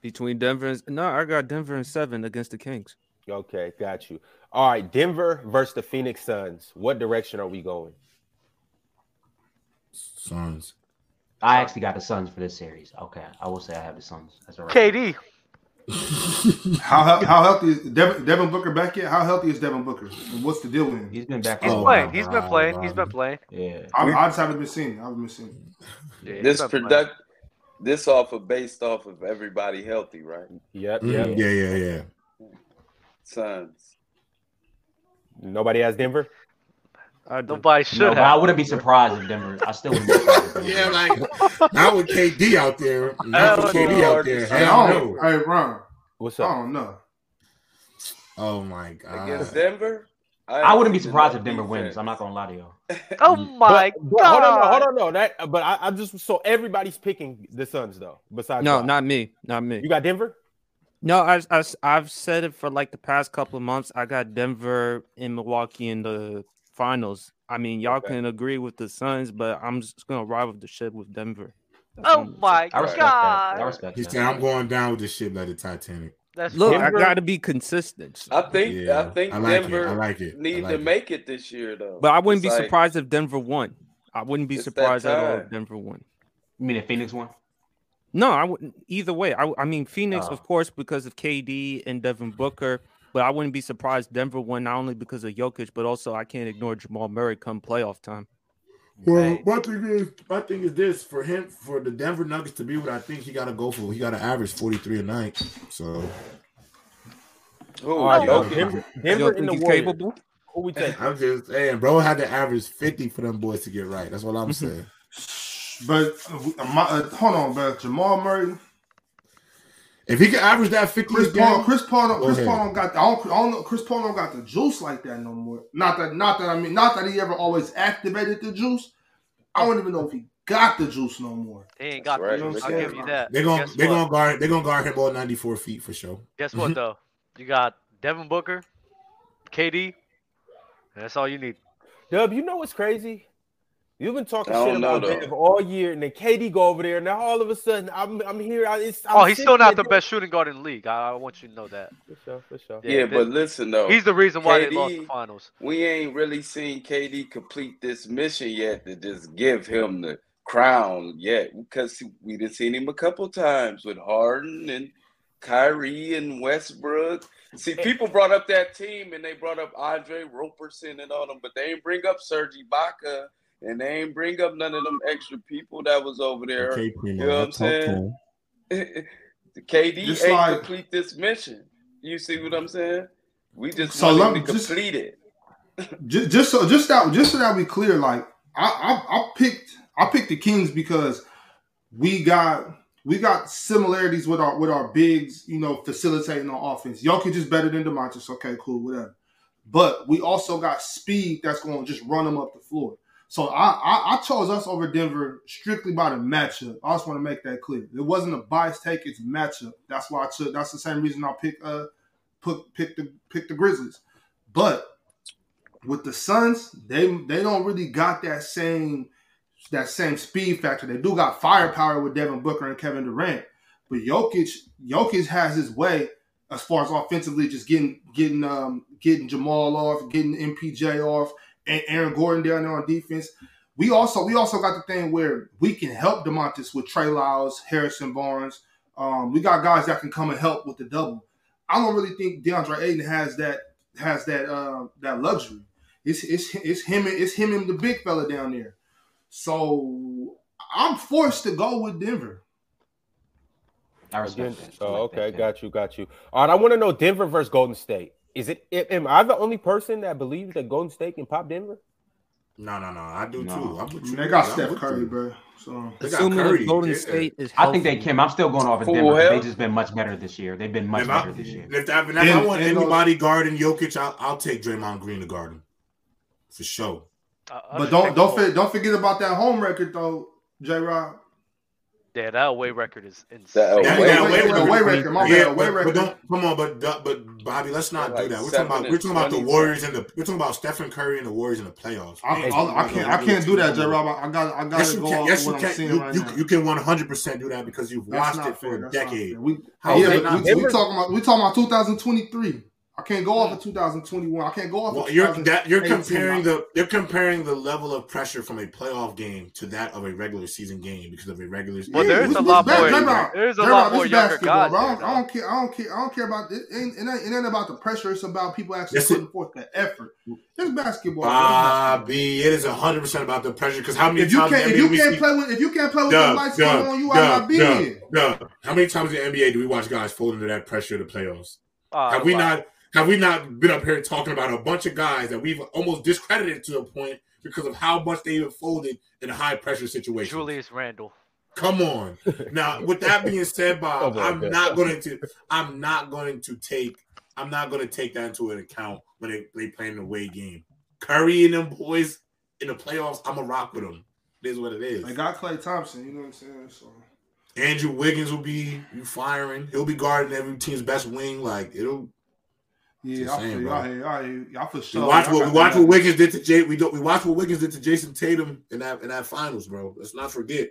Between Denver and no, I got Denver and seven against the Kings. Okay, got you. All right, Denver versus the Phoenix Suns. What direction are we going? Suns. I actually got the Suns for this series. Okay, I will say I have the Suns. That's all right. K D. how how healthy is Devin, Devin Booker back yet? How healthy is Devin Booker? And what's the deal with him? He's been back. He's, oh, playing. He's been playing. He's been playing. Yeah, I, I just haven't been seeing. I haven't been seeing. Yeah, this product, this off of based off of everybody healthy, right? Yep. Mm-hmm. Yep. Yeah. Yeah. Yeah. Suns. Nobody has Denver. I Nobody should. No, have. I wouldn't be surprised if Denver. I still wouldn't be surprised. If yeah, like not with K D out there. Not with K D know. out there. Hey, I don't know. Hey, Ron. What's up? I don't know. Oh my God. Against Denver, I, I wouldn't be surprised if Denver wins. I'm not gonna lie to y'all. Oh my but, God. Hold on, hold on, no. That, but I, I just so everybody's picking the Suns though. Besides, no, God. not me, not me. You got Denver. No, I, I, I've said it for like the past couple of months. I got Denver and Milwaukee in the finals. I mean, y'all okay. can agree with the Suns, but I'm just going to ride with the shit with Denver. That's oh, my I respect God. That. I respect he that. said, I'm going down with the shit like the Titanic. That's Look, Denver. I got to be consistent. I think yeah, I think I like Denver I like I needs like to it. make it this year, though. But I wouldn't it's be surprised like, if Denver won. I wouldn't be surprised at all if Denver won. You mean if Phoenix won? No, I wouldn't. Either way, I, I mean Phoenix, oh. of course, because of K D and Devin Booker. But I wouldn't be surprised Denver won not only because of Jokic, but also I can't ignore Jamal Murray come playoff time. Well, right. my thing is, my thing is this for him for the Denver Nuggets to be what I think he got to go for. He got to average forty-three a night. So, oh, Jokic, Denver, Denver in the capable. Who we take? I'm just saying, bro, had to average fifty for them boys to get right. That's what I'm saying. But uh, my, uh, hold on, bro. Jamal Murray. If he can average that fifty, Chris Paul, Chris Paul, don't, Chris Paul don't got. The, I don't, I don't, Chris Paul don't got the juice like that no more. Not that, not that I mean, not that he ever always activated the juice. I don't even know if he got the juice no more. He ain't got right. the juice. You know I'll give you that. They're gonna, they're gonna guard, they're gonna guard him all ninety-four feet for sure. Guess what though? You got Devin Booker, K D. That's all you need. Dub, you know what's crazy? You've been talking shit about Denver all year, and then K D go over there, and now all of a sudden I'm I'm here. I, it's, I'm oh, he's still not the best shooting guard in the league. I, I want you to know that. For sure, for sure. Yeah, yeah but listen though, he's the reason why K D, they lost the finals. We ain't really seen K D complete this mission yet to just give him the crown yet, because we done seen him a couple times with Harden and Kyrie and Westbrook. See, people brought up that team, and they brought up Andre Roberson and all them, but they ain't bring up Serge Ibaka. And they ain't bring up none of them extra people that was over there. Okay, you know what I'm saying? The K D just ain't like, complete this mission. You see what I'm saying? We just so let me complete it. Just, just so just that just so that we clear, like I, I I picked I picked the Kings because we got we got similarities with our with our bigs, you know, facilitating on offense. Jokic is better than DeMontis. Okay, cool, whatever. But we also got speed that's going to just run them up the floor. So I, I I chose us over Denver strictly by the matchup. I just want to make that clear. It wasn't a biased take; it's a matchup. That's why I took. That's the same reason I picked uh pick pick the pick the Grizzlies. But with the Suns, they they don't really got that same that same speed factor. They do got firepower with Devin Booker and Kevin Durant, but Jokic Jokic has his way as far as offensively, just getting getting um getting Jamal off, getting M P J off. And Aaron Gordon down there on defense. we also we also got the thing where we can help DeMontis with Trey Lyles, Harrison Barnes. Um, we got guys that can come and help with the double. I don't really think DeAndre Ayton has that has that uh, that luxury. It's it's it's him it's him and the big fella down there. So I'm forced to go with Denver. I respect that. Oh, okay, got you, got you. All right, I want to know Denver versus Golden State. Is it? Am I the only person that believes that Golden State can pop Denver? No, no, no. I do no. too. I mean, they got yeah, Steph Curry, bro. So they assuming got Curry. Golden yeah. State is healthy. I think they can. I'm still going off as Denver. They've just been much better this year. They've been much if better I, this year. If I, if I, if I want anybody guarding Jokic, I'll, I'll take Draymond Green to guard him for sure. Uh, but don't don't forget, don't forget about that home record though, J-Rob. Yeah, that away record is insane. That away record, my bad. Away record. But don't come on, but but Bobby, let's not do that. We're talking about we're talking about the Warriors and the we're talking about Stephen Curry and the Warriors in the playoffs. I, I, I can't I can't do that, J. Rob. I got I got to go on what I'm seeing right now. You can one hundred percent do that because you've watched it for a decade. We yeah, but we talking about we talking about two thousand twenty-three. I can't go off of two thousand twenty-one. I can't go off. Well, of you're that, you're comparing the you're comparing the level of pressure from a playoff game to that of a regular season game because of a regular. Well, yeah, there's, we, a we, more, about, there's a lot more. There's a lot more younger guys. Bro. I, don't, I don't care. I don't care. I don't care about it. It ain't, it ain't about the pressure. It's about people actually That's putting it. forth the effort. It's basketball. Bobby, it is one hundred percent about the pressure because how many if you times can't, if you can't see, play with if you can't play with the lights on you, I'm not being here. No, how many times in the N B A do we watch guys fall under that pressure in the playoffs? Uh, Have we wow. not? Have we not been up here talking about a bunch of guys that we've almost discredited to a point because of how much they have folded in a high-pressure situation? Julius Randle. Come on. Now, with that being said, Bob, oh I'm God. not going to I'm not going to take I'm not going to take that into an account when they, they play an away game. Curry and them boys in the playoffs, I'm a rock with them. It is what it is. They got Klay Thompson, you know what I'm saying? So Andrew Wiggins will be you firing. He'll be guarding every team's best wing. Like it'll Yeah, I feel, I, I, I feel sure. We watch what, we watch what Wiggins did to Jay. We don't. We watch what Wiggins did to Jason Tatum in that in that finals, bro. Let's not forget.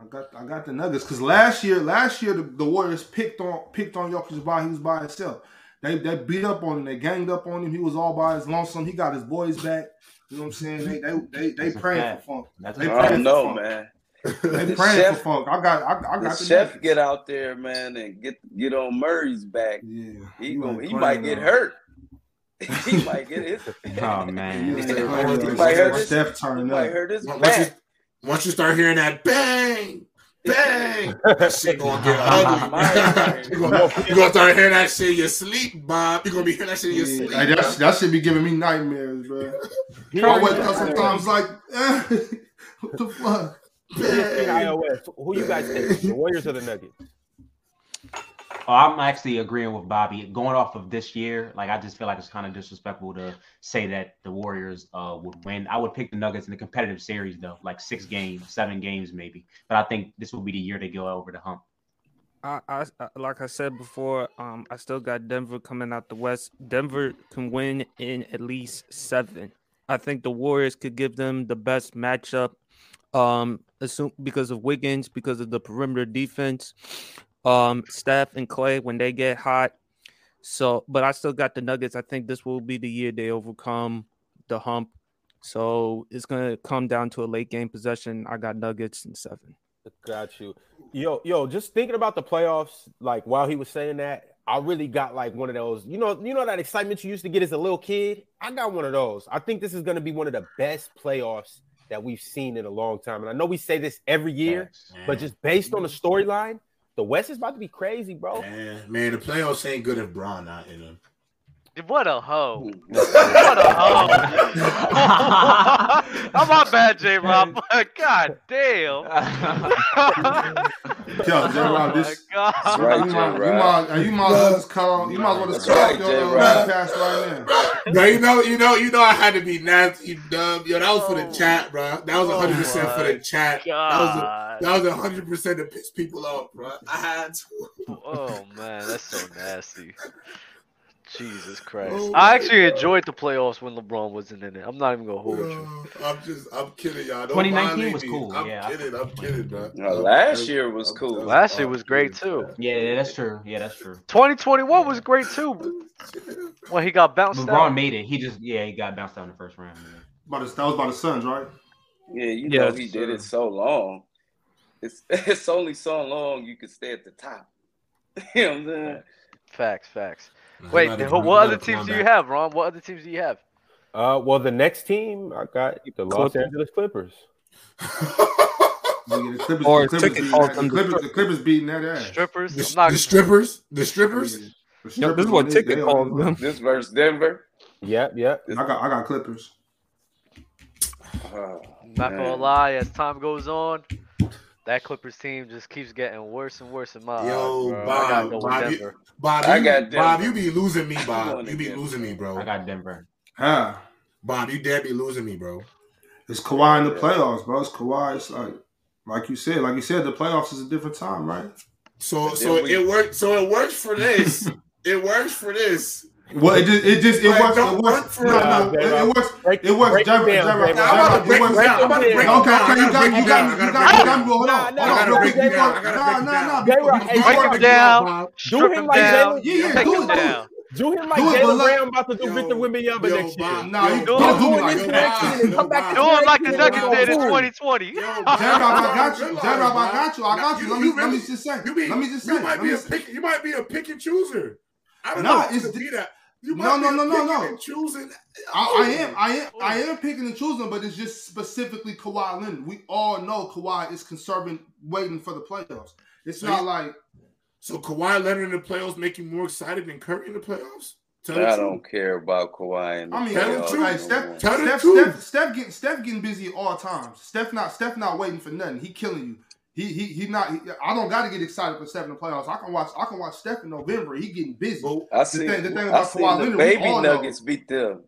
I got I got the Nuggets because last year, last year the, the Warriors picked on picked on Jokić by he was by himself. They they beat up on him. They ganged up on him. He was all by his lonesome. He got his boys back. You know what I'm saying? They they they, they praying for funk. That's they I don't know, funk. man. They praying chef, for funk. I got, I, I got the chef. Nuggets. Get out there, man, and get get on Murray's back. Yeah, he gonna, he might get hurt. He might get his. Oh man, he, he might hurt his. Steph turning he up. Might hurt his once, back. You, once you start hearing that bang, bang, that shit gonna get ugly. You gonna, gonna start hearing that shit in your sleep, Bob. You are gonna be hearing that shit in your yeah, sleep. Like that, that should be giving me nightmares, bro. I wake up sometimes like, eh, what the fuck. I O S. Who you guys think? The Warriors or the Nuggets? Oh, I'm actually agreeing with Bobby. Going off of this year, like I just feel like it's kind of disrespectful to say that the Warriors uh, would win. I would pick the Nuggets in a competitive series, though, like six games, seven games maybe. But I think this will be the year they go over the hump. I, I like I said before, um, I still got Denver coming out the West. Denver can win in at least seven. I think the Warriors could give them the best matchup. Um, assume because of Wiggins, because of the perimeter defense, um, Steph and Klay when they get hot. So, but I still got the Nuggets. I think this will be the year they overcome the hump. So it's gonna come down to a late game possession. I got Nuggets in seven. Got you, yo, yo. Just thinking about the playoffs, like while he was saying that, I really got like one of those. You know, you know that excitement you used to get as a little kid. I got one of those. I think this is gonna be one of the best playoffs that we've seen in a long time. And I know we say this every year, man. But just based on the storyline, the West is about to be crazy, bro. Man, man the playoffs ain't good if Bron not in them. What a hoe. What a hoe. Oh, my bad, J-Rob. God damn. Yo, J-Rob, this... Oh my God. Right, you, might, you, might, you might as well just call... You might as well just call right, your podcast right now. Bro, you know, you know, you know I had to be nasty, dumb. Yo, that was for the chat, bro. That was one hundred percent oh for the chat. God. That was a, that was one hundred percent to piss people off, bro. I had to. Oh, man. That's so nasty. Jesus Christ! Oh, I actually God. enjoyed the playoffs when LeBron wasn't in it. I'm not even gonna hold you. I'm just, I'm kidding, y'all. Don't twenty nineteen was cool. I'm yeah, kidding. I'm kidding, bro. No, last year was cool. Last year was great too. Yeah, that's true. Yeah, that's true. twenty twenty-one was great too. Well, he got bounced. LeBron out. made it. He just, yeah, he got bounced out in the first round. By the, that was by the Suns, right? Yeah, you know yes, he did sir. it so long. It's it's only so long you can stay at the top. You know what I'm saying? Facts, facts. I'm Wait, then, what other teams do you have, Ron? What other teams do you have? Uh, well, the next team I got the Los Angeles Clippers. Yeah, the Clippers, or the Clippers, beating, all the, Clippers, the Clippers beating that ass. Strippers, the, not, the strippers, the strippers. Yeah. The strippers. Yo, this is what Ticket calls them. This versus Denver. Yep, yep. I got, I got Clippers. Oh, not gonna lie, as time goes on, that Clippers team just keeps getting worse and worse in my Yo, eyes, Bob, I got go Bob, you, Bob, you, I got Denver. Bob, you be losing me, Bob. You be Denver. losing me, bro. I got Denver. Huh? Bob, you dare be losing me, bro. It's Kawhi in the playoffs, bro. It's Kawhi. It's like. Like you said, like you said, the playoffs is a different time, right? So, so we, it worked. So it works for this. It works for this. Well, it just, it just, it like, works. It works. For no, no, it works. It works. Denver, Denver. I'm about to break down. I'm about to break down. Okay, you got, you got, you got. Hold on, hold on. Break him down. Do him like Jalen. Yeah, do it down. Do him like Jalen Brown about to do yo, Victor Wembanyama next year. No, you do him like the Nuggets did in twenty twenty. Yo, J-Rob, I got you. J-Rob, I got you. I got you. Let me, let me just say. Let me just say. You might be a pick. You might be a pick and chooser. I don't know. It's that. You no, no, no, no, no. Choosing. I, I am, I am, I am picking and choosing, but it's just specifically Kawhi Leonard. We all know Kawhi is conserving, waiting for the playoffs. It's not like. So Kawhi Leonard in the playoffs make you more excited than Curry in the playoffs? Tell I don't truth. care about Kawhi in the I mean, playoffs. Tell, right, Steph, tell Steph, the Steph, truth. Steph, Steph, get, Steph getting busy at all times. Steph not Steph not waiting for nothing. He killing you. He he he not. He, I don't got to get excited for Steph in the playoffs. I can watch. I can watch Steph in November. He getting busy. Well, I see. The thing, the thing about Kawhi Leonard, the baby we all Nuggets know. beat them.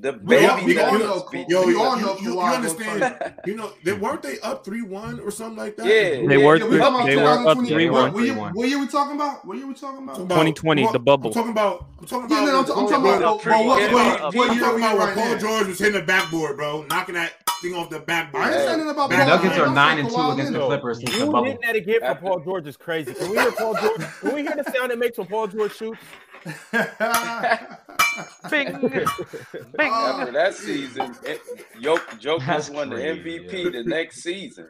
The baby all, we all know, yo, we all know. You, you, you understand? You know, they weren't they up three one or something like that. Yeah, they were. They were up three one. What year we talking about? What year we talking about? Twenty twenty, the bubble. I'm talking about. I'm talking about. Yeah, no, I'm, t- I'm talking about. Well, what, what, what year we right Paul George was hitting the backboard, bro, knocking that thing off the backboard. I ain't saying about. The Nuggets are nine and two against the Clippers since the bubble. You hitting that again for Paul George is crazy. Can we hear Paul George? Can we hear the sound it makes when Paul George shoots? Bing. Bing. After that season, Jokić won the M V P yeah. the next season.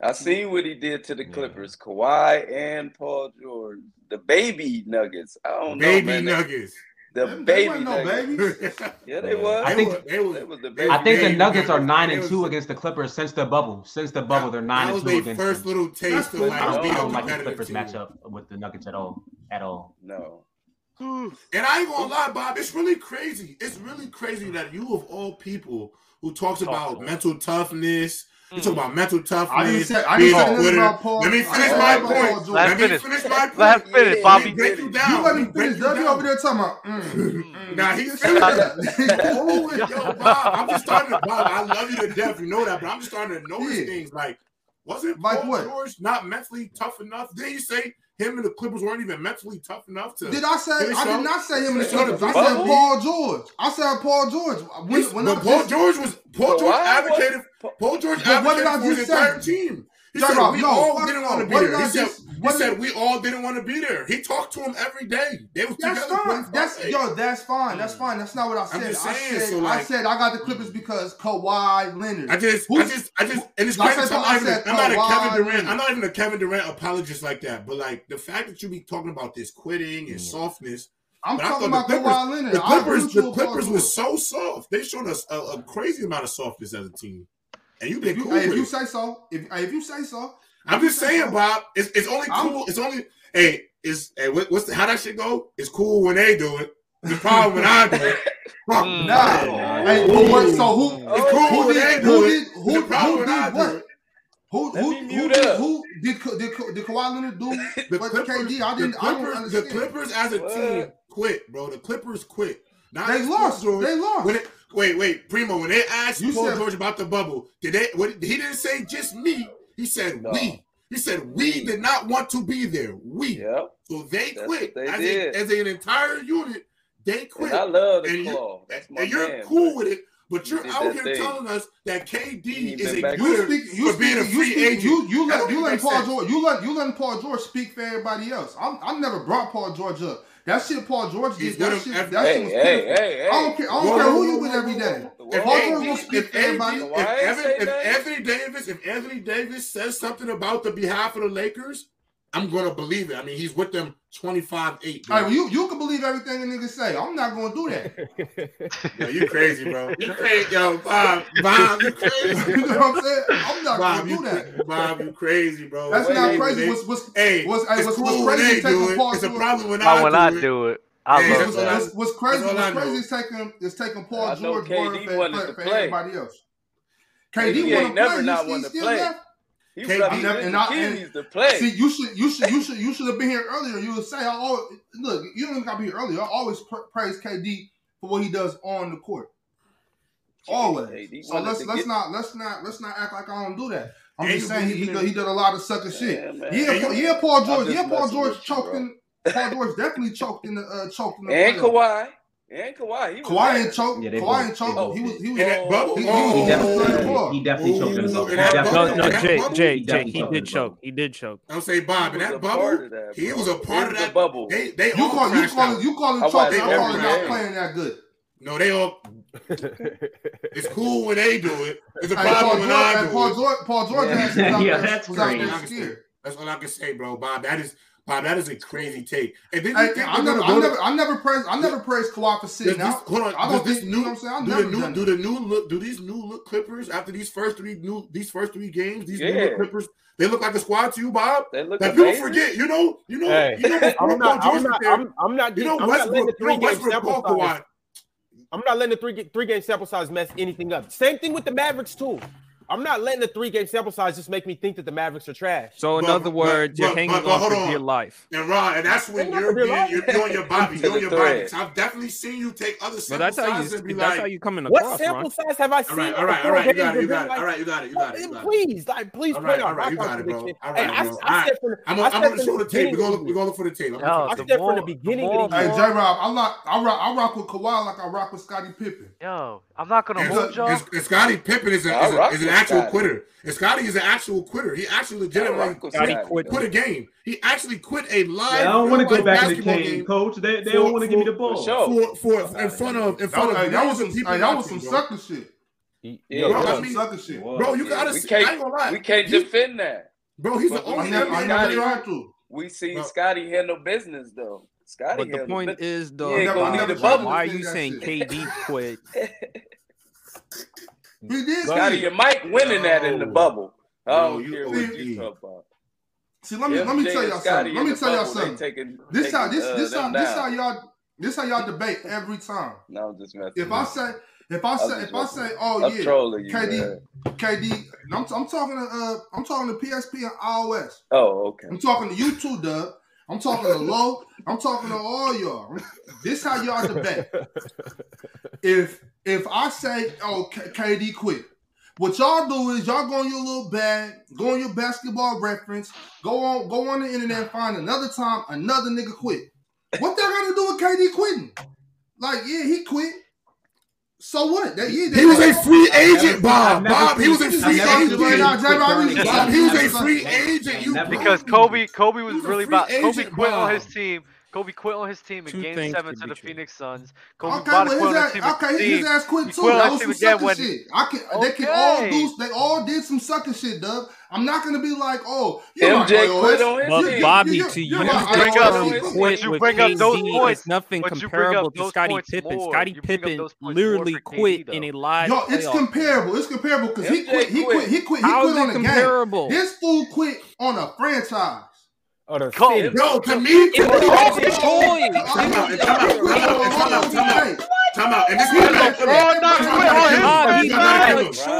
I seen what he did to the Clippers, yeah. Kawhi and Paul George, the baby Nuggets. I don't baby know, man. Nuggets. The they, baby they no Nuggets. Babies. Yeah, they was. I think they was, they was the baby. I think the Nuggets are nine and two against the Clippers since the bubble. Since the bubble, they're nine and two against. That was their first little taste of like. I don't, I don't like the Clippers matchup with the Nuggets at all. At all. No. And I ain't gonna lie, Bob, it's really crazy. It's really crazy that you of all people who talks Talk about mental toughness, mm. you talk about mental toughness. Say, I about Paul. Let me finish my point. Let me finish my point. Let me finish, Bobby. Break you down. You let me finish. W over there talking about. Mm. Mm. Nah, he's feeling that. Yo, Bob, I'm just starting to. Bob, I love you to death. You know that, but I'm just starting to notice yeah. things like, wasn't like Paul what? George not mentally tough enough? Then you say. Him and the Clippers weren't even mentally tough enough to. Did I say? I did not say him and the Clippers. I said Paul George. I said Paul George. When, when but I Paul just, George was Paul George advocated. Paul George advocated for his entire team. He said we all didn't want to be there. He said he said we all didn't want to be there. He talked to him every day. They was that's fine. That's yo. That's fine. That's fine. That's not what I said. I'm just saying, I said so like, I said I got the Clippers because Kawhi Leonard. I just, Who's, I just, I just, and it's crazy. I'm, I'm not a Kevin Durant. I'm not even a Kevin Durant apologist like that. But like the fact that you be talking about this quitting and softness. I'm but talking about Kawhi Leonard. The Clippers, the Clippers were so soft. They showed us a, a crazy amount of softness as a team. And you been cool. If you say so, if if you say so, I'm just saying, Bob. It's it's only cool. It's only hey. Is hey, what's the, how that shit go? It's cool when they do it. The problem when I do it. Fuck mm, nah. nah. Hey, who what? So who? It's cool who when did, they do who it. Did, who, the problem who did I what? Do it. Who who who, who, did, who did did did Kawhi Leonard do? The Clippers. I didn't. The Clippers, I don't understand. The Clippers as a team quit, bro. The Clippers quit. Not they lost. George. They lost. When it, wait, wait, Primo. When they asked you Paul said, George about the bubble, did they? What, he didn't say just me. He said no. we. He said we did not want to be there. We. Yep. So they That's quit they as, a, as an entire unit. They quit. And I love the and claw. You, That's my and you're man, cool man. with it. But you're out here thing. telling us that K D is a good for being a free agent. You, you let you let Paul sense. George you let you let Paul George speak for everybody else. I'm I never brought Paul George up. That shit Paul George did. That shit, that hey, shit was hey, pitiful. Hey, hey, I don't care, I don't care who you with every day. If Paul George will speak to everybody. If, Evan, if Anthony Davis, if Anthony Davis says something about the behalf of the Lakers, I'm gonna believe it. I mean, he's with them twenty-five eight. All right, well, you you can believe everything a nigga say. I'm not gonna do that. Yo, you crazy, bro. You crazy, yo, Bob. Bob, you crazy. You know what I'm saying? I'm not Bob, gonna do that. Bob, you crazy, bro. That's Wait, not crazy. What's what's hey? What's, it's what's, cool what's crazy? Taking it. It's a problem when I, when do, I do it. Do it. I hey, love what's, that. What's, what's crazy? What's crazy is taking is taking Paul I George for everybody else. K D want to play. Not want to play. K D, never, and I, and to play. See, you should, you should, you should, you should have been here earlier. You would say, "I always look." You don't even gotta be here earlier. I always praise K D for what he does on the court. Always. K D so let's let's get... not let's not let's not act like I don't do that. I'm yeah, just saying he, he, did, he did a lot of sucker yeah, shit. Man. Yeah, yeah, Paul, yeah, Paul George, yeah, Paul George choked you, in. Paul George definitely choked in the uh, choked in the. And Kawhi. And Kawhi, he was Kawhi and choke. Yeah, Kawhi and choke. Oh, he was. He was. Oh, he, he, oh, he definitely, he definitely choked himself. No, no, Jay, Jay, Jay, he, he did choke. He did choke. Don't say Bob in that bubble. That, he was a part of that bubble. They, they you all call, you call, you call it choke. They all not playing that good. No, they all. It's cool when they do it. It's a problem when I do it. Paul George, Paul George, yeah, that's crazy. That's all I can say, bro. Bob, that is. Wow, that is a crazy take. Hey, hey, I, I, never, I never, I never praise, I never praise Kawhi for sitting out. Hold on, I don't think, new, you know what I'm saying? I do, never the new, do the new look? Do these new look Clippers after these first three new, these first three games? These yeah. new look Clippers, they look like a squad to you, Bob. They look like people forget. You know, you know, hey. you know. I'm not, I'm not, I'm, I'm not. You know, I'm Westbrook, you know, Westbrook called Kawhi. I'm not letting the three three game sample size mess anything up. Same thing with the Mavericks too. I'm not letting the three-game sample size just make me think that the Mavericks are trash. So, in but, other words, but, you're but, hanging but, on to your life. And, Ron, and that's when you're, being, you're doing your body. You're doing your body. I've definitely seen you take other sample sizes. But that's, size how, you, that's like, how you come in the What cross, sample Ron? Size have I seen? All right, all right, all right. You got it, you got it. All right, you got it, you got it. Please, like, please play right, on. All right, you got it, bro. All right, bro. I'm going to show the tape. We're going to look for the tape. I said from the beginning of the game. Hey, J-Rob, I rock with Kawhi like I rock with Scottie Pippen. Yo, I'm not going to hold y'all. Scottie Pippen is an actual quitter. And Scottie is an actual quitter. He actually legitimately quit, quit a game. He actually quit a live. Yeah, I don't want to go back in the game, game, coach. They, they for, don't want to give me the ball. For, for, for in front of in front that, of that was some people. That was some sucker shit. Yeah, bro, I mean, sucker shit. Bro, you gotta see. I ain't gonna lie. We can't he, defend that. Bro, he's but the only guy. We see Scottie handle business though. Scottie. But the point is though, why are you saying K D quit? He did. Scottie, your mic winning oh. that in the bubble. Oh, you know what you talk about. See, let me let me tell y'all something. Let me tell y'all something. Taking, this taking, how this uh, this how this down. how y'all this how y'all debate every time. No, just messing. If I say if I say if I say oh yeah, K D K D, I'm I'm talking to uh I'm talking to P S P and iOS. Oh, okay. I'm talking to you too, Doug. I'm talking to Low. I'm talking to all y'all. This how y'all debate. If if I say, oh, K D quit, what y'all do is y'all go in your little bag, go on your basketball reference, go on go on the internet and find another time another nigga quit. What that got to do with K D quitting? Like, yeah, he quit. So what? That, yeah, that, he was a free agent, Bob. Bob, he was a free agent. Bob, he was a free agent. Because Kobe, Kobe was, was really about. Kobe quit on his team. Kobe quit on his team in Two Game Seven to, to the true. Phoenix Suns. Kobe okay, well, quit on his ass, team. Okay, his ass quit too. Quit that was some sucker when, shit. I can, okay. They can all do. They all did some sucker shit, Doug. I'm not gonna be like, oh, you're M J like, quit on his but team. Bobby, to you, you bring up quit you bring up those points. Nothing comparable to Scottie Pippen. Scottie Pippen literally quit in a live. Yo, it's comparable. It's comparable because he quit. He quit. He quit. He quit on a game. This fool quit on a franchise. Oh, the Cole, no, to me, it was time out, and time out, time out, time out, time out, and this is not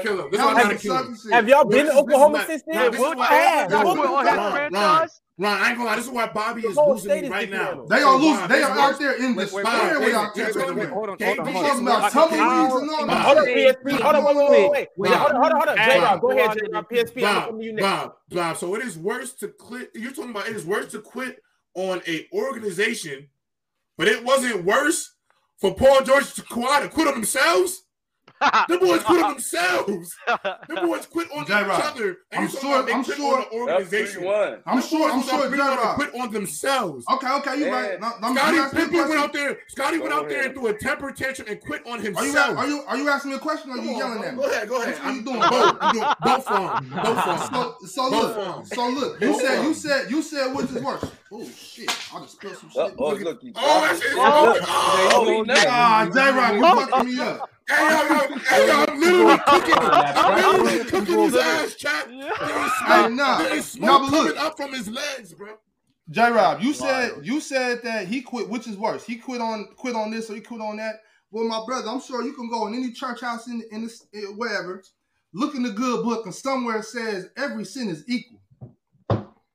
kill him. This is not kill him. Have y'all been to Oklahoma since then? Will Chad quit on his franchise? Ron, I ain't gonna lie. This is why Bobby is losing right now. They are losing. They are out there in despair without Hold on, hold on, hold on. Hold on, P S P. Hold on, wait, wait, wait. Hold on, hold on, hold on. J-Rob, go ahead, J-Rob. P S P. Bob, Bob. So it is worse to quit. You're talking about it is worse to quit on a organization, but it wasn't worse for Paul George to quit on themselves. The boys quit on themselves. The boys quit on J-Rod. Each other. And I'm sure. I'm sure. The organization. That's I'm sure. I'm sure. They quit on themselves. Okay. Okay. You right. Scottie Pippen went out there. Scottie went out there and threw a temper tantrum and quit on himself. Are you? Are you? Are you asking me a question? Or are you yelling at me? Go ahead. Go ahead. I'm doing both. I'm doing both of them. Both of them. So, so look. So look. You said. You said. You said which is worse. Oh shit! I just spilled some shit. Oh, look, he oh that shit! Oh, oh, nah, J-Rod, you fucking me up. Hey, yo, hey, yo, I'm literally cooking. I'm literally cooking his ass, chat. Hey, nah, there is smoke nah, coming up from his legs, bro. J-Rod, you said you said that he quit. Which is worse? He quit on quit on this or he quit on that. Well, my brother, I'm sure you can go in any church house in in this, wherever, look in the good book, and somewhere it says every sin is equal.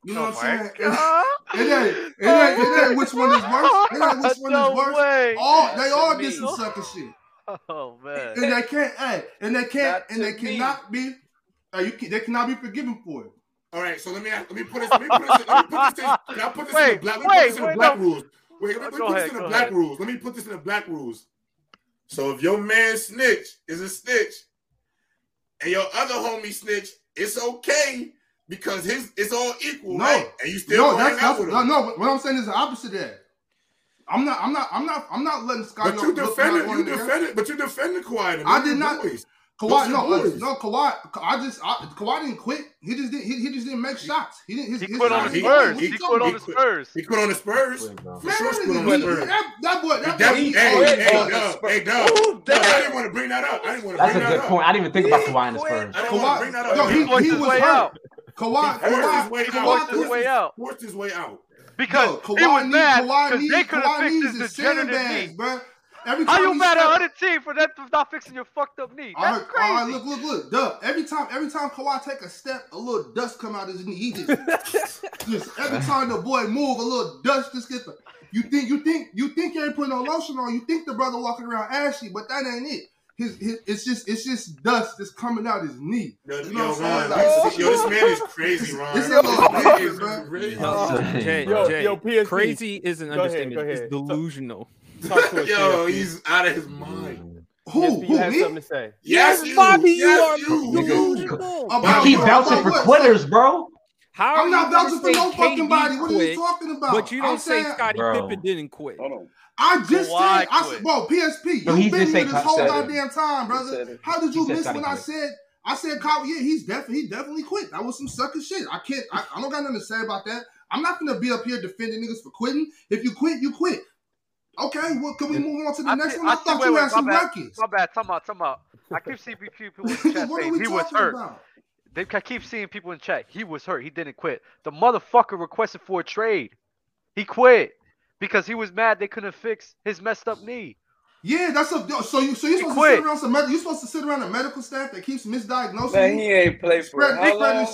You know oh what I'm saying? It ain't, it ain't, it ain't which one is worse. It ain't which one no is worse. Way. All they all did some sucker shit. Oh man! And they can't, hey, and they can't, and they me. cannot be. Uh, you can, they cannot be forgiven for it. All right, so let me let me put this. Let me put this. Let me put this. Can I put this wait, in the black? Let me wait, put this in wait, the black no. rules. Wait, let me go put ahead, this in the black ahead. rules. Let me put this in the black rules. So if your man snitch is a snitch, and your other homie snitch, it's okay. Because his it's all equal, no, right? And you still no, that's, that's, with no, no. What I'm saying is the opposite of that. I'm not, I'm not, I'm not, I'm not letting Scottie. But you defended, you defended, but you defended Kawhi. I did not. Boys. Kawhi, no, boys? no, Kawhi. I just I, Kawhi didn't quit. He just didn't. He, he just didn't make shots. He didn't. His, he his, quit on his Spurs. He, he, he quit on the Spurs. He quit on the Spurs. For sure, quit on the Spurs. That, that boy, that boy. He, hey, hey, hey, Doug, hey, Doug. No, I didn't want to bring that up. I didn't want to. That's bring a good that point. Up. I didn't even think about Kawhi and the Spurs. I didn't want to bring that up. No, he, he was hurt. Kawhi, Kawhi, Kawhi, Kawhi forced his way out. Forced his way out. Because no, Kawhi it was needs, bad. Kawhi needs, they could have fixed his degenerative knee. How you mad at other team for that for not fixing your fucked up knee? That's all right, crazy. All right, look, look, look, Doug. Every time, every time Kawhi take a step, a little dust come out of his knee. He just, just every time the boy move, a little dust just gets. The, you think, you think, you think you ain't putting no lotion on. You think the brother walking around ashy, but that ain't it. His, his, it's just it's just dust that's coming out his knee. You yo, know what I'm like, yo, this man is crazy, Ron. This is crazy, Jay, yo, Jay, yo, P S P. Crazy is an understatement. It's delusional. Yo, he's out of his mind. Who? P S P, who? You have something to say? Yes, yes Bobby, you yes, are you. delusional. You keep bouncing for quitters, bro. How are I'm not vouching for no K D fucking body. Quit, what are you talking about? But you don't I'm say saying, Scottie bro. Pippen didn't quit. Hold on. I just said, I said, bro, P S P, no, you've been here this whole goddamn time, brother. How did you miss when I said, I said, Kyle, yeah, he's definitely, he definitely quit. That was some sucker shit. I can't, I, I don't got nothing to say about that. I'm not going to be up here defending niggas for quitting. If you quit, you quit. Okay, well, can we move on to the I next did, one? I, I thought did, you wait, had wait, some records. My bad, time out, time out. I keep seeing people in the chat saying he was hurt. They I keep seeing people in chat. He was hurt. He didn't quit. The motherfucker requested for a trade. He quit because he was mad they couldn't fix his messed up knee. Yeah, that's a so you so you're supposed to sit around some you supposed to sit around a medical staff that keeps misdiagnosing. Man, he ain't played for how long?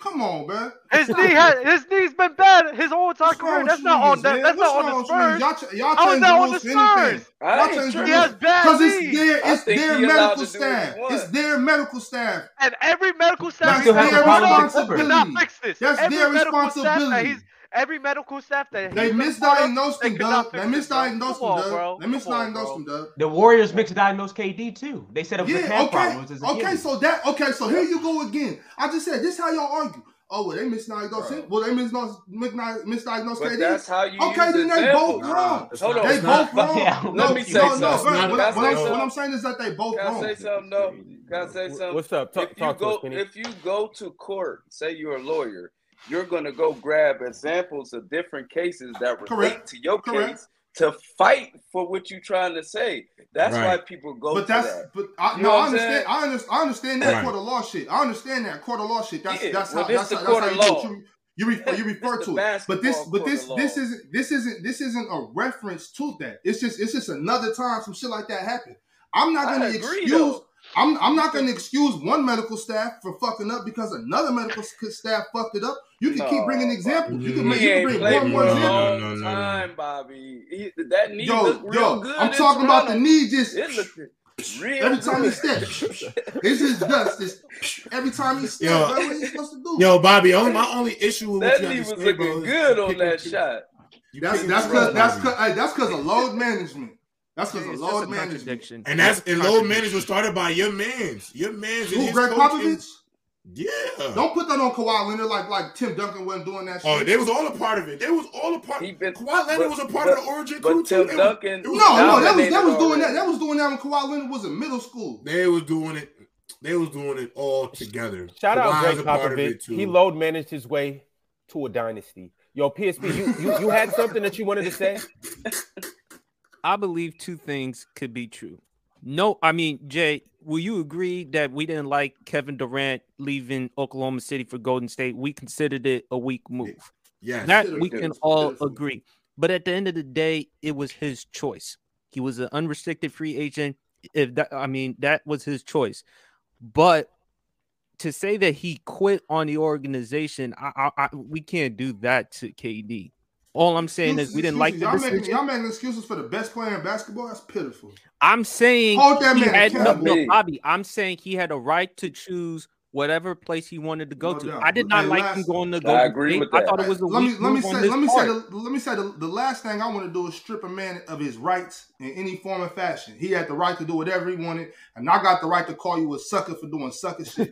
Come on, man. His knee had his knee's been bad his whole entire career. That's not on that. That's not on the Spurs. Y'all changed the rules for anything. Y'all changed the rules. He has bad knees. Because it's their, it's their medical staff. It's their medical staff. And every medical staff is their responsibility. Not fix this. That's their responsibility. Every medical staff that they misdiagnosed him, Doug. They misdiagnosed him, Doug. They misdiagnosed him, Doug. The Warriors misdiagnosed K D too. They set up the health problems as a kid. Okay, so that okay, so here you go again. I just said this is how y'all argue. Oh, well, they misdiagnosed him. Well, they misdiagnosed K D. That's how you. Okay, then they both wrong. Hold on, they both wrong. Let me say something. What I'm saying is that they both wrong. Can I say something? No. Can I say something? What's up? If you go, if you go to court, say you're a lawyer. You're going to go grab examples of different cases that relate Correct. to your Correct. case to fight for what you're trying to say. That's right. why people go but that's, that. But I, you know no, I understand, I understand. I understand that right. court of law shit. I understand that court of law shit. That's yeah. that's well, how that's how, court that's how you, do it. you you refer, you refer to it. But this but this this isn't this isn't this isn't a reference to that. It's just it's just another time some shit like that happened. I'm not going to excuse. Though. I'm I'm not going to excuse one medical staff for fucking up because another medical staff fucked it up. You can no. keep bringing examples. You can, you can bring one more example. No, no, no, no. Time, Bobby. He, that knee yo, looked real yo, good. I'm talking about the knee just real every time good. he steps. It's just dust. It's, every time he steps, yo, what are you supposed to do? Yo, Bobby, only, my only issue with that knee was looking bro, good on that shot. That's that's because that's because hey, that's because of load management. That's because of load management. And that's and load management was started by your mans. Your mans. Who, Greg Popovich? Yeah. Don't put that on Kawhi Leonard like like Tim Duncan wasn't doing that shit. Oh, they was all a part of it. They was all a part. Been, Kawhi Leonard but, was a part but, of the Origin crew too. Tim Duncan. No, no, that was that was doing that. That was doing that when Kawhi Leonard was in middle school. They was doing it. They was doing it all together. Shout Kawhi out Greg Popovich. He load managed his way to a dynasty. Yo, P S P, you, you you had something that you wanted to say? I believe two things could be true. No, I mean, Jay, will you agree that we didn't like Kevin Durant leaving Oklahoma City for Golden State? We considered it a weak move. Yeah, that we can all agree. But at the end of the day, it was his choice. He was an unrestricted free agent. If that, I mean, that was his choice. But to say that he quit on the organization, I, I, I, we can't do that to K D. All I'm saying excuses, is we didn't excuses. like the y'all making, y'all making excuses for the best player in basketball? That's pitiful. I'm saying oh, that he man had no, no, Bobby, I'm saying he had a right to choose whatever place he wanted to go no to. Doubt. I did not and like last, him going to go. I agree with that. I thought it was a let me let me say let me say, the, let me say the, the last thing I want to do is strip a man of his rights in any form and fashion. He had the right to do whatever he wanted, and I got the right to call you a sucker for doing sucker shit.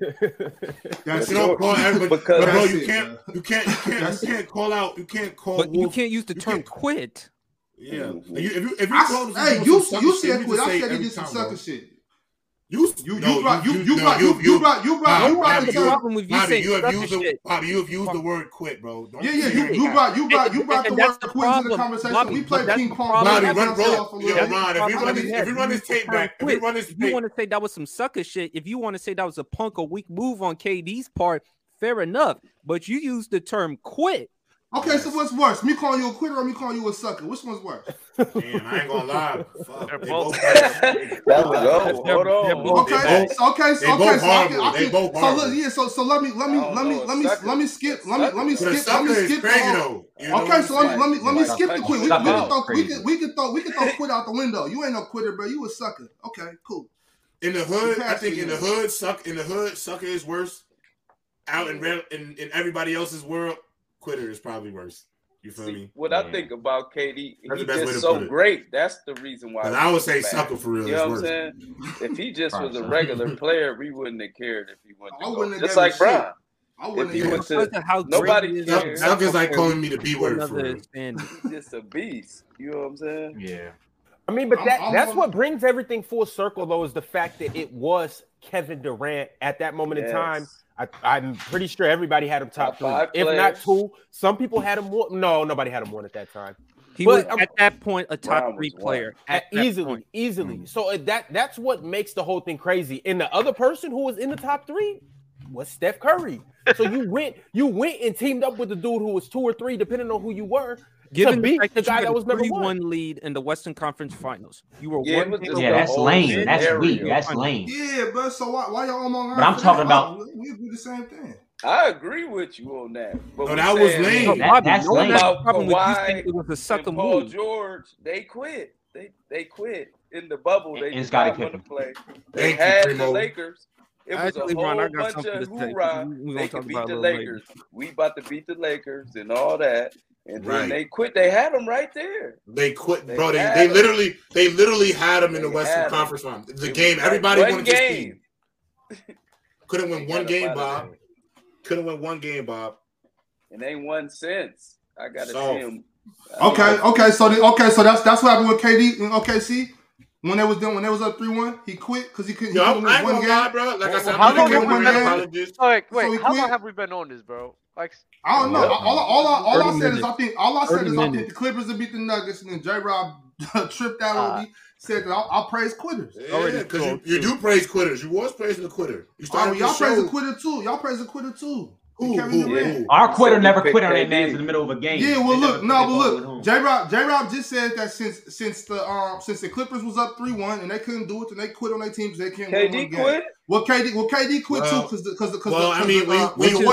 That's you don't call everybody, because no, you can't you can't you can't you can't call out you can't call but Wolf, you can't use the term can't. quit. Yeah, if you if you I, call I, hey you you said quit. I said he did some sucker shit. You you no, you brought you you brought you you brought you brought you problem with you saying you have used the Bobby you have used the word quit, bro. Don't yeah yeah you you brought you brought you brought the word quit into the conversation. Bobby, we played ping pong. Bobby, run, roll. Yo, Ron, if we run this, if we run this tape back, if we run this, if you want to say that was some sucker shit, if you want to say that was a punk or weak move on K D's part, fair enough. But you used the term quit. Okay, so what's worse? Me calling you a quitter or me calling you a sucker? Which one's worse? Damn, I ain't gonna lie. Fuck. They're both. That was old. Hold on. Okay, okay, so okay, so I can, I can, so look, yeah, so so let me let me let me let me let me skip let me let me skip let me skip. Okay, so let me let me let me skip the quit. We can throw we can we can throw we can throw quit out the window. You ain't no quitter, bro. You a sucker. Okay, cool. In the hood, I think in the hood, suck in the hood, sucker is worse. Out in in in everybody else's world. Quitter is probably worse. You feel See, me? What Man. I think about K D, he's just so great. That's the reason why. I would say bad. sucker for real. You know what I'm saying? If he just was a regular player, we wouldn't have cared if he went to I go. Just like Bron. I wouldn't if he went to how nobody cared. Sucker's like calling me the B word for real. He's just a beast. You know what I'm saying? Yeah. I mean, but that I'm, I'm, that's what brings everything full circle, though, is the fact that it was Kevin Durant at that moment yes. in time. I, I'm pretty sure everybody had him top, top three, five if players. not two. Some people had him more. No, nobody had him one at that time. He but, was at that point a top wow, three player, at at easily, point. easily. Mm-hmm. So that that's what makes the whole thing crazy. And the other person who was in the top three was Steph Curry. So you went, you went and teamed up with the dude who was two or three, depending on who you were. Given the fact that you had a three one lead in the Western Conference Finals, you were yeah, one. Yeah, that's lame. That's weak. That's lame. Yeah, but so why, why y'all on? But I'm talking about. We do the same thing. I agree with you on that. But no, that was lame. No, that, that's no, lame. About problem with you think it was a sucker Paul move. George, they quit. They they quit in the bubble. They just got to play. They had the Lakers. It was Actually, a whole Ron, I got bunch of hoorah. We, they can beat about the Lakers. Later. We about to beat the Lakers and all that. And then right. they quit. They had them right there. They quit, they bro. They, they literally, they literally had them in the Western Conference Finals. The it game, everybody wanted this team. Couldn't win one game, Bob. Couldn't win one game, Bob. And they won since. I gotta so, see him. Okay, mean, okay, so the, okay, so that's that's what happened with K D and O K C. When they was done, when they was up three one, he quit because he couldn't. Yo, he I ain't gonna lie, bro. Like well, I said, how long have we been? Like, wait, so how long have we been on this, bro? Like, I don't know. All, all, all, all I said is I think all I said is I think the Clippers would beat the Nuggets, and then J. Rob tripped out on me, said that I praise quitters. Yeah, because you, you do praise quitters. You was praising the quitter. You started. Y'all praise the quitter too. Y'all praise the quitter too. Ooh, ooh, ooh. Our quitter so never quit on their names in the middle of a game. Yeah, well, they look, no, but look, J. Rob, J. Rob just said that since since the um since the Clippers was up three one and they couldn't do it, then they quit on their team because they can't win one game. Quit? Well, K D, well, K D quit well, too because the because the because well, the, I mean, the, uh, when, you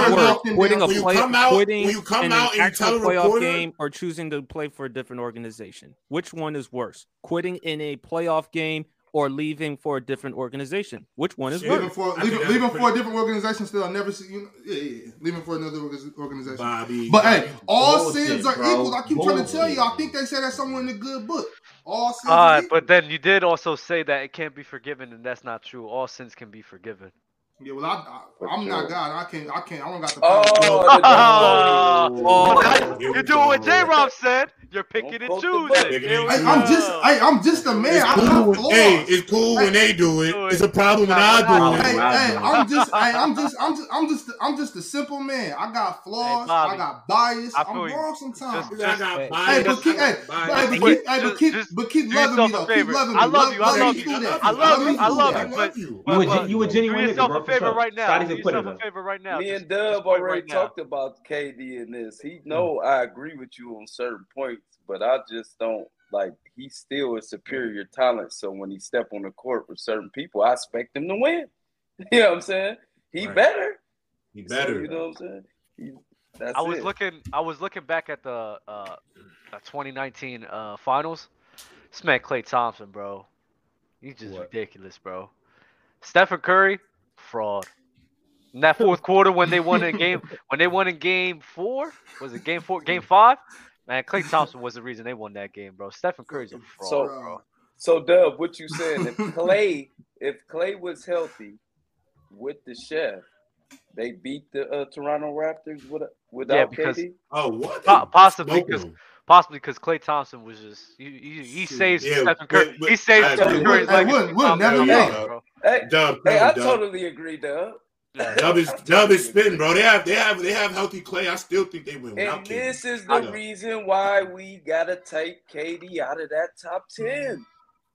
quitting a play, come out, quitting when you come out and tell a playoff reporter? game or choosing to play for a different organization, which one is worse? Quitting in a playoff game. or leaving for a different organization? Which one is yeah, leaving for leaving, leaving for a different organization? Still, I never see you. Yeah, yeah, leaving for another organization. Bobby, but hey, all sins are equal. I keep trying to tell you. I think they said that somewhere in the good book. All sins. All right, but then you did also say that it can't be forgiven, and that's not true. All sins can be forgiven. Yeah, well, I, I, I'm not God. I can't. I can't. I don't got the power. Oh, oh, oh, you're doing what J-Rob said. You're picking and choosing. Hey, I'm just. Hey, I'm just a man. It's cool, I when, hey, it's cool hey, when they do it. It's a problem when I do it. Hey, hey, I'm just. Hey, I'm just. I'm just. I'm just. I'm just a simple man. I got flaws. Hey, Bobby, I got bias. I I'm wrong sometimes. Just, just, I got bias. Hey, but keep. Hey, but keep. But keep loving me though. Keep loving me. I love you. I love you. I love you. I love you. But you were genuine. Favorite right now. He's a favorite right now. Me and Dub already right talked about K D in this. He know I agree with you on certain points, but I just don't like. He still a superior talent. So when he step on the court with certain people, I expect him to win. You know what I'm saying? He right. better. He better. So, you know what I'm saying? He, that's I was it. looking. I was looking back at the uh, twenty nineteen uh, finals. This man Klay Thompson, bro. He's just what? ridiculous, bro. Stephen Curry. Fraud. In that fourth quarter when they won a game, when they won in game four, was it game four, game five? Man, Klay Thompson was the reason they won that game, bro. Stephen Curry's a fraud, so, bro. So, Dub, what you saying? If Klay, if Klay was healthy with the chef, they beat the uh, Toronto Raptors with, without yeah, because, K D? Oh, what? Po- possibly because. Possibly because Klay Thompson was just he, he, he saves yeah, Stephen Curry. He saves Stephen Curry's like we'll never know. Hey, Dub, hey, I Dub. totally agree, Dub. Dub is Dub is spitting, bro. They have they have they have healthy Klay. I still think they win. And this kidding. is the I reason why we gotta take K D out of that top ten.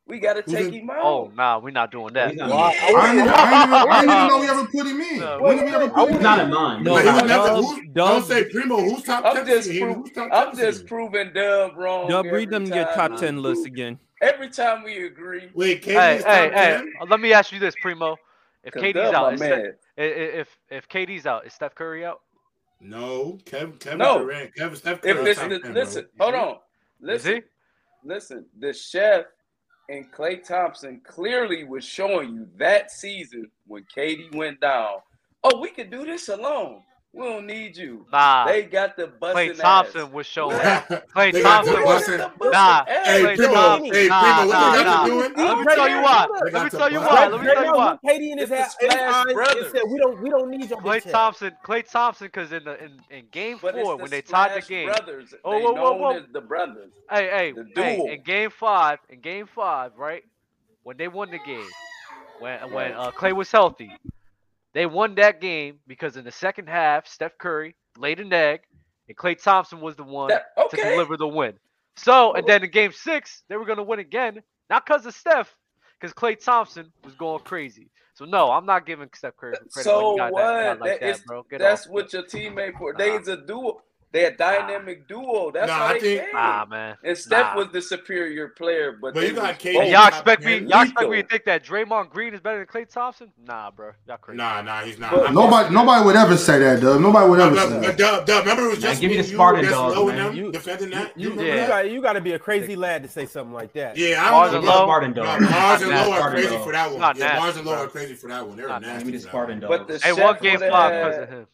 We gotta Who's take in? him out. Oh nah, we're not doing that. Not. Yeah. I didn't even know we ever put him in. No. When did we ever put him in? Not in mine. No, no, no. Don't say Primo. Who's top I'm ten? Just pro- who's top I'm ten? just proving Dub wrong. Dub, read them time. your top ten I'm list again. Every time we agree. Wait, K D's hey, top hey, ten? Hey, let me ask you this, Primo. If K D's Dub, out, is Steph, if if K D's out, is Steph Curry out? No, Kevin Kevin no. Durant. Kevin Steph Curry. If this, listen, hold on. Listen, listen. The chef. And Klay Thompson clearly was showing you that season when K D went down. Oh, we could do this alone. We don't need you. Nah. They got the busting ass. Klay Thompson was showing. Klay Thompson was showing. Nah. Hey, Primo. Hey, Primo. What you doing? Let me tell you why. Let me tell you why. Let me tell you why. K D and his ass. We don't. We don't need your. Klay Thompson. Klay Thompson. Because in the in, in game four when they tied the game. Oh, whoa, whoa, whoa. The brothers. Hey, hey, hey. In game five. In game five, right? When they won the game. When when uh, Klay was healthy. They won that game because in the second half, Steph Curry laid an egg, and Klay Thompson was the one that, okay. to deliver the win. So, and then in game six, they were going to win again, not because of Steph, because Klay Thompson was going crazy. So, no, I'm not giving Steph Curry the credit. So like, what? That, like that, that, bro. Get that's off, what man. your teammate for. Nah. They's a duo. They're a dynamic nah. duo. That's nah, how they think, came. Nah, man. And Steph nah. was the superior player, but, but you got K D. And y'all expect me? Y'all expect me to think that Draymond Green is better than Klay Thompson? Nah, bro. Y'all crazy. Nah, nah, he's not. But, nobody, nobody would ever say that, Dub. Nobody would ever say that. Dub, Dub, remember it was just man, give me the Spartan dog. You defending that? You, you, yeah. you got, you got to be a crazy lad to say something like that. Yeah, I don't know. Spartan dog. Mars and Lowe are crazy for that one. Yeah, Mars and Lowe are crazy for that one. They're nasty. Give me the Spartan dog. Hey, what game five because of him?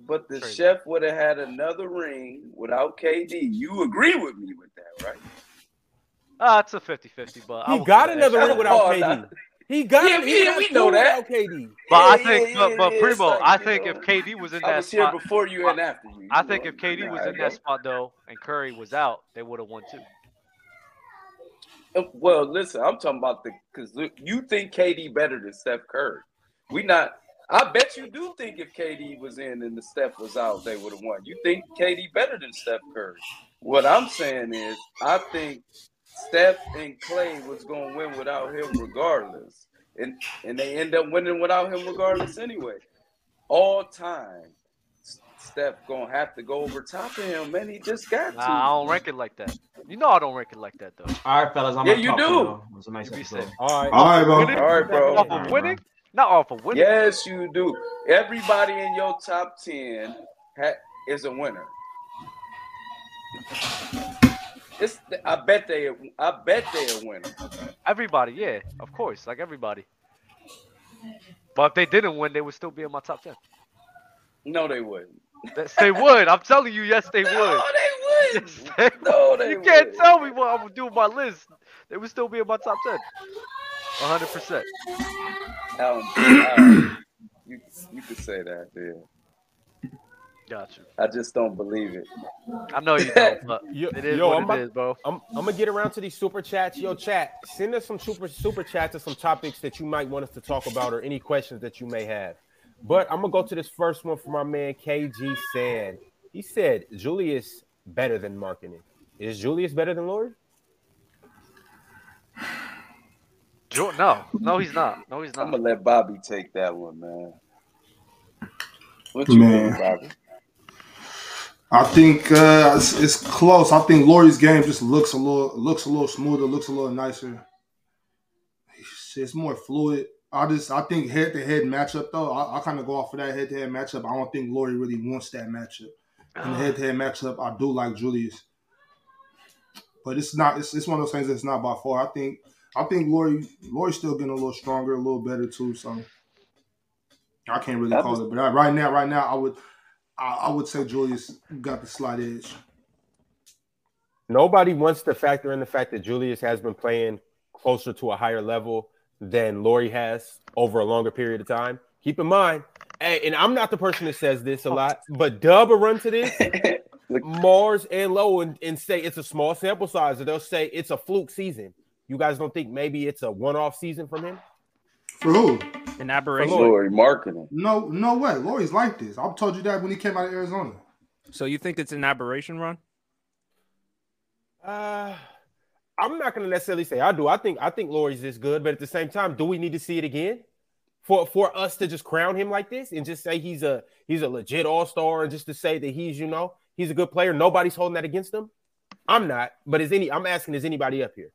But the Crazy. chef would have had another ring without K D. You agree with me with that, right? Uh, it's a fifty-fifty, but he I got another ring without oh, K D. He got yeah, he yeah got we know that. K D. But yeah, I think, yeah, yeah, but, but Primo, like, I think know, if KD was in I that was spot here before you and after you, I think know, if KD nah, was in that spot though, and Curry was out, they would have won too. Well, listen, I'm talking about the because you think K D better than Steph Curry. We not. I bet you do think if K D was in and the Steph was out, they would have won. You think K D better than Steph Curry. What I'm saying is I think Steph and Klay was going to win without him regardless. And and they end up winning without him regardless anyway. All time, Steph going to have to go over top of him, man. He just got nah, to. I don't rank it like that. You know I don't rank it like that, though. All right, fellas. I'm yeah, you do. It was a nice episode. All right. All right, bro. Winning, All right, bro. All right, winning. Not off a winner. Yes, you do. Everybody in your top ten ha- is a winner. It's I bet they I bet they'll win. Everybody, yeah, of course, like everybody. But if they didn't win, they would still be in my top ten. No, they wouldn't. Yes, they would. I'm telling you, yes, they would. No, they wouldn't. Yes, they would. No, they you can't wouldn't. Tell me what I'm gonna do with my list. They would still be in my top ten. one hundred percent. Um, you you could say that, yeah. Gotcha. I just don't believe it. I know you don't, but yo, it is yo, what I'm it about, is, bro. I'm, I'm going to get around to these super chats. Yo, chat, send us some super, super chats or some topics that you might want us to talk about or any questions that you may have. But I'm going to go to this first one from my man, K G Sand. He said, Julius better than Markkanen. Is Julius better than Lauri? No. No, he's not. No, he's not. I'm going to let Bobby take that one, man. What you man. Mean, Bobby? I think uh, it's, it's close. I think Lauri's game just looks a little looks a little smoother, looks a little nicer. It's more fluid. I just I think head to head matchup though. I, I kind of go off of that head to head matchup. I don't think Lauri really wants that matchup. In the head to head matchup, I do like Julius, but it's not. It's, it's one of those things that's not by far. I think I think Lauri Lauri's still getting a little stronger, a little better too. So I can't really that call was- it. But right now, right now, I would. I would say Julius got the slight edge. Nobody wants to factor in the fact that Julius has been playing closer to a higher level than Lauri has over a longer period of time. Keep in mind, hey, and I'm not the person that says this a lot, but Dub will run to this, Mars and Lowe, and, and say it's a small sample size, or they'll say it's a fluke season. You guys don't think maybe it's a one-off season from him? For who? An aberration. Lauri Markkanen. No, no way. Lauri's like this. I told you that when he came out of Arizona. So you think it's an aberration, Ron? Uh, I'm not going to necessarily say I do. I think I think Lauri's this good, but at the same time, do we need to see it again for for us to just crown him like this and just say he's a he's a legit all-star and just to say that he's, you know, he's a good player? Nobody's holding that against him. I'm not, but is any? I'm asking, is anybody up here?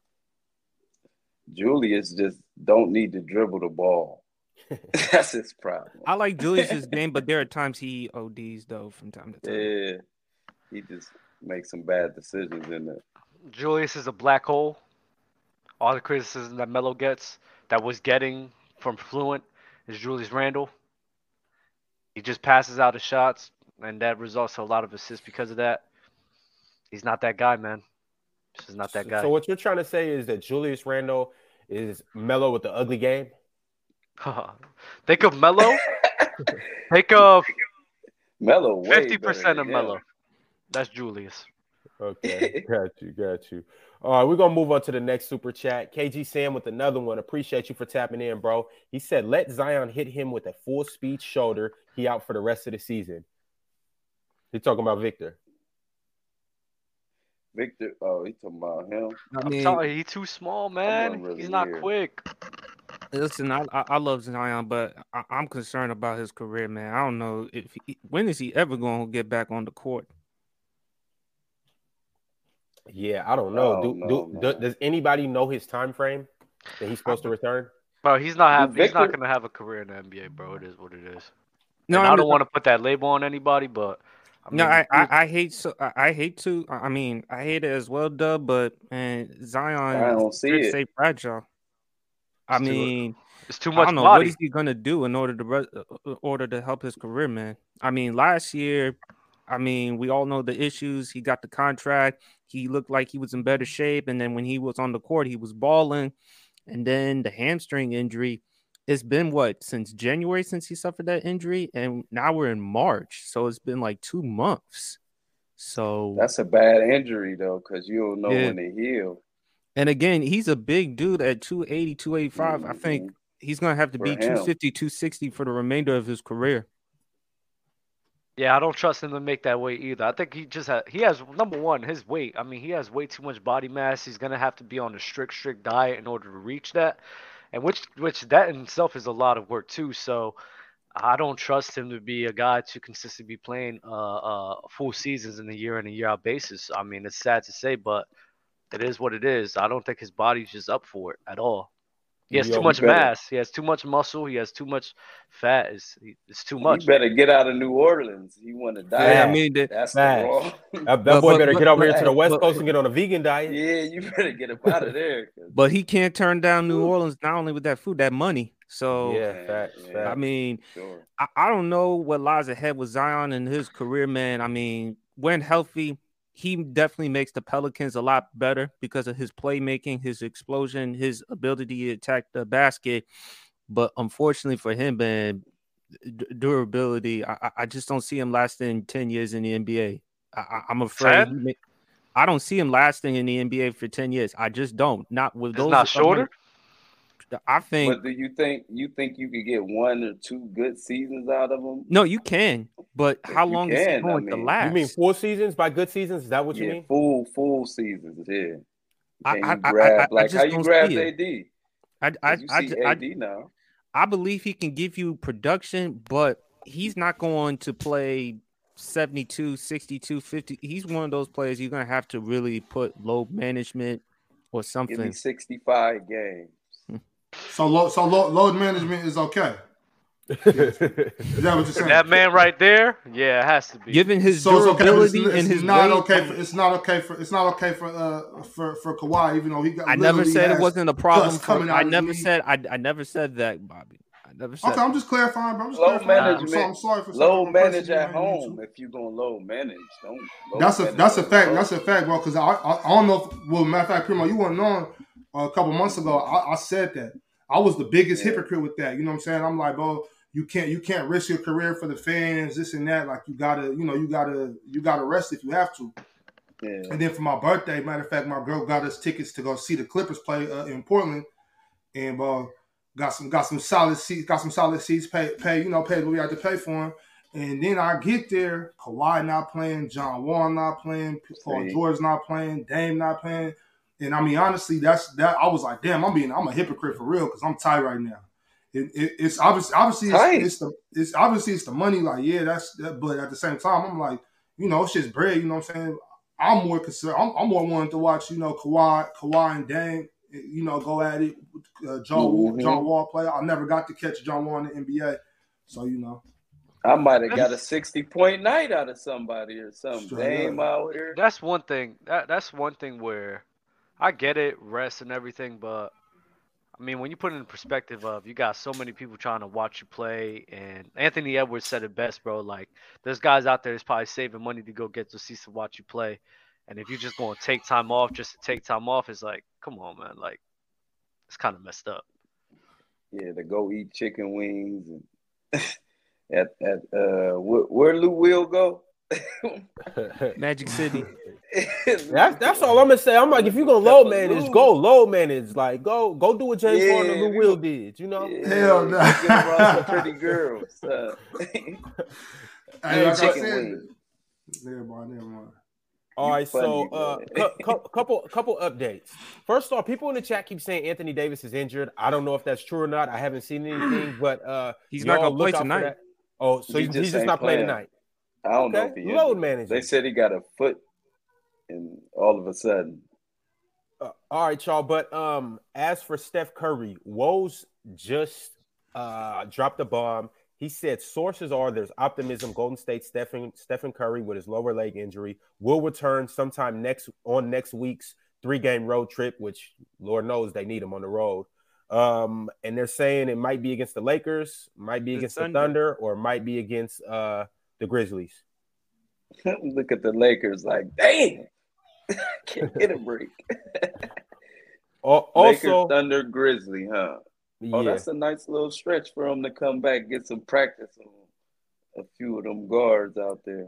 Julius just don't need to dribble the ball. That's his problem. I like Julius's game, but there are times he O Ds though from time to time. Yeah, he just makes some bad decisions in there. Julius is a black hole. All the criticism that Melo gets, that was getting from Fluent, is Julius Randle. He just passes out of shots, and that results to a lot of assists because of that. He's not that guy, man. This is not that guy. So what you're trying to say is that Julius Randle is Melo with the ugly game? Think of Melo. Think of Melo. fifty percent of Melo. That's Julius. Okay, got you, got you. All right, we're gonna move on to the next super chat. K G Sam with another one. Appreciate you for tapping in, bro. He said, "Let Zion hit him with a full speed shoulder. He out for the rest of the season." He's talking about Victor. Victor, oh, he talking about him. I mean, I'm sorry, he's too small, man. Really he's not here. Quick. Listen, I I love Zion, but I, I'm concerned about his career, man. I don't know if he, when is he ever going to get back on the court? Yeah, I don't know. Oh, do, no, do, no. do does anybody know his time frame that he's supposed I, to return? Bro, he's not have, Victor, he's not going to have a career in the N B A, bro. It is what it is. No, I, mean, I don't want to put that label on anybody, but. I mean, no, I, I, I hate so I hate to I mean I hate it as well, Dub. But man, Zion, I don't see it. Say fragile. I it's mean, too, it's too much. I don't know body. What is he gonna do in order to in order to help his career, man. I mean, last year, I mean, we all know the issues. He got the contract. He looked like he was in better shape, and then when he was on the court, he was balling. And then the hamstring injury. It's been what since January since he suffered that injury, and now we're in March, so it's been like two months. So that's a bad injury though, because you don't know yeah. when to heal. And again, he's a big dude at two eighty, two eighty-five. Mm-hmm. I think he's gonna have to for be him. two fifty, two sixty for the remainder of his career. Yeah, I don't trust him to make that weight either. I think he just ha- he has number one his weight. I mean, he has way too much body mass. He's gonna have to be on a strict, strict diet in order to reach that. And which which that in itself is a lot of work too. So I don't trust him to be a guy to consistently be playing uh, uh, full seasons in a year in a year out basis. I mean, it's sad to say, but it is what it is. I don't think his body's just up for it at all. He has Yo, too much better. mass. He has too much muscle. He has too much fat. It's, it's too much. You better get out of New Orleans. You want to die. Yeah, I mean, that, that's the wrong. That, that boy better but, get over but, here to the West but, Coast and get on a vegan diet. Yeah, you better get up out of there. But he can't turn down New Orleans, not only with that food, that money. So, yeah, facts, facts. I mean, sure. I, I don't know what lies ahead with Zion and his career, man. I mean, when healthy, he definitely makes the Pelicans a lot better because of his playmaking, his explosion, his ability to attack the basket. But unfortunately for him, man, d- durability, I-, I just don't see him lasting ten years in the N B A. I- I'm afraid. May- I don't see him lasting in the N B A for ten years. I just don't. Not with it's those. Not shorter? I think. But do you think you think you could get one or two good seasons out of them? No, you can. But if how long can, is it going I mean, to last? You mean four seasons by good seasons? Is that what yeah, you mean? Full full seasons. Yeah. I, I, you grab, I, I, like I just how you grab A D? I I you I, see I, A D now. I believe he can give you production, but he's not going to play seventy-two, sixty-two, fifty. He's one of those players you're going to have to really put load management or something. Give me sixty-five games. So load, so load, load management is okay. Is that what you're saying? That man right there, yeah, it has to be. Given his so durability it's okay. it's, it's and his not weight. okay for, it's not okay for it's not okay for uh for, for Kawhi, even though he got. I never said it wasn't a problem. For, I never said I, I never said that, Bobby. I never said. Okay, that. I'm just clarifying. Bro. I'm just low clarifying. Management. I'm, so, I'm sorry for low manage at home. If you're gonna low manage, don't. Low that's a that's a fact. Low. That's a fact, bro. Because I, I I don't know. If, well, matter of fact, Primo, you weren't on uh, a couple months ago. I, I said that. I was the biggest yeah. hypocrite with that. You know what I'm saying? I'm like, bro, you can't you can't risk your career for the fans, this and that. Like you gotta, you know, you gotta you gotta rest if you have to. Yeah. And then for my birthday, matter of fact, my girl got us tickets to go see the Clippers play uh, in Portland, and uh, got some got some solid seats, got some solid seats. Pay pay you know paid what we had to pay for them. And then I get there, Kawhi not playing, John Wall not playing, Paul George not playing, Dame not playing. And I mean, honestly, that's that. I was like, damn, I'm being, I'm a hypocrite for real because I'm tight right now. It, it, it's obvious, obviously, it's, it's the, it's obviously it's the money. Like, yeah, that's. That, but at the same time, I'm like, you know, it's just bread. You know what I'm saying? I'm more concerned. I'm, I'm more wanting to watch, you know, Kawhi, Kawhi and Dame, you know, go at it. Uh, John Wall, John Wall play. I never got to catch John Wall in the N B A, so you know. I might have got a sixty-point night out of somebody or something. Dame out here. That's one thing. That that's one thing where. I get it, rest and everything, but I mean, when you put it in perspective of you got so many people trying to watch you play, and Anthony Edwards said it best, bro. Like, there's guys out there that's probably saving money to go get to see to watch you play, and if you're just going to take time off just to take time off, it's like, come on, man. Like, it's kind of messed up. Yeah, to go eat chicken wings and at at uh, where, where Lou Will go? Magic City. that's that's all I'm gonna say. I'm like, if you're gonna low manage, go low manage. Like, go go do what James Harden yeah, and Lou Will did. You know, yeah, hell no. Get around some pretty girls. So. Hey, like chicken wings. Never mind, never mind. All right, funny, so uh, cu- cu- couple couple updates. First off, people in the chat keep saying Anthony Davis is injured. I don't know if that's true or not. I haven't seen anything, but uh, he's not gonna play tonight. Oh, so he, he just he's just not playing tonight. I don't okay. know if he is. Load management. They said he got a foot, and all of a sudden. Uh, all right, y'all. But um, as for Steph Curry, Woes just uh, dropped a bomb. He said sources are there's optimism. Golden State Stephen Stephen Curry with his lower leg injury will return sometime next on next week's three game road trip, which Lord knows they need him on the road. Um, and they're saying it might be against the Lakers, might be the against Thunder. the Thunder, or might be against uh. the Grizzlies. Look at the Lakers like, damn, can't get a break. also, Lakers, Thunder, Grizzly, huh? Yeah. Oh, that's a nice little stretch for them to come back, get some practice on a few of them guards out there.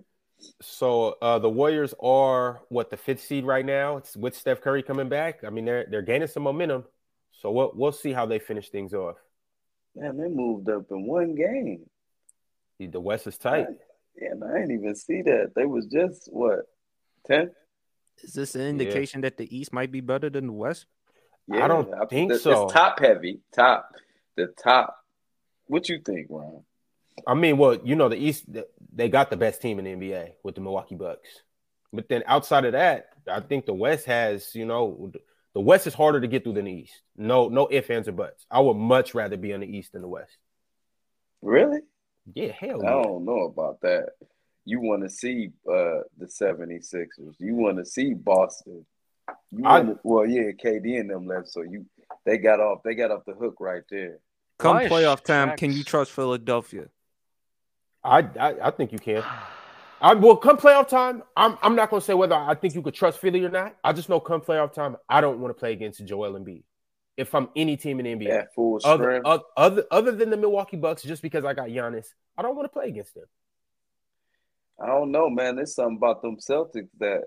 So uh, the Warriors are, what, the fifth seed right now? It's with Steph Curry coming back. I mean, they're they're gaining some momentum. So we'll, we'll see how they finish things off. Man, they moved up in one game. The West is tight. Yeah. Yeah, I didn't even see that. They was just, what, tenth? Is this an indication yeah. that the East might be better than the West? Yeah, I don't I, think the, so. It's top-heavy. Top. The top. What you think, Ron? I mean, well, you know, the East, they got the best team in the N B A with the Milwaukee Bucks. But then outside of that, I think the West has, you know, The West is harder to get through than the East. No, no ifs, ands, or buts. I would much rather be in the East than the West. Really? Yeah, hell yeah. I don't know about that. You want to see uh, the seventy-sixers. You want to see Boston. You wanna, I, well, yeah, K D and them left, so you they got off. They got off the hook right there. Come playoff time, can you trust Philadelphia? I I, I think you can. I will come playoff time. I'm I'm not gonna say whether I think you could trust Philly or not. I just know come playoff time, I don't want to play against Joel Embiid. If I'm any team in the N B A, at full strength. Other, other other than the Milwaukee Bucks, just because I got Giannis, I don't want to play against them. I don't know, man. There's something about them Celtics that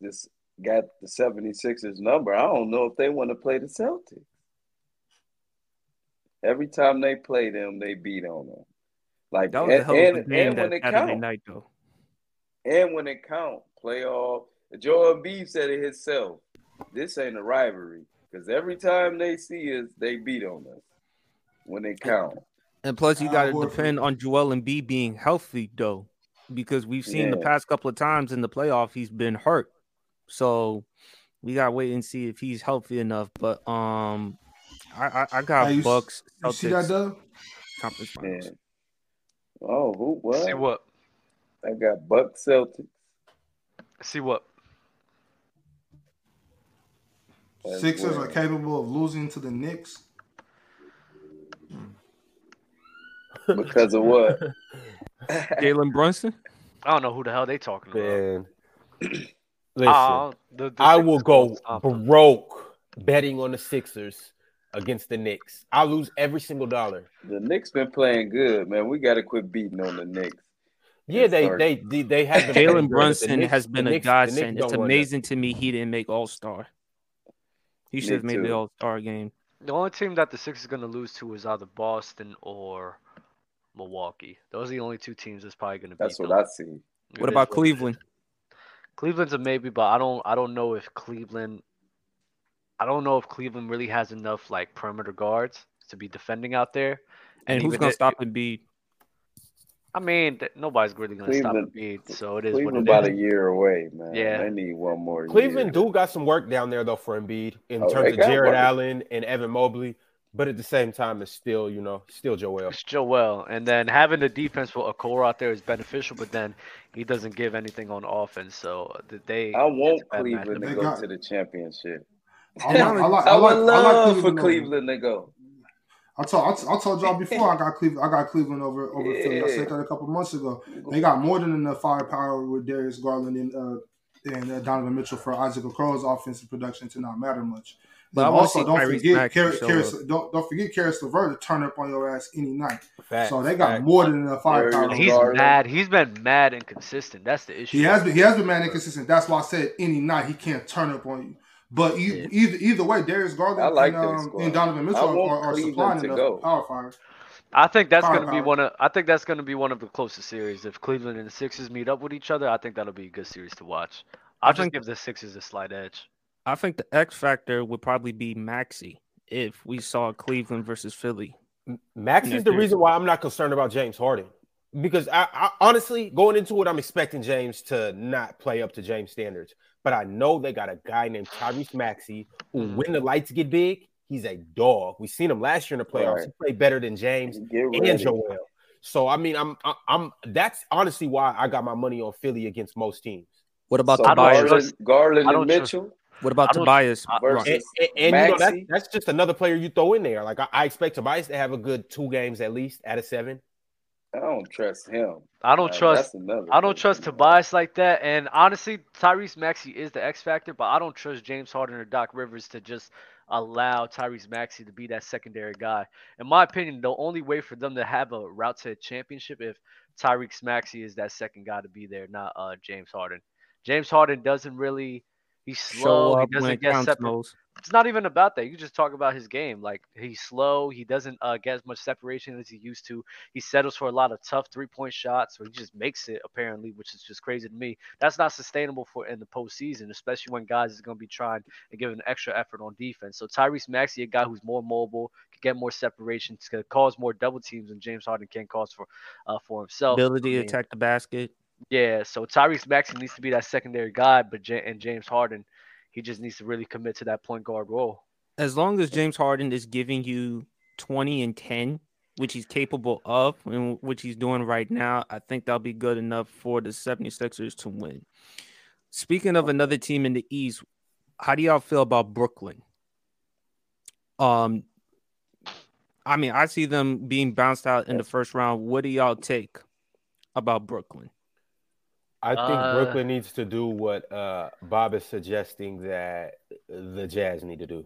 just got the seventy-sixers number. I don't know if they want to play the Celtics. Every time they play them, they beat on them. Like that was and, the hell of a game and that when it counts, night though. And when it counts, playoff. Joel Embiid said it himself. This ain't a rivalry. Because every time they see us, they beat on us when they count. And plus, you got to depend on Joel Embiid being healthy, though, because we've seen yeah. the past couple of times in the playoff he's been hurt. So we got to wait and see if he's healthy enough. But um, I, I, I got hey, Bucks. You, you see that, though? Conference finals. Yeah. Oh, who what? See what? I got Bucks Celtics. See what? As Sixers well. Are capable of losing to the Knicks. Because of what? Jalen Brunson? I don't know who the hell they talking Man. About. Listen, uh, the, the I Sixers will go broke betting on the Sixers against the Knicks. I lose every single dollar. The Knicks been playing good, man. We got to quit beating on the Knicks. Yeah, they they, they they have been. Jalen Brunson Knicks, has been Knicks, a godsend. It's amazing to me he didn't make All-Star. He should have made the All-Star game. The only team that the Sixers are going to lose to is either Boston or Milwaukee. Those are the only two teams that's probably going to be. That's what I see. What about Cleveland? Cleveland's a maybe, but I don't. I don't know if Cleveland. I don't know if Cleveland really has enough like perimeter guards to be defending out there. And, and who's going to stop Embiid? I mean, nobody's really going to stop Embiid, so it is Cleveland what it about is. About a year away, man. Yeah. I need one more Cleveland year. Do got some work down there, though, for Embiid in oh, terms of Jared work. Allen and Evan Mobley. But at the same time, it's still, you know, still Joel. It's Joel. And then having the defense for Okoro out there is beneficial, but then he doesn't give anything on offense. So they – I want Cleveland to go got... to the championship. I, like, I, like, I, like, I would love I like Cleveland for Cleveland to go. I told I told y'all before I got Cleveland. I got Cleveland over over yeah. Philly. I said that a couple months ago. They got more than enough firepower with Darius Garland and uh, and uh, Donovan Mitchell for Isaac Okoro's offensive production to not matter much. But also, don't forget Karis, Karis, don't don't forget Karis LeVert to turn up on your ass any night. Fact, so they got fact. more than enough firepower. He's Garland. mad. He's been mad and consistent. That's the issue. He has been. He has been mad and consistent. That's why I said any night he can't turn up on you. But you, yeah. either either way, Darius Garland like and, um, and Donovan Mitchell are, are supplying enough go. power fire. I think that's going to be one of. I think that's going to be one of the closest series. If Cleveland and the Sixers meet up with each other, I think that'll be a good series to watch. I'll I just think, give the Sixers a slight edge. I think the X factor would probably be Maxey if we saw Cleveland versus Philly. Maxey's the reason why I'm not concerned about James Harden because I, I honestly going into it, I'm expecting James to not play up to James standards. But I know they got a guy named Tyrese Maxey who, when the lights get big, he's a dog. We seen him last year in the playoffs. Right. He played better than James and Joel. So I mean, I'm, I'm. That's honestly why I got my money on Philly against most teams. What about so Tobias Garland, Garland and Mitchell? Trust. What about Tobias? And, and, and you know, that's, that's just another player you throw in there. Like I, I expect Tobias to have a good two games at least out of seven. I don't trust him. I don't uh, trust. I don't trust Tobias like that. And honestly, Tyrese Maxey is the X factor, but I don't trust James Harden or Doc Rivers to just allow Tyrese Maxey to be that secondary guy. In my opinion, the only way for them to have a route to a championship if Tyrese Maxey is that second guy to be there, not uh, James Harden. James Harden doesn't really. He's slow. He doesn't get separate. It's not even about that. You just talk about his game. Like, he's slow. He doesn't uh, get as much separation as he used to. He settles for a lot of tough three-point shots, or he just makes it, apparently, which is just crazy to me. That's not sustainable for in the postseason, especially when guys is going to be trying and giving extra effort on defense. So Tyrese Maxey, a guy who's more mobile, can get more separation, can cause more double teams than James Harden can cause for uh, for himself. Ability to I mean, attack the basket. Yeah, so Tyrese Maxey needs to be that secondary guy, but J- and James Harden, He just needs to really commit to that point guard role. As long as James Harden is giving you twenty and ten, which he's capable of and which he's doing right now, I think that'll be good enough for the 76ers to win. Speaking of another team in the East, how do y'all feel about Brooklyn? Um, I mean, I see them being bounced out in the first round. What do y'all take about Brooklyn? I think uh, Brooklyn needs to do what uh, Bob is suggesting that the Jazz need to do.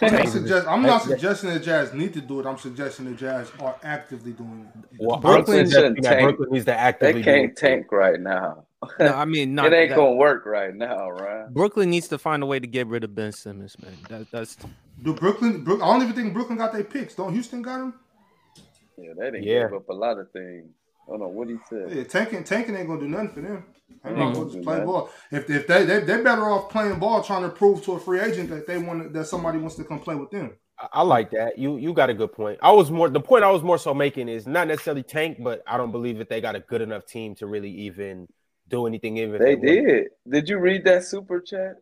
I'm not, suggest- I'm not suggesting the Jazz need to do it. I'm suggesting the Jazz are actively doing it. Well, Brooklyn shouldn't tank. Brooklyn needs to actively. They can't do it. Tank right now. No, I mean, not it ain't that. Gonna work right now, right? Brooklyn needs to find a way to get rid of Ben Simmons, man. That, that's the Brooklyn. Brook- I don't even think Brooklyn got their picks. Don't Houston got them? Yeah, they didn't yeah. give up a lot of things. I don't know what he said. Yeah, tanking, tanking ain't gonna do nothing for them. They're not gonna just play ball. If if they they they're better off playing ball, trying to prove to a free agent that they want that somebody wants to come play with them. I like that. You you got a good point. I was more the point I was more so making is not necessarily tank, but I don't believe that they got a good enough team to really even do anything. Even they, they did. Win. Did you read that super chat?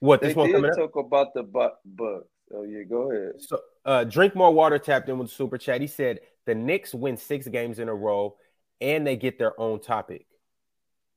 What this they one did coming talk up? About the buck buck. Oh yeah, go ahead. So uh, drink more water tapped in with the super chat. He said the Knicks win six games in a row. And they get their own topic.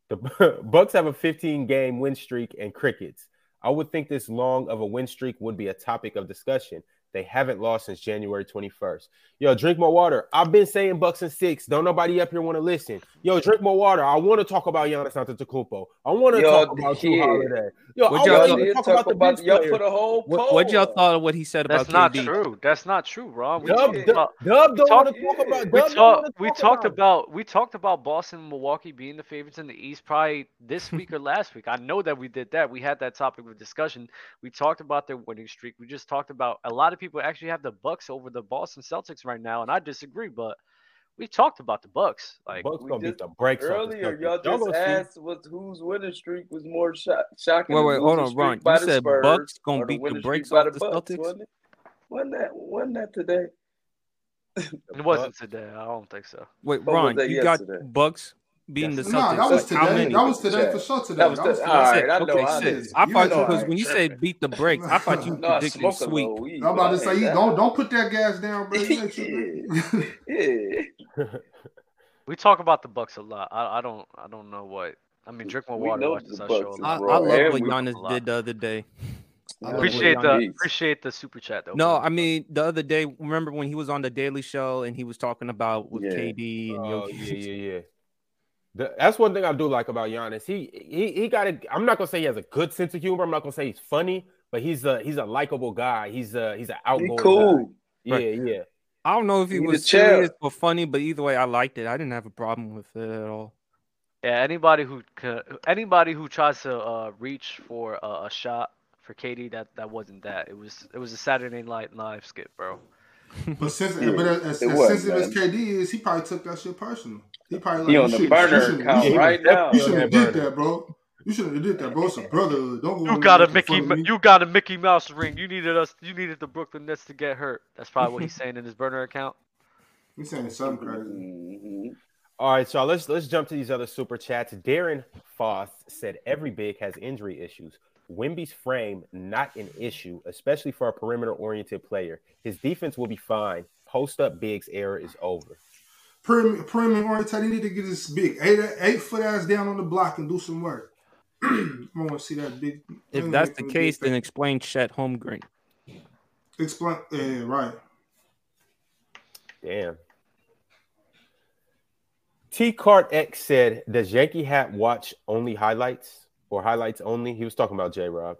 The Bucks have a fifteen-game win streak and crickets. I would think this long of a win streak would be a topic of discussion. They haven't lost since January twenty-first. Yo, drink more water. I've been saying Bucks and six. Don't nobody up here want to listen. Yo, drink more water. I want to talk about Giannis Antetokounmpo. I want to talk about Jrue Holiday. Yo, what I want to talk, talk about the about, y'all put a whole poll. What, what y'all thought of what he said That's about That's not K D? True. That's not true, Rob. We, Dub, Dub, Dub don't want to talk about Dub. We, talk, talk we talked about, about we talked about Boston and Milwaukee being the favorites in the East probably this week or last week. I know that we did that. We had that topic of discussion. We talked about their winning streak. We just talked about a lot of people actually have the Bucks over the Boston Celtics right now, and I disagree, but we talked about the Bucks. Like Bucks gonna beat the brakes earlier. Y'all just asked what whose winning streak was more shock, shocking. Wait, wait, hold on, Ron. You said Bucks gonna beat the brakes off the Celtics. Wasn't, it? wasn't that wasn't that today? It wasn't today. I don't think so. Wait, Ron, you yesterday? got Bucks beating yes. the Celtics. No, that was today. That was today for sure. Today. That was, that was all right. I know. Okay, I, six. I thought you because when you say beat the brakes, I thought you no, predicted sweep. I'm about to say you don't don't put that gas down, bro. yeah. We talk about the Bucks a lot. I, I don't I don't know what I mean. Drink more water. Watch this. I, show I, I love and what Giannis did the other day. I appreciate the needs. appreciate the super chat though. No, I mean the other day. Remember when he was on the Daily Show and he was talking about with K D and Jokic? Yeah, yeah, yeah. The, that's one thing I do like about Giannis. He he he got a. I'm not gonna say he has a good sense of humor. I'm not gonna say he's funny, but he's a he's a likable guy. He's a he's an outgoing. He cool. Guy. Yeah, yeah. I don't know if he, he was serious chill. or funny, but either way, I liked it. I didn't have a problem with it at all. Yeah, anybody who anybody who tries to uh, reach for a, a shot for K D, that that wasn't that. It was it was a Saturday Night Live skit, bro. But since yeah, but as, as, as sensitive as K D is, he probably took that shit personal. He probably like, he on the shit, burner account right now. You shouldn't have did that, bro. You shouldn't have did that, bro. It's a brotherhood. Don't go. You got a Mickey. You got a Mickey Mouse ring. You needed us. You needed the Brooklyn Nets to get hurt. That's probably what he's saying in his burner account. He's saying something crazy. Mm-hmm. All right, so let's let's jump to these other super chats. Darren Foss said every big has injury issues. Wemby's frame, not an issue, especially for a perimeter-oriented player. His defense will be fine. Post-up bigs era is over. Perimeter-oriented, perimeter, he need to get this big eight, eight-foot ass down on the block and do some work. I want to see that big. If that's the case, then explain Chet Holmgren. Explain, yeah, right. Damn. T-Cart X said, does Yankee Hat watch only highlights? Or highlights only. He was talking about J Rob.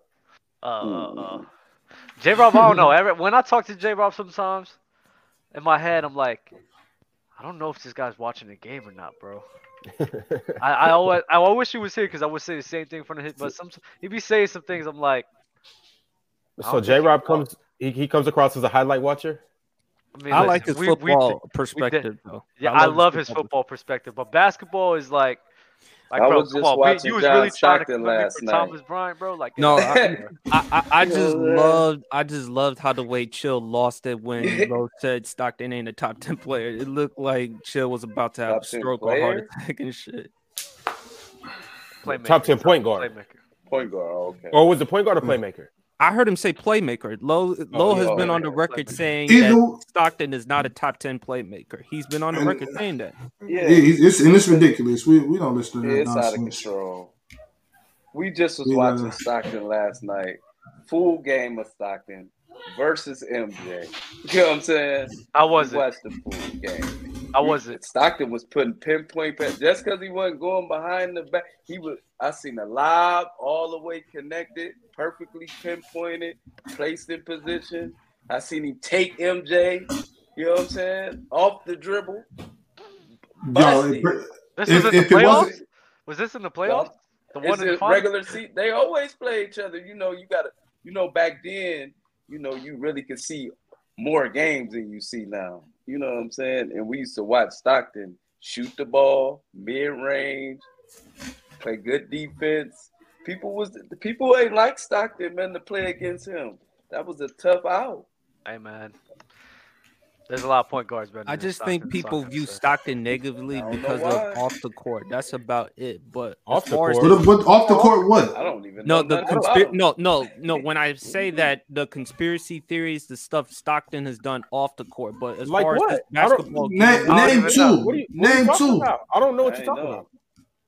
Uh, J Rob, I don't know. Every, when I talk to J Rob sometimes, in my head, I'm like, I don't know if this guy's watching the game or not, bro. I, I always, I wish he was here because I would say the same thing from his. But some, he'd be saying some things. I'm like, so J Rob comes, he, he comes across as a highlight watcher. I, mean, I listen, like his we, football we, perspective, we though. Yeah, I love, I love his football, football perspective, but basketball is like. Like, I bro, was just on, watching you was John really Stockton last night. Thomas Bryant, bro. Like, no, I, I, I just loved, I just loved how the way Chill lost it when Lowe said Stockton ain't a top ten player. It looked like Chill was about to have top a stroke player? or heart attack and shit. Playmaker. Top ten point guard. Playmaker. Point guard, okay. Or was the point guard a playmaker? I heard him say playmaker. Lowe, Lowe oh, has oh, been yeah, on the record playmaker. saying he's that no, Stockton is not a top ten playmaker. He's been on the and, record saying that. Yeah, yeah it's, and it's ridiculous. We we don't listen to that. Yeah, it's nonsense. Out of control. We just was yeah. watching Stockton last night. Full game of Stockton versus M J. You know what I'm saying? I wasn't. We watched the full game. I wasn't. Stockton was putting pinpoint passes. Just because he wasn't going behind the back, he was. I seen a lob all the way connected, perfectly pinpointed, placed in position. I seen him take M J, you know what I'm saying, off the dribble. Yo, if, this if, was in the playoffs? Was this in the playoffs? The one in the regular season. They always play each other. You know, you got to, you know, back then, you know, you really could see more games than you see now. You know what I'm saying? And we used to watch Stockton shoot the ball, mid-range, play good defense. People was the people ain't like Stockton, man, to play against him. That was a tough out. Hey, man. There's a lot of point guards. I just Stockton think people view so. Stockton negatively because of off the court. That's about it. But off the court, but, but off the court, what? I don't even know. No, the conspir- no, no, no. When I say that, the conspiracy theories, the stuff Stockton has done off the court, but as like far what? as basketball, game, name, name two, you, name two. About? I don't know what I you're talking know. about.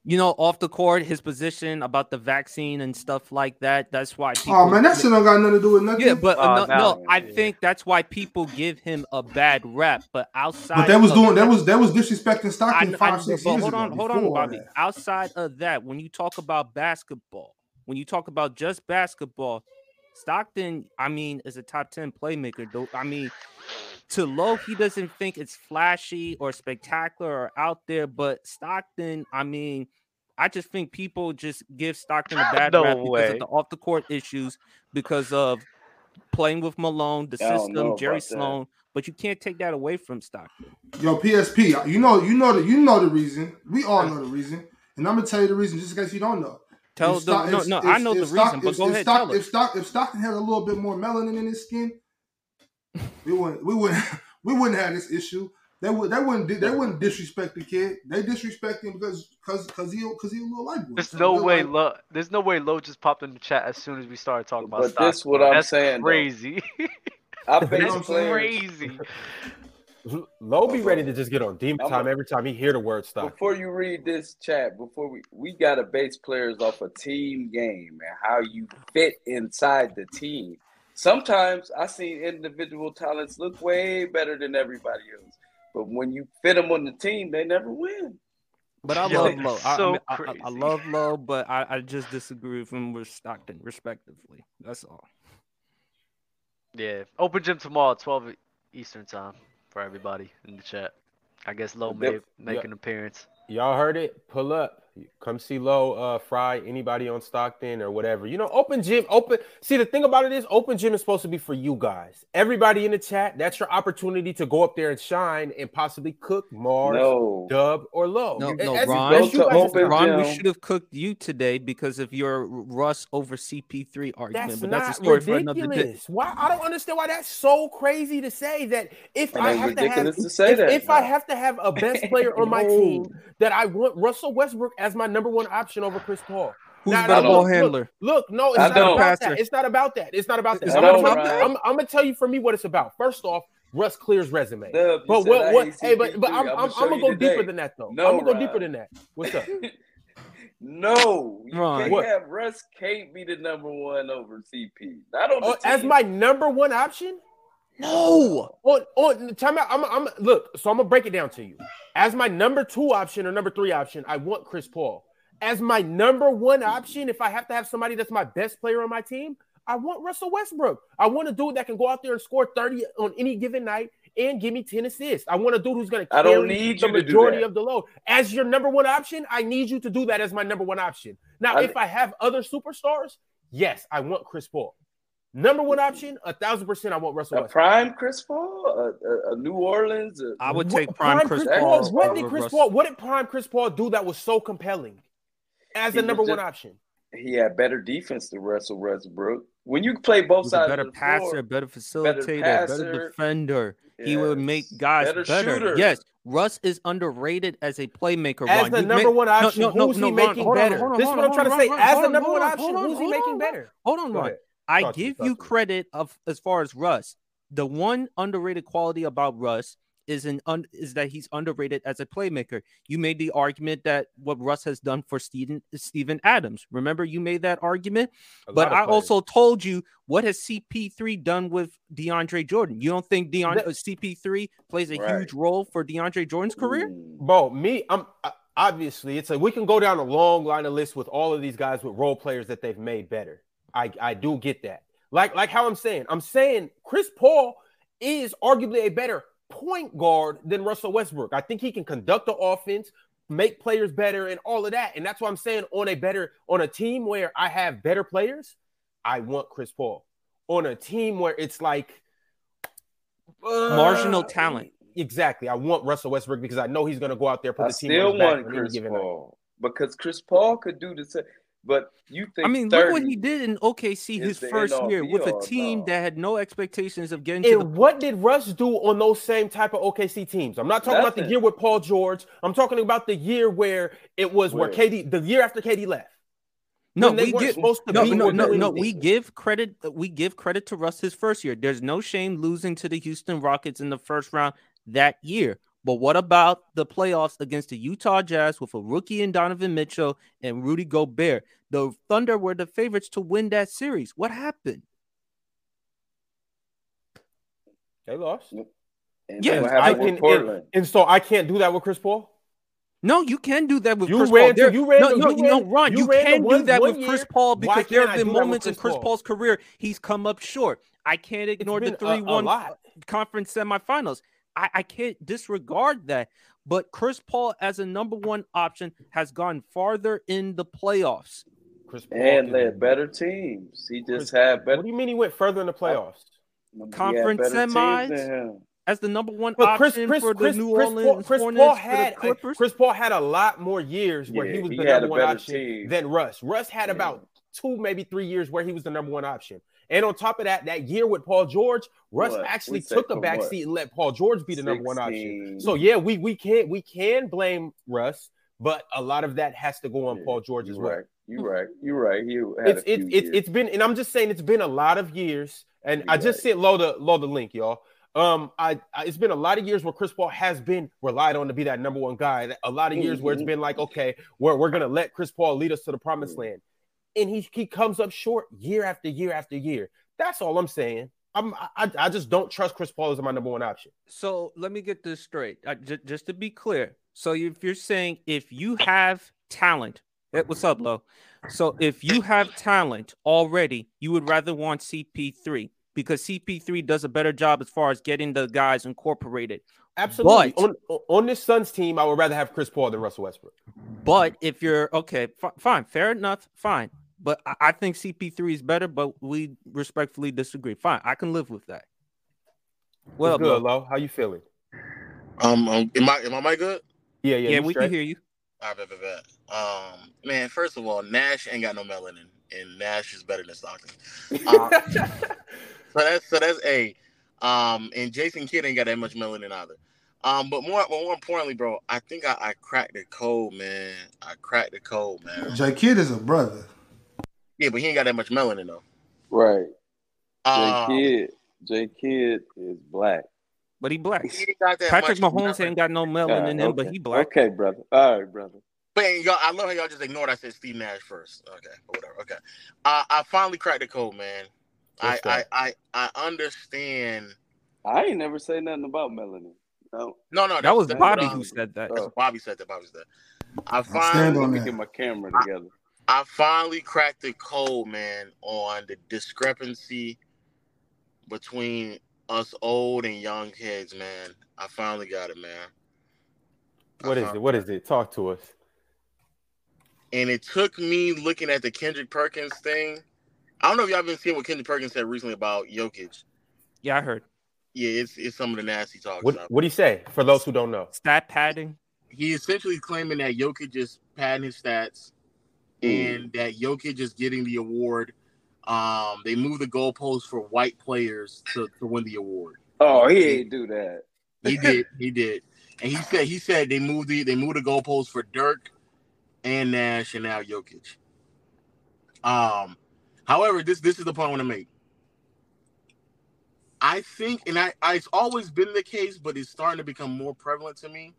You know, off the court, his position about the vaccine and stuff like that. That's why. People oh man, that shit don't got nothing to do with nothing. Yeah, but uh, no, no, no, I think that's why people give him a bad rap. But outside, but that was doing that was that was disrespecting Stockton I, five I, six years hold ago. On, hold on, hold on, Bobby. Outside of that, when you talk about basketball, when you talk about just basketball, Stockton, I mean, is a top ten playmaker. Though I mean. To Lowe, he doesn't think it's flashy or spectacular or out there, but Stockton, I mean, I just think people just give Stockton a bad no rap way. because of the off-the-court issues, because of playing with Malone, the I system, Jerry Sloan, that. But you can't take that away from Stockton. Yo, P S P, you know you know, the, you know the reason. We all know the reason, and I'm going to tell you the reason just in case you don't know. Tell the, Stock, no, if, no, if, I know the Stock, reason, if, but go if ahead, Stock, tell if, Stock, if Stockton had a little bit more melanin in his skin, We wouldn't, we wouldn't, we wouldn't have this issue. They would, they wouldn't, they wouldn't disrespect the kid. They disrespect him because, because, because he, because he a little white boy. There's so no way, Lo, like, there's no way Lo just popped in the chat as soon as we started talking about. But Stockton. that's what I'm that's saying. Crazy. I think that's crazy. Lo be ready to just get on demon time every time he hear the word Stockton. Before you read this chat, before we we gotta base players off a team game and how you fit inside the team. Sometimes I see individual talents look way better than everybody else, but when you fit them on the team, they never win. But I Yo, love Lowe. So I, I, I love Lowe, but I, I just disagree with him with Stockton, respectively. That's all. Yeah, open gym tomorrow, twelve Eastern time for everybody in the chat. I guess Lowe may make yeah. an appearance. Y'all heard it. Pull up. Come see Low uh, Fry, anybody on Stockton or whatever. You know, open gym, open. See, the thing about it is open gym is supposed to be for you guys. Everybody in the chat, that's your opportunity to go up there and shine and possibly cook Mars, no. Dub, or Low. No, no as, Ron, as you, as you Ron we should have cooked you today because of your Russ over C P three argument. That's but not that's a story ridiculous. for another day. Why, I don't understand why that's so crazy to say that if I, I have to have, to say if, that, if I have to have a best player on my no. team that I want Russell Westbrook as my number one option over Chris Paul. Who's not a ball handler? Look, look, no, it's I not about pastor. that. It's not about that. It's not about that. I'm, about right. that. I'm, I'm gonna tell you for me what it's about. First off, Russ clears resume. No, but what, what hey, but but I'm I'm, I'm gonna go today. deeper than that though. No, I'm gonna Rob. go deeper than that. What's up? No, you Ron, can't what? have Russ can't be the number one over C P. Not on oh, as my number one option. No, on on time out. I'm I'm look. So I'm gonna break it down to you. As my number two option or number three option, I want Chris Paul. As my number one option, if I have to have somebody that's my best player on my team, I want Russell Westbrook. I want a dude that can go out there and score thirty on any given night and give me ten assists. I want a dude who's going to carry I don't need the you majority do of the load. As your number one option, I need you to do that as my number one option. Now, I, if I have other superstars, yes, I want Chris Paul. Number one option, a thousand percent. I want Russell. A Westbrook. Prime Chris Paul, a, a, a New Orleans. A, I would take prime, prime Chris, Chris Paul. Paul. What did Chris Russell. Paul? What did prime Chris Paul do that was so compelling? As he a number just, one option, he had better defense than Russell Westbrook. When you play both sides, better of the passer, floor, better facilitator, better, passer, better defender. Yes, he would make guys better. better. Yes, Russ is underrated as a playmaker. As Ron. the you number make, one option, no, no, who's no, he Ron, making better? On, on, this is what on, I'm trying on, to say. Ron, as the on, number on, one option, on, who's he on, making on, better? Hold on, Ron. I Talk give you, you credit of as far as Russ. The one underrated quality about Russ is an un, is that he's underrated as a playmaker. You made the argument that what Russ has done for Steven, Steven Adams. Remember, you made that argument? A but I players. also told you, what has C P three done with DeAndre Jordan? You don't think DeAndre, C P three plays a right. huge role for DeAndre Jordan's career? Bro, me, I'm I, obviously, it's like we can go down a long line of lists with all of these guys with role players that they've made better. I, I do get that. Like, like how I'm saying, I'm saying Chris Paul is arguably a better point guard than Russell Westbrook. I think he can conduct the offense, make players better, and all of that. And that's why I'm saying on a better on a team where I have better players, I want Chris Paul. On a team where it's like uh, marginal talent, exactly. I want Russell Westbrook because I know he's going to go out there put I the team on his back. I still want Chris Paul because Chris Paul could do the same. But you think I mean, look what he did in O K C his first year with a team no. that had no expectations of getting. And to the- what did Russ do on those same type of O K C teams? I'm not talking Nothing. about the year with Paul George. I'm talking about the year where it was Weird. where K D, the year after K D left. No, we give no, no, no, no. We give credit. We give credit to Russ his first year. There's no shame losing to the Houston Rockets in the first round that year. But what about the playoffs against the Utah Jazz with a rookie in Donovan Mitchell and Rudy Gobert? The Thunder were the favorites to win that series. What happened? They lost. And yeah, I can, and, and so I can't do that with Chris Paul? No, you can do that with you Chris ran, Paul. You ran, no, no, you, no, Ron, you, you can one, do that with year. Chris Paul because there have been moments in Chris Paul? Paul's career he's come up short. I can't ignore the three one conference semifinals. I, I can't disregard that, but Chris Paul as a number one option has gone farther in the playoffs. Chris Paul and led better teams. He just Chris, had better. What do you mean he went further in the playoffs? Uh, Conference semis as the number one but option Chris, Chris, for the Chris, New Chris Orleans Paul, Chris Hornets. Paul had, like, Chris Paul had a lot more years where yeah, he was he the number one option team. than Russ. Russ had yeah. about two, maybe three years where he was the number one option. And on top of that, that year with Paul George, Russ what? actually took a back seat and let Paul George be the number one option. So, yeah, we we can we can blame Russ, but a lot of that has to go on yeah, Paul George as well. Right. You're right. You're right. You had it's, a few it, years. It, it's been – and I'm just saying it's been a lot of years. And you're I just right. sent low the, low the link, y'all. Um, I, I It's been a lot of years where Chris Paul has been relied on to be that number one guy. A lot of years mm-hmm. where it's been like, okay, we're, we're going to let Chris Paul lead us to the promised mm-hmm. land. And he he comes up short year after year after year. That's all I'm saying. I'm I I just don't trust Chris Paul as my number one option. So let me get this straight, I, j- just to be clear. So if you're saying if you have talent, what's up, Lo? So if you have talent already, you would rather want C P three because C P three does a better job as far as getting the guys incorporated. Absolutely. But, on, on this Suns team, I would rather have Chris Paul than Russell Westbrook. But if you're okay, f- fine, fair enough, fine. But I think C P three is better, but we respectfully disagree. Fine, I can live with that. Well, good, Lo. How you feeling? Um, um, am I am I mic good? Yeah, yeah, yeah. We straight? can hear you. All right, bet, Um, man, first of all, Nash ain't got no melanin, and Nash is better than Stockton. Um, so that's so that's a. Um, and Jason Kidd ain't got that much melanin either. Um, but more, well, more importantly, bro, I think I, I cracked the code, man. I cracked the code, man. J Kidd is a brother. Yeah, but he ain't got that much melanin though. Right. Um, J Kidd, J Kidd is black, but he black. He ain't got that Patrick much Mahomes melanin. Ain't got no melanin right, in him, okay. But he black. Okay, brother. All right, brother. But y'all, I love how y'all just ignored. I said Steve Nash first. Okay, whatever. Okay. Uh, I finally cracked the code, man. I, I, I, I understand. I ain't never say nothing about melanin. No, no, no. That, that was that, Bobby who said that. That's Bobby said that. Bobby said that. I finally let me get my camera together. I, I finally cracked the code, man, on the discrepancy between us old and young kids, man. I finally got it, man. What is it? What is it? Talk to us. And it took me looking at the Kendrick Perkins thing. I don't know if y'all been seeing what Kendrick Perkins said recently about Jokic. Yeah, I heard. Yeah, it's it's some of the nasty talk. What do you say for those who don't know? Stat padding. He essentially claiming that Jokic is padding his stats. And that Jokic is getting the award. Um, they moved the goalposts for white players to, to win the award. Oh, he ain't do that. He did. He did. And he said he said they moved the they moved the goalposts for Dirk and Nash and now Jokic. Um, however, this this is the point I want to make. I think, and I, I it's always been the case, but it's starting to become more prevalent to me.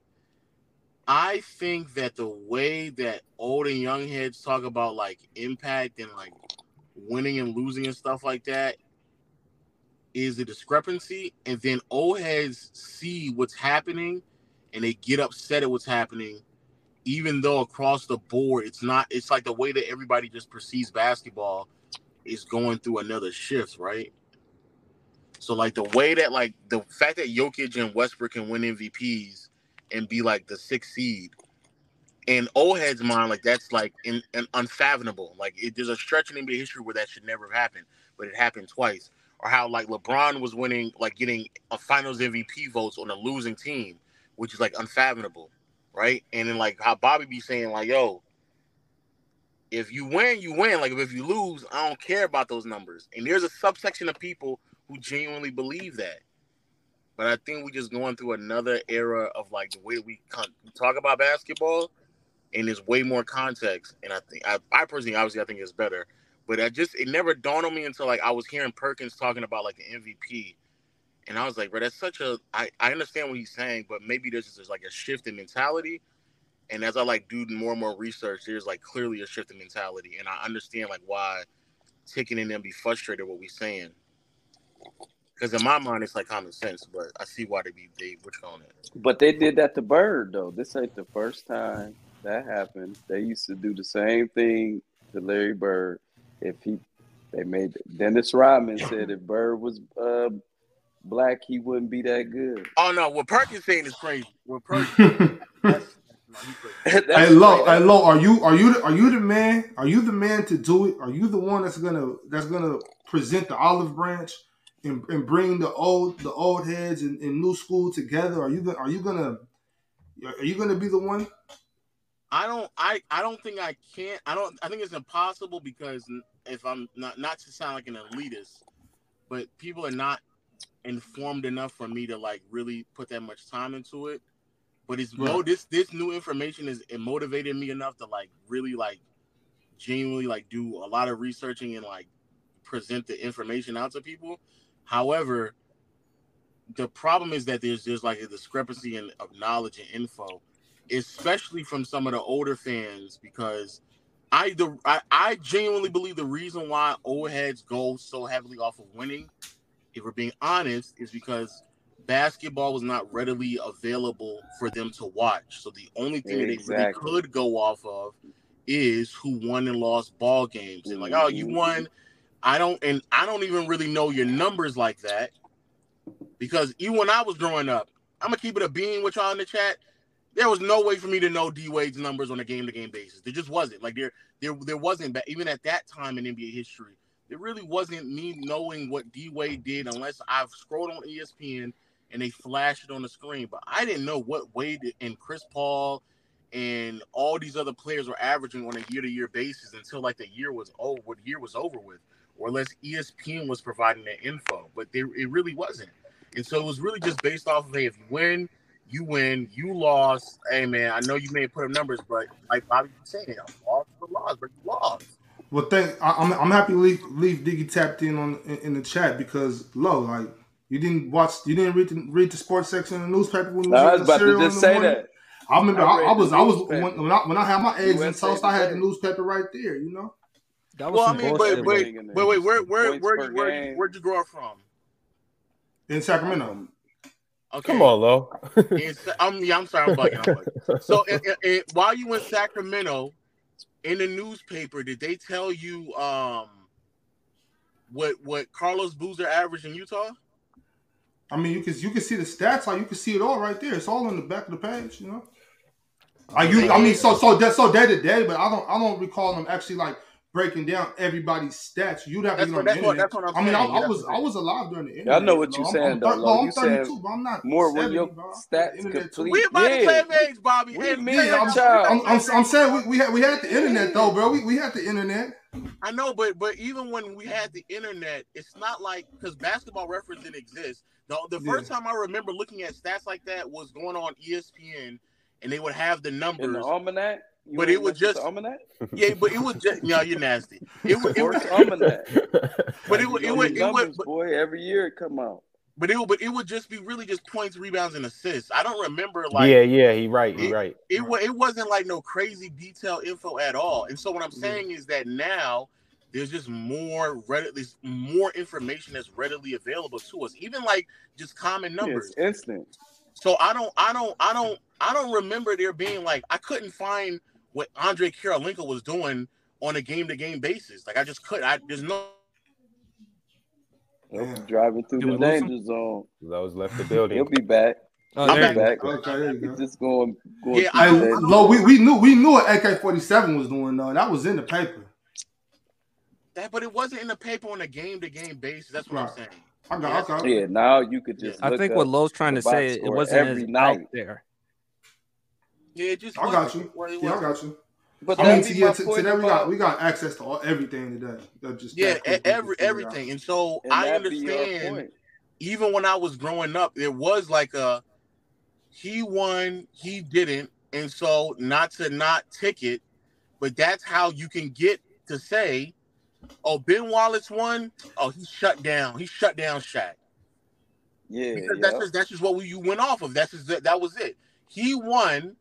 I think that the way that old and young heads talk about like impact and like winning and losing and stuff like that is a discrepancy. And then old heads see what's happening and they get upset at what's happening, even though across the board, it's not, it's like the way that everybody just perceives basketball is going through another shift, right? So like the way that like the fact that Jokic and Westbrook can win M V Ps and be like the sixth seed in old heads' mind, like that's like in, in unfathomable. Like it, there's a stretch in N B A history where that should never have happened, but it happened twice. Or how like LeBron was winning, like getting a Finals M V P votes on a losing team, which is like unfathomable, right? And then like how Bobby be saying like, "Yo, if you win, you win. Like if you lose, I don't care about those numbers." And there's a subsection of people who genuinely believe that. But I think we're just going through another era of like the way we talk about basketball, and there's way more context. And I think I, I personally, obviously, I think it's better. But I just it never dawned on me until like I was hearing Perkins talking about like the M V P, and I was like, bro, that's such a I, I understand what he's saying, but maybe there's just there's like a shift in mentality. And as I like do more and more research, there's like clearly a shift in mentality, and I understand like why Ticken and them be frustrated with what we're saying. Because in my mind, it's like common sense, but I see why they be they which on it. But they did that to Bird though. This ain't the first time that happened. They used to do the same thing to Larry Bird. If he, they made Dennis Rodman said if Bird was uh, black, he wouldn't be that good. Oh no, what Perkins saying is crazy. What Perkins? that's, that's hey, Lo, hey, Lo, are you are you the, are you the man? Are you the man to do it? Are you the one that's gonna that's gonna present the olive branch? And, and bring the old the old heads and, and new school together. Are you gonna are you gonna are you gonna be the one? I don't I, I don't think I can I don't I think it's impossible because if I'm not not to sound like an elitist, but people are not informed enough for me to like really put that much time into it. But it's right. no this this new information is it motivated me enough to like really like genuinely like do a lot of researching and like present the information out to people. However, the problem is that there's there's like a discrepancy in of knowledge and info, especially from some of the older fans. Because I the I, I genuinely believe the reason why old heads go so heavily off of winning, if we're being honest, is because basketball was not readily available for them to watch. So the only thing exactly. that they really could go off of is who won and lost ball games. And like, oh, you won. I don't, and I don't even really know your numbers like that, because even when I was growing up, I'm gonna keep it a bean with y'all in the chat. There was no way for me to know D Wade's numbers on a game-to-game basis. There just wasn't. Like there, there, there wasn't. Even at that time in N B A history, there really wasn't me knowing what D Wade did unless I've scrolled on E S P N and they flashed it on the screen. But I didn't know what Wade and Chris Paul and all these other players were averaging on a year-to-year basis until like the year was over. What year was over with? Or unless E S P N was providing that info, but they, it really wasn't. And so it was really just based off of, hey, if you win, you win, you lost. Hey, man, I know you may put up numbers, but like Bobby was saying, I lost for loss, but you lost. Well, thank, I, I'm, I'm happy Leaf, Leaf Diggy tapped in on in, in the chat because, Lo, like, you didn't watch, you didn't read the, read the sports section in the newspaper when you no, was, was about to just say morning. That. I remember I, I, I was, I was when, when, I, when I had my eggs and toast, I had the newspaper right there, you know? That was well, I mean, but wait, wait, wait, where, where, where, where, where'd you grow up from? In Sacramento. Okay. Come on, Lo. in, I'm, yeah, I'm sorry, I'm bugging. I'm bugging. So, and, and, and while you in Sacramento, in the newspaper, did they tell you um what what Carlos Boozer averaged in Utah? I mean, you can you can see the stats, like you can see it all right there. It's all in the back of the page, you know. Are you? I mean, so so that so day to day, but I don't I don't recall them actually like. breaking down everybody's stats, you'd have to get on the internet. I mean, I, I was I was alive during the internet. I know what you're saying, though. I'm thirty-two, but I'm not more when your stats complete. We about the same age, Bobby. I'm saying we we had we had the internet though, bro. We we had the internet. I know, but but even when we had the internet, it's not like, because Basketball Reference didn't exist. The, the first yeah. time I remember looking at stats like that was going on E S P N, and they would have the numbers. In the almanac? You but it was just almanac. Yeah, but it was just no. You're nasty. It was, it was almanac. But it was it was it was boy every year it come out. But it would but it would just be really just points, rebounds, and assists. I don't remember like yeah yeah he right he right. It was it, it wasn't like no crazy detailed info at all. And so what I'm saying is that now there's just more readily more information that's readily available to us. Even like just common numbers, yeah, it's instant. So I don't I don't I don't I don't remember there being like I couldn't find what Andre Kirilenko was doing on a game-to-game basis. Like, I just couldn't. I, there's no... He'll be driving through the danger zone. I was left the building. He'll be back. Oh, I'm back. back. Okay, He's just going... going yeah, I, Lo, we, we knew we knew what A K forty-seven was doing, though, and that was in the paper. That, But it wasn't in the paper on a game-to-game basis. That's what right. I'm saying. I got, yeah, I got. yeah, now you could just yeah. I think what Lowe's trying to say, it wasn't every night out there. Yeah, just I got you. Yeah, I got you. But I mean, to, yeah, to, today we got we got access to all, everything today. Just yeah, every everything. And so and I understand. Even when I was growing up, there was like a he won, he didn't, and so not to not tick it, but that's how you can get to say, oh, Ben Wallace won. Oh, he shut down. He shut down Shaq. Yeah, because yeah. that's just, that's just what we, you went off of. That's just, that was it. He won.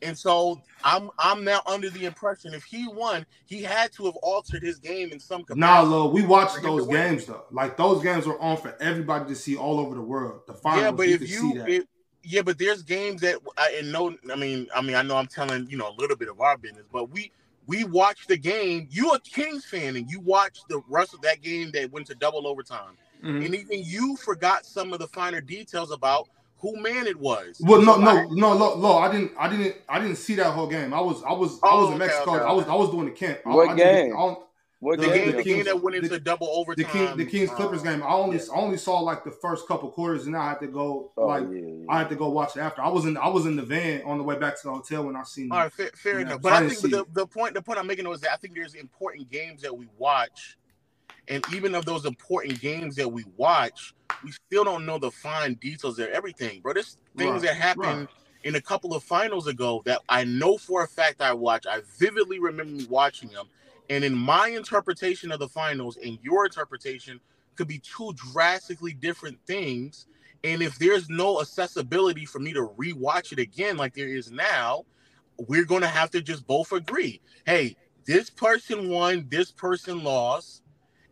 And so I'm I'm now under the impression if he won, he had to have altered his game in some capacity. Nah, Lo, we watched those games though. Like those games were on for everybody to see all over the world. The finals, yeah, but if you, if, yeah, but there's games that I and no, I mean, I mean, I know I'm telling you know a little bit of our business, but we we watched the game. You're a Kings fan, and you watched the rest of that game that went to double overtime, mm-hmm. and even you forgot some of the finer details about. Who man it was? Well, no, no, no, no, no. I didn't, I didn't, I didn't see that whole game. I was, I was, I was oh, in Mexico. Okay, okay. I was, I was doing the camp. What I, I game? I what the, game, the, the Kings, game that went into the, double overtime. The, King, the Kings Clippers game. I only, yeah. I only saw like the first couple quarters, and I had to go, oh, like, yeah, yeah. I had to go watch it after. I was in, I was in the van on the way back to the hotel when I seen. All right, fair, fair enough. Know, but I, I think the, the point, the point I'm making is that I think there's important games that we watch, and even of those important games that we watch. We still don't know the fine details of everything, bro. There's things right, that happened right. in a couple of finals ago that I know for a fact I watched. I vividly remember me watching them. And in my interpretation of the finals and your interpretation could be two drastically different things. And if there's no accessibility for me to rewatch it again like there is now, we're going to have to just both agree. Hey, this person won, this person lost.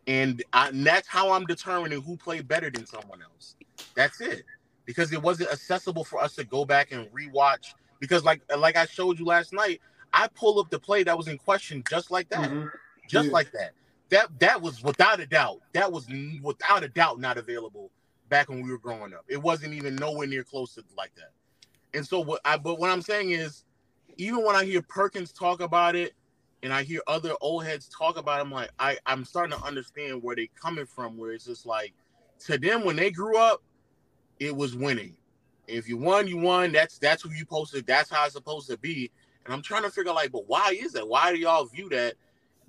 And, I, and that's how I'm determining who played better than someone else. That's it. Because it wasn't accessible for us to go back and rewatch. Because like like I showed you last night, I pull up the play that was in question just like that. Mm-hmm. Just yeah. like that. That that was without a doubt. That was without a doubt not available back when we were growing up. It wasn't even nowhere near close to like that. And so what I but what I'm saying is, even when I hear Perkins talk about it, and I hear other old heads talk about it, I'm like, I, I'm starting to understand where they're coming from, where it's just like, to them, when they grew up, it was winning. If you won, you won. That's that's who you posted. That's how it's supposed to be. And I'm trying to figure out, like, but why is that? Why do y'all view that?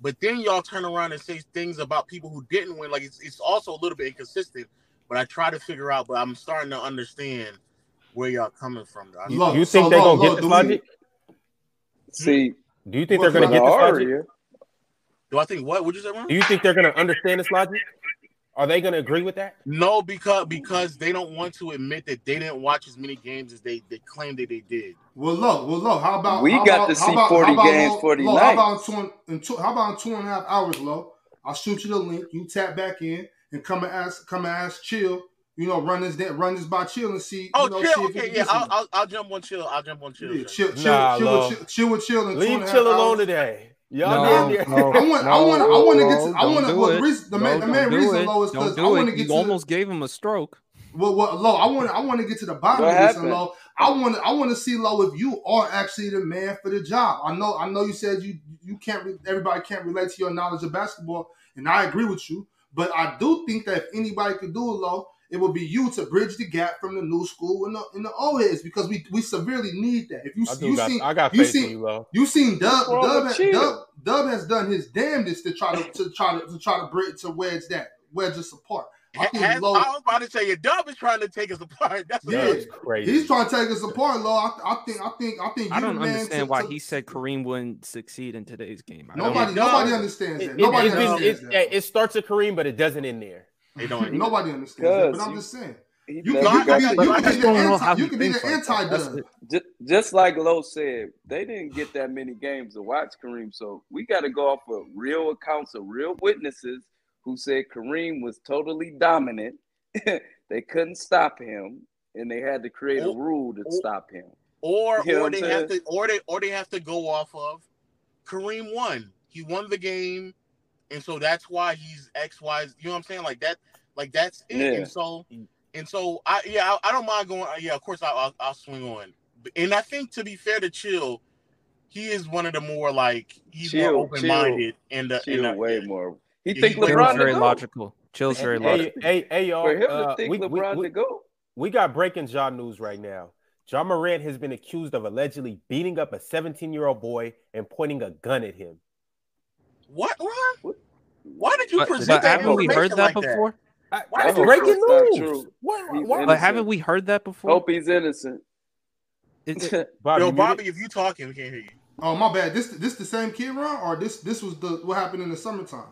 But then y'all turn around and say things about people who didn't win. Like, it's, it's also a little bit inconsistent, but I try to figure out, but I'm starting to understand where y'all coming from. You, look, you think so they're going to get this logic? See, do you think well, they're going to get this logic? Here. Do I think what? Would you say, Ron? Do you think they're going to understand this logic? Are they going to agree with that? No, because because they don't want to admit that they didn't watch as many games as they, they claimed that they did. Well, look, well, look. How about we how got about, to see about, forty about, games, low, forty low, nights? How about in two, in two, how about in two and a half hours, Lo? I'll shoot you the link. You tap back in and come and ask, come and ask, chill. You know, run this, run this by chill and see. Oh, you know, chill, see okay, yeah. I'll, I'll, I'll jump on chill. I'll jump on chill. Yeah, chill, chill, nah, chill, chill, chill, chill. And leave chill alone today. Y'all no, no, I want, no, I want, no, I want to get. To, I want to. Well, the, no, man, the main reason, Lo, is because I want to get. You to almost the, gave him a stroke. Well, well, Lo, I want, I want to get to the bottom what of this, and Lo, I want, I want to see, Lo, if you are actually the man for the job. I know, I know. You said you, you can't. Everybody can't relate to your knowledge of basketball, and I agree with you. But I do think that if anybody could do it, Lo. It will be you to bridge the gap from the new school and the, and the old heads, because we we severely need that. If you I you got, seen I got you seen you, bro. you seen Dub Dub has, Dub Dub has done his damnedest to try to to try to, to try to bridge to wedge that wedge us apart. I, I was about to say, your Dub is trying to take us apart. That's yeah, what crazy. He's trying to take us apart, Lo. I, I think, I think, I think. You I don't man understand to, why to... he said Kareem wouldn't succeed in today's game. I nobody, nobody understands that. It, nobody it, understands it, that. It, it, it starts with Kareem, but it doesn't end there. They don't. Nobody understands that. But I'm you, just saying, you, you, got, you, you, you can be the anti. You can be the anti-Dub. Just, just like Lo said, they didn't get that many games to watch Kareem, so we got to go off of real accounts of real witnesses who said Kareem was totally dominant. They couldn't stop him, and they had to create or, a rule to or, stop him. Or you know or they have to or they or they have to go off of Kareem won. He won the game, and so that's why he's X, Y, you know what I'm saying? Like that, like that's it. Yeah. And so and so I yeah, I, I don't mind going yeah, of course I I'll, I'll swing on. And I think, to be fair to Chill, he is one of the more like he's chill, more open-minded and the Chill and the, way more He, he think LeBron very logical. Chill's very logical. Hey, hey, hey y'all. For him to uh, think we, LeBron we, to go. We got breaking Ja news right now. Ja Morant has been accused of allegedly beating up a seventeen-year-old boy and pointing a gun at him. What, Ron? What? Why did you but, present but that? Haven't we heard that like before? That? Why is breaking news? What? Why? But haven't we heard that before? Hope he's innocent. It's, Bobby, Yo, Bobby, if you talking, we can't hear you. Oh, my bad. This this the same kid, Ron? Or this this was the what happened in the summertime?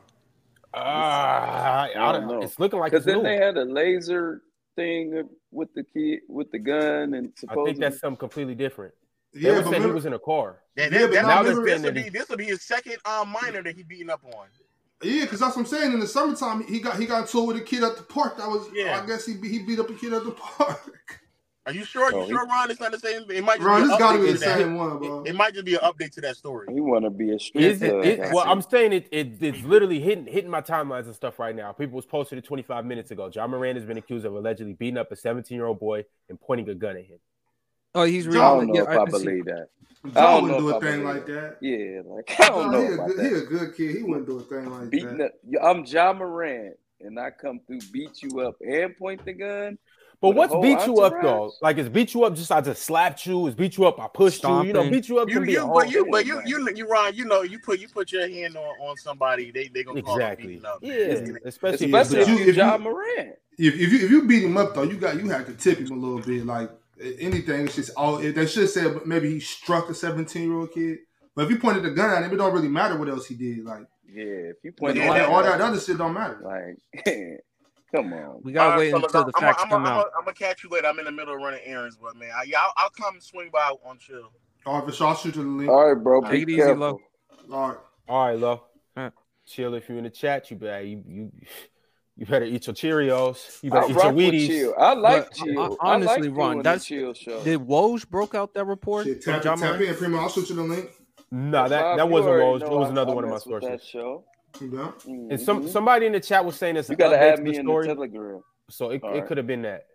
Uh, I don't know. It's looking like because then new. They had a laser thing with the kid with the gun, and supposedly... I think that's something completely different. Yeah, they were but saying remember, he was in a car. That, that, yeah, that, remember, this, will be, this will be his second um, minor that he's beating up on. Yeah, because that's what I'm saying. In the summertime, he got he got into it with a kid at the park. That was yeah. I guess he he beat up a kid at the park. Are you sure? Oh, you sure, Ron? It's not the same. It might just Ron, be, an gotta be the same one, bro. It, it might just be an update to that story. You want to be a street? It, it, well, I'm saying it, it. It's literally hitting hitting my timelines and stuff right now. People was posted it twenty-five minutes ago. Ja Morant has been accused of allegedly beating up a seventeen-year-old boy and pointing a gun at him. Oh, he's real. I don't know yeah, if I, I believe that. I don't wouldn't know do a thing like that. Yeah, like I don't no, know. He about a, that. He a good kid. He wouldn't do a thing like Beating that. Up, I'm Ja Morant, and I come through, beat you up, and point the gun. But what's beat you up, though? Like, it's beat you up just I just slapped you. It's beat you up I pushed you. You know, beat you up can be a whole thing. But you, you, you, Ron, you know, you put you put your hand on, on somebody, they they gonna call it beating up. Exactly. Yeah, especially especially if you Ja Morant. If if you if you beat him up though, you got you have to tip him a little bit. Like anything, it's just all they should say. Maybe he struck a seventeen-year-old kid, but if you pointed a gun at him, it don't really matter what else he did. Like yeah, if you point all that other shit don't matter. Like. Come on, we gotta right, wait so until look, the I'm facts a, come a, out. I'm gonna catch you later. I'm in the middle of running errands, but man, I, I'll, I'll come and swing by on Chill. All right, for sure, I'll shoot you the link. All right, bro, take it easy, Lo. All right, all right, Lo. Huh. Chill. If you're in the chat, you better you you, you better eat your Cheerios. You better I eat your Wheaties. Chill. I like but, Chill. I, I, honestly, I like Ron, that's Chill show. Did Woj broke out that report? Shit, tap, tap in, Primo. I'll shoot you the link. No, nah, that that wasn't Woj. It was another one of my sources. Yeah. And some somebody in the chat was saying this. You gotta add me in the Telegram. So it, it could have been that.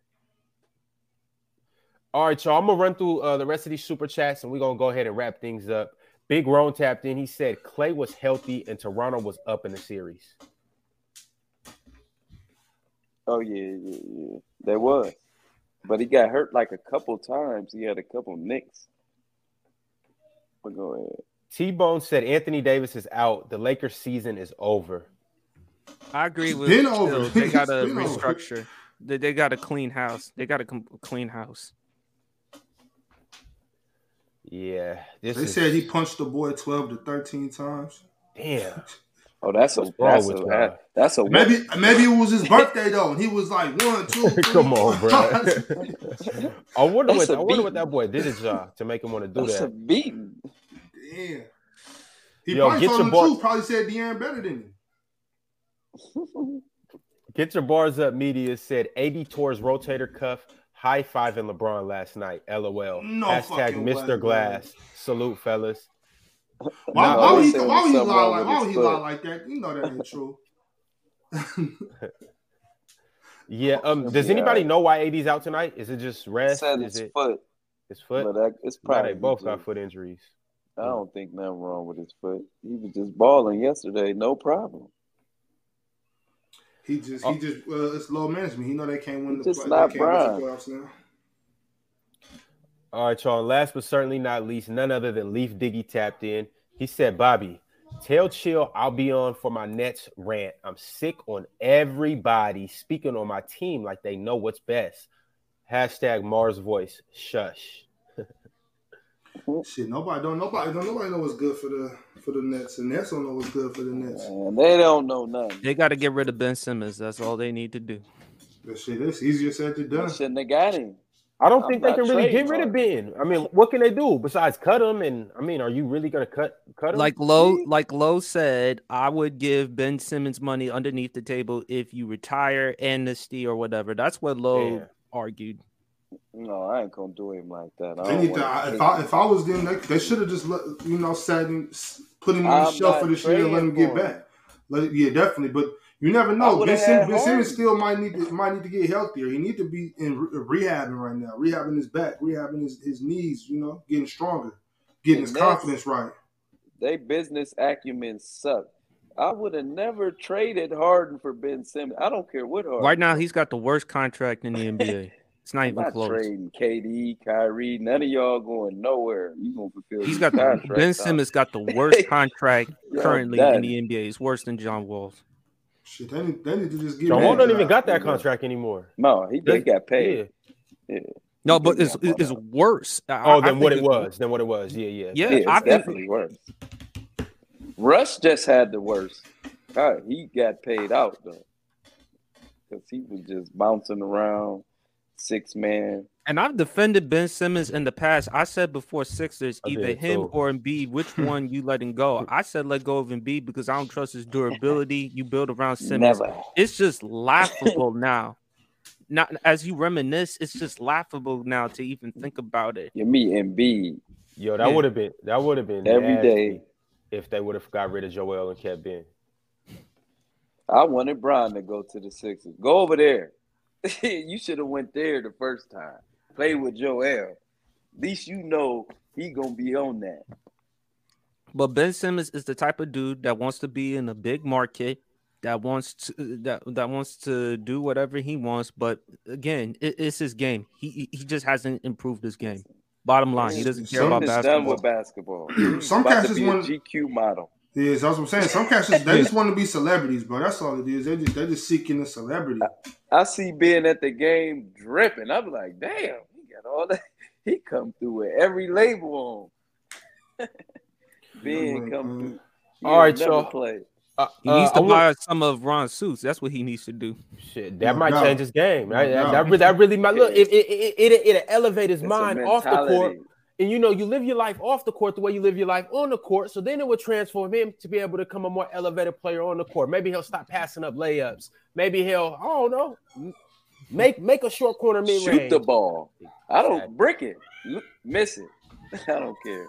All right, y'all. I'm gonna run through uh, the rest of these super chats, and we're gonna go ahead and wrap things up. Big Ron tapped in. He said Klay was healthy and Toronto was up in the series. Oh yeah, yeah, yeah. They was, but he got hurt like a couple times. He had a couple nicks. But go ahead. T-Bone said Anthony Davis is out. The Lakers season is over. I agree with you. They got to restructure. They, they got a clean house. They got a clean house. Yeah. This they is... said he punched the boy twelve to thirteen times. Damn. Oh, that's a that's a, that, that's a maybe maybe it was his birthday though, and he was like one, two, three. Come on, bro. I wonder that's what I wonder what that boy did to Ja to make him want to do that's that. That's a beating. Yeah, he Yo, probably, get your bar- probably said De'Aaron better than him. Get your bars up. Media said A D tore his rotator cuff. High five in LeBron last night. LOL. No hashtag Mister Way, Glass. Man. Salute, fellas. Why, why would he, why would he lie like? Why would he lie like that? You know that ain't true. yeah. Um. Does anybody know why A D's out tonight? Is it just rest? Said is his it foot? His foot. That, it's probably no, they both got foot injuries. I don't think nothing wrong with his foot. He was just balling yesterday, no problem. He just, he just, uh, it's low management. He know they can't win the playoffs now. All right, y'all. Last but certainly not least, none other than Leaf Diggy tapped in. He said, Bobby, tell Chill I'll be on for my Nets rant. I'm sick on everybody speaking on my team like they know what's best. Hashtag Mars Voice. Shush. Shit, nobody don't nobody don't nobody know what's good for the for the Nets. The Nets don't know what's good for the Nets. Man, they don't know nothing. They got to get rid of Ben Simmons. That's all they need to do. That shit is easier said than done. Shouldn't have got him. I don't I'm think they can really get rid of Ben. I mean, what can they do besides cut him? And I mean, are you really gonna cut cut him? Like Lowe, like Lowe said, I would give Ben Simmons money underneath the table if you retire, amnesty or whatever. That's what Lowe yeah. argued. No, I ain't gonna do him like that. I need to, I, if I if I was them, they, they should have just let, you know sat and put him on the I'm shelf for this year and let him get him. back. Let, yeah, definitely. But you never know. Ben Simmons still might need to, might need to get healthier. He need to be in re- rehabbing right now, rehabbing his back, rehabbing his, his knees. You know, getting stronger, getting and his confidence right. They business acumen sucks. I would have never traded Harden for Ben Simmons. I don't care what Harden. Right now, he's got the worst contract in the N B A. It's not even I'm not close. Trading K D, Kyrie, none of y'all going nowhere. You gonna fulfill? He's got the, Ben Simmons got the worst contract currently in the N B A. It's worse than John Wall's. Shit, they need, they need to just get. John Wall don't even got that contract anymore. No, he just got paid. Yeah. Yeah. No, but it's it's worse. Oh, I, than I what it was. Than what it was. Yeah, yeah, yeah. yeah it's I definitely think... worse. Russ just had the worst. God, he got paid out though, because he was just bouncing around. Six man, and I've defended Ben Simmons in the past. I said before Sixers, I either did, him so. or Embiid, which one you letting go? I said let go of Embiid because I don't trust his durability. You build around Simmons, Never. It's just laughable now. Not as you reminisce, it's just laughable now to even think about it. You meet Embiid, yo, that yeah. would have been that would have been every day if they would have got rid of Joel and kept Ben. I wanted Bron to go to the Sixers. Go over there. You should have went there the first time. Play with Joel. At least you know he gonna be on that. But Ben Simmons is the type of dude that wants to be in a big market, that wants to that, that wants to do whatever he wants. But again, it, it's his game. He he just hasn't improved his game. Bottom line, he doesn't care about basketball. Done with basketball. Some cats just want a G Q model. Yeah, that's what I'm saying. Some cats, they just want to be celebrities, bro. That's all it is. They just, they just seeking a celebrity. I, I see Ben at the game dripping. I'm like, damn, he got all that. He come through with every label on. Ben come through. He all right, y'all. Play. Uh, he needs to uh, buy want... some of Ron's suits. That's what he needs to do. Shit, that no, might no. change his game. Right? No. That, that, really, that really might look. It it it it it'll elevate his it's mind off the court. And, you know, you live your life off the court the way you live your life on the court. So then it would transform him to be able to become a more elevated player on the court. Maybe he'll stop passing up layups. Maybe he'll, I don't know, make make a short corner mid-range. Shoot the ball. I don't brick it. Miss it. I don't care.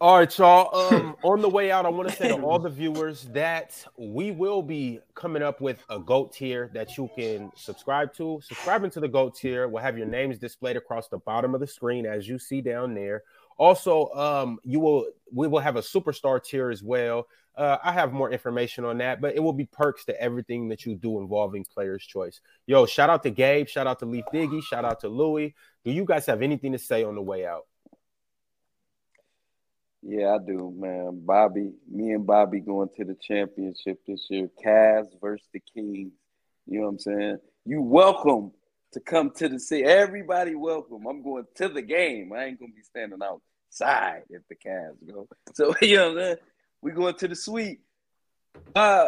All right, y'all. Um, on the way out, I want to say to all the viewers that we will be coming up with a GOAT tier that you can subscribe to. Subscribing to the GOAT tier will have your names displayed across the bottom of the screen as you see down there. Also, um, you will we will have a superstar tier as well. Uh, I have more information on that, but it will be perks to everything that you do involving Player's Choice. Yo, shout out to Gabe. Shout out to Leaf Diggy. Shout out to Louie. Do you guys have anything to say on the way out? Yeah, I do, man. Bobby, me and Bobby going to the championship this year. Cavs versus the Kings. You know what I'm saying? You welcome to come to the city. Everybody welcome. I'm going to the game. I ain't going to be standing outside if the Cavs go. So, you know what I'm saying? We going to the suite. Uh,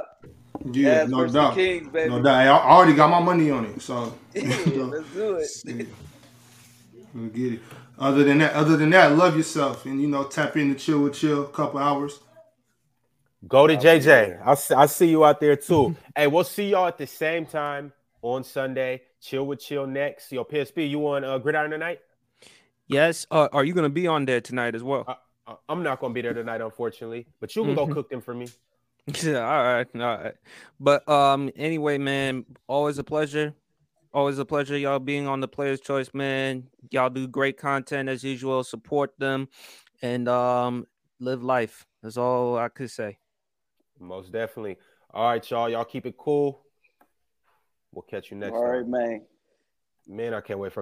yeah, Cavs no versus doubt. The Kings, baby. No doubt. I already got my money on it, so. Yeah, let's do it. Let's get it. Other than that, other than that, love yourself and, you know, tap in to Chill with Chill a couple hours. Go to J J. I'll, I'll see you out there, too. Hey, we'll see y'all at the same time on Sunday. Chill with Chill next. Yo, P S P, you on uh, Gridiron tonight? Yes. Uh, are you going to be on there tonight as well? I, I'm not going to be there tonight, unfortunately, but you can mm-hmm. go cook them for me. Yeah, all right. All right. But um, anyway, man, always a pleasure. Always a pleasure, y'all, being on the Player's Choice, man. Y'all do great content as usual. Support them and um, live life. That's all I could say. Most definitely. All right, y'all. Y'all keep it cool. We'll catch you next time. All right, man. Man, I can't wait for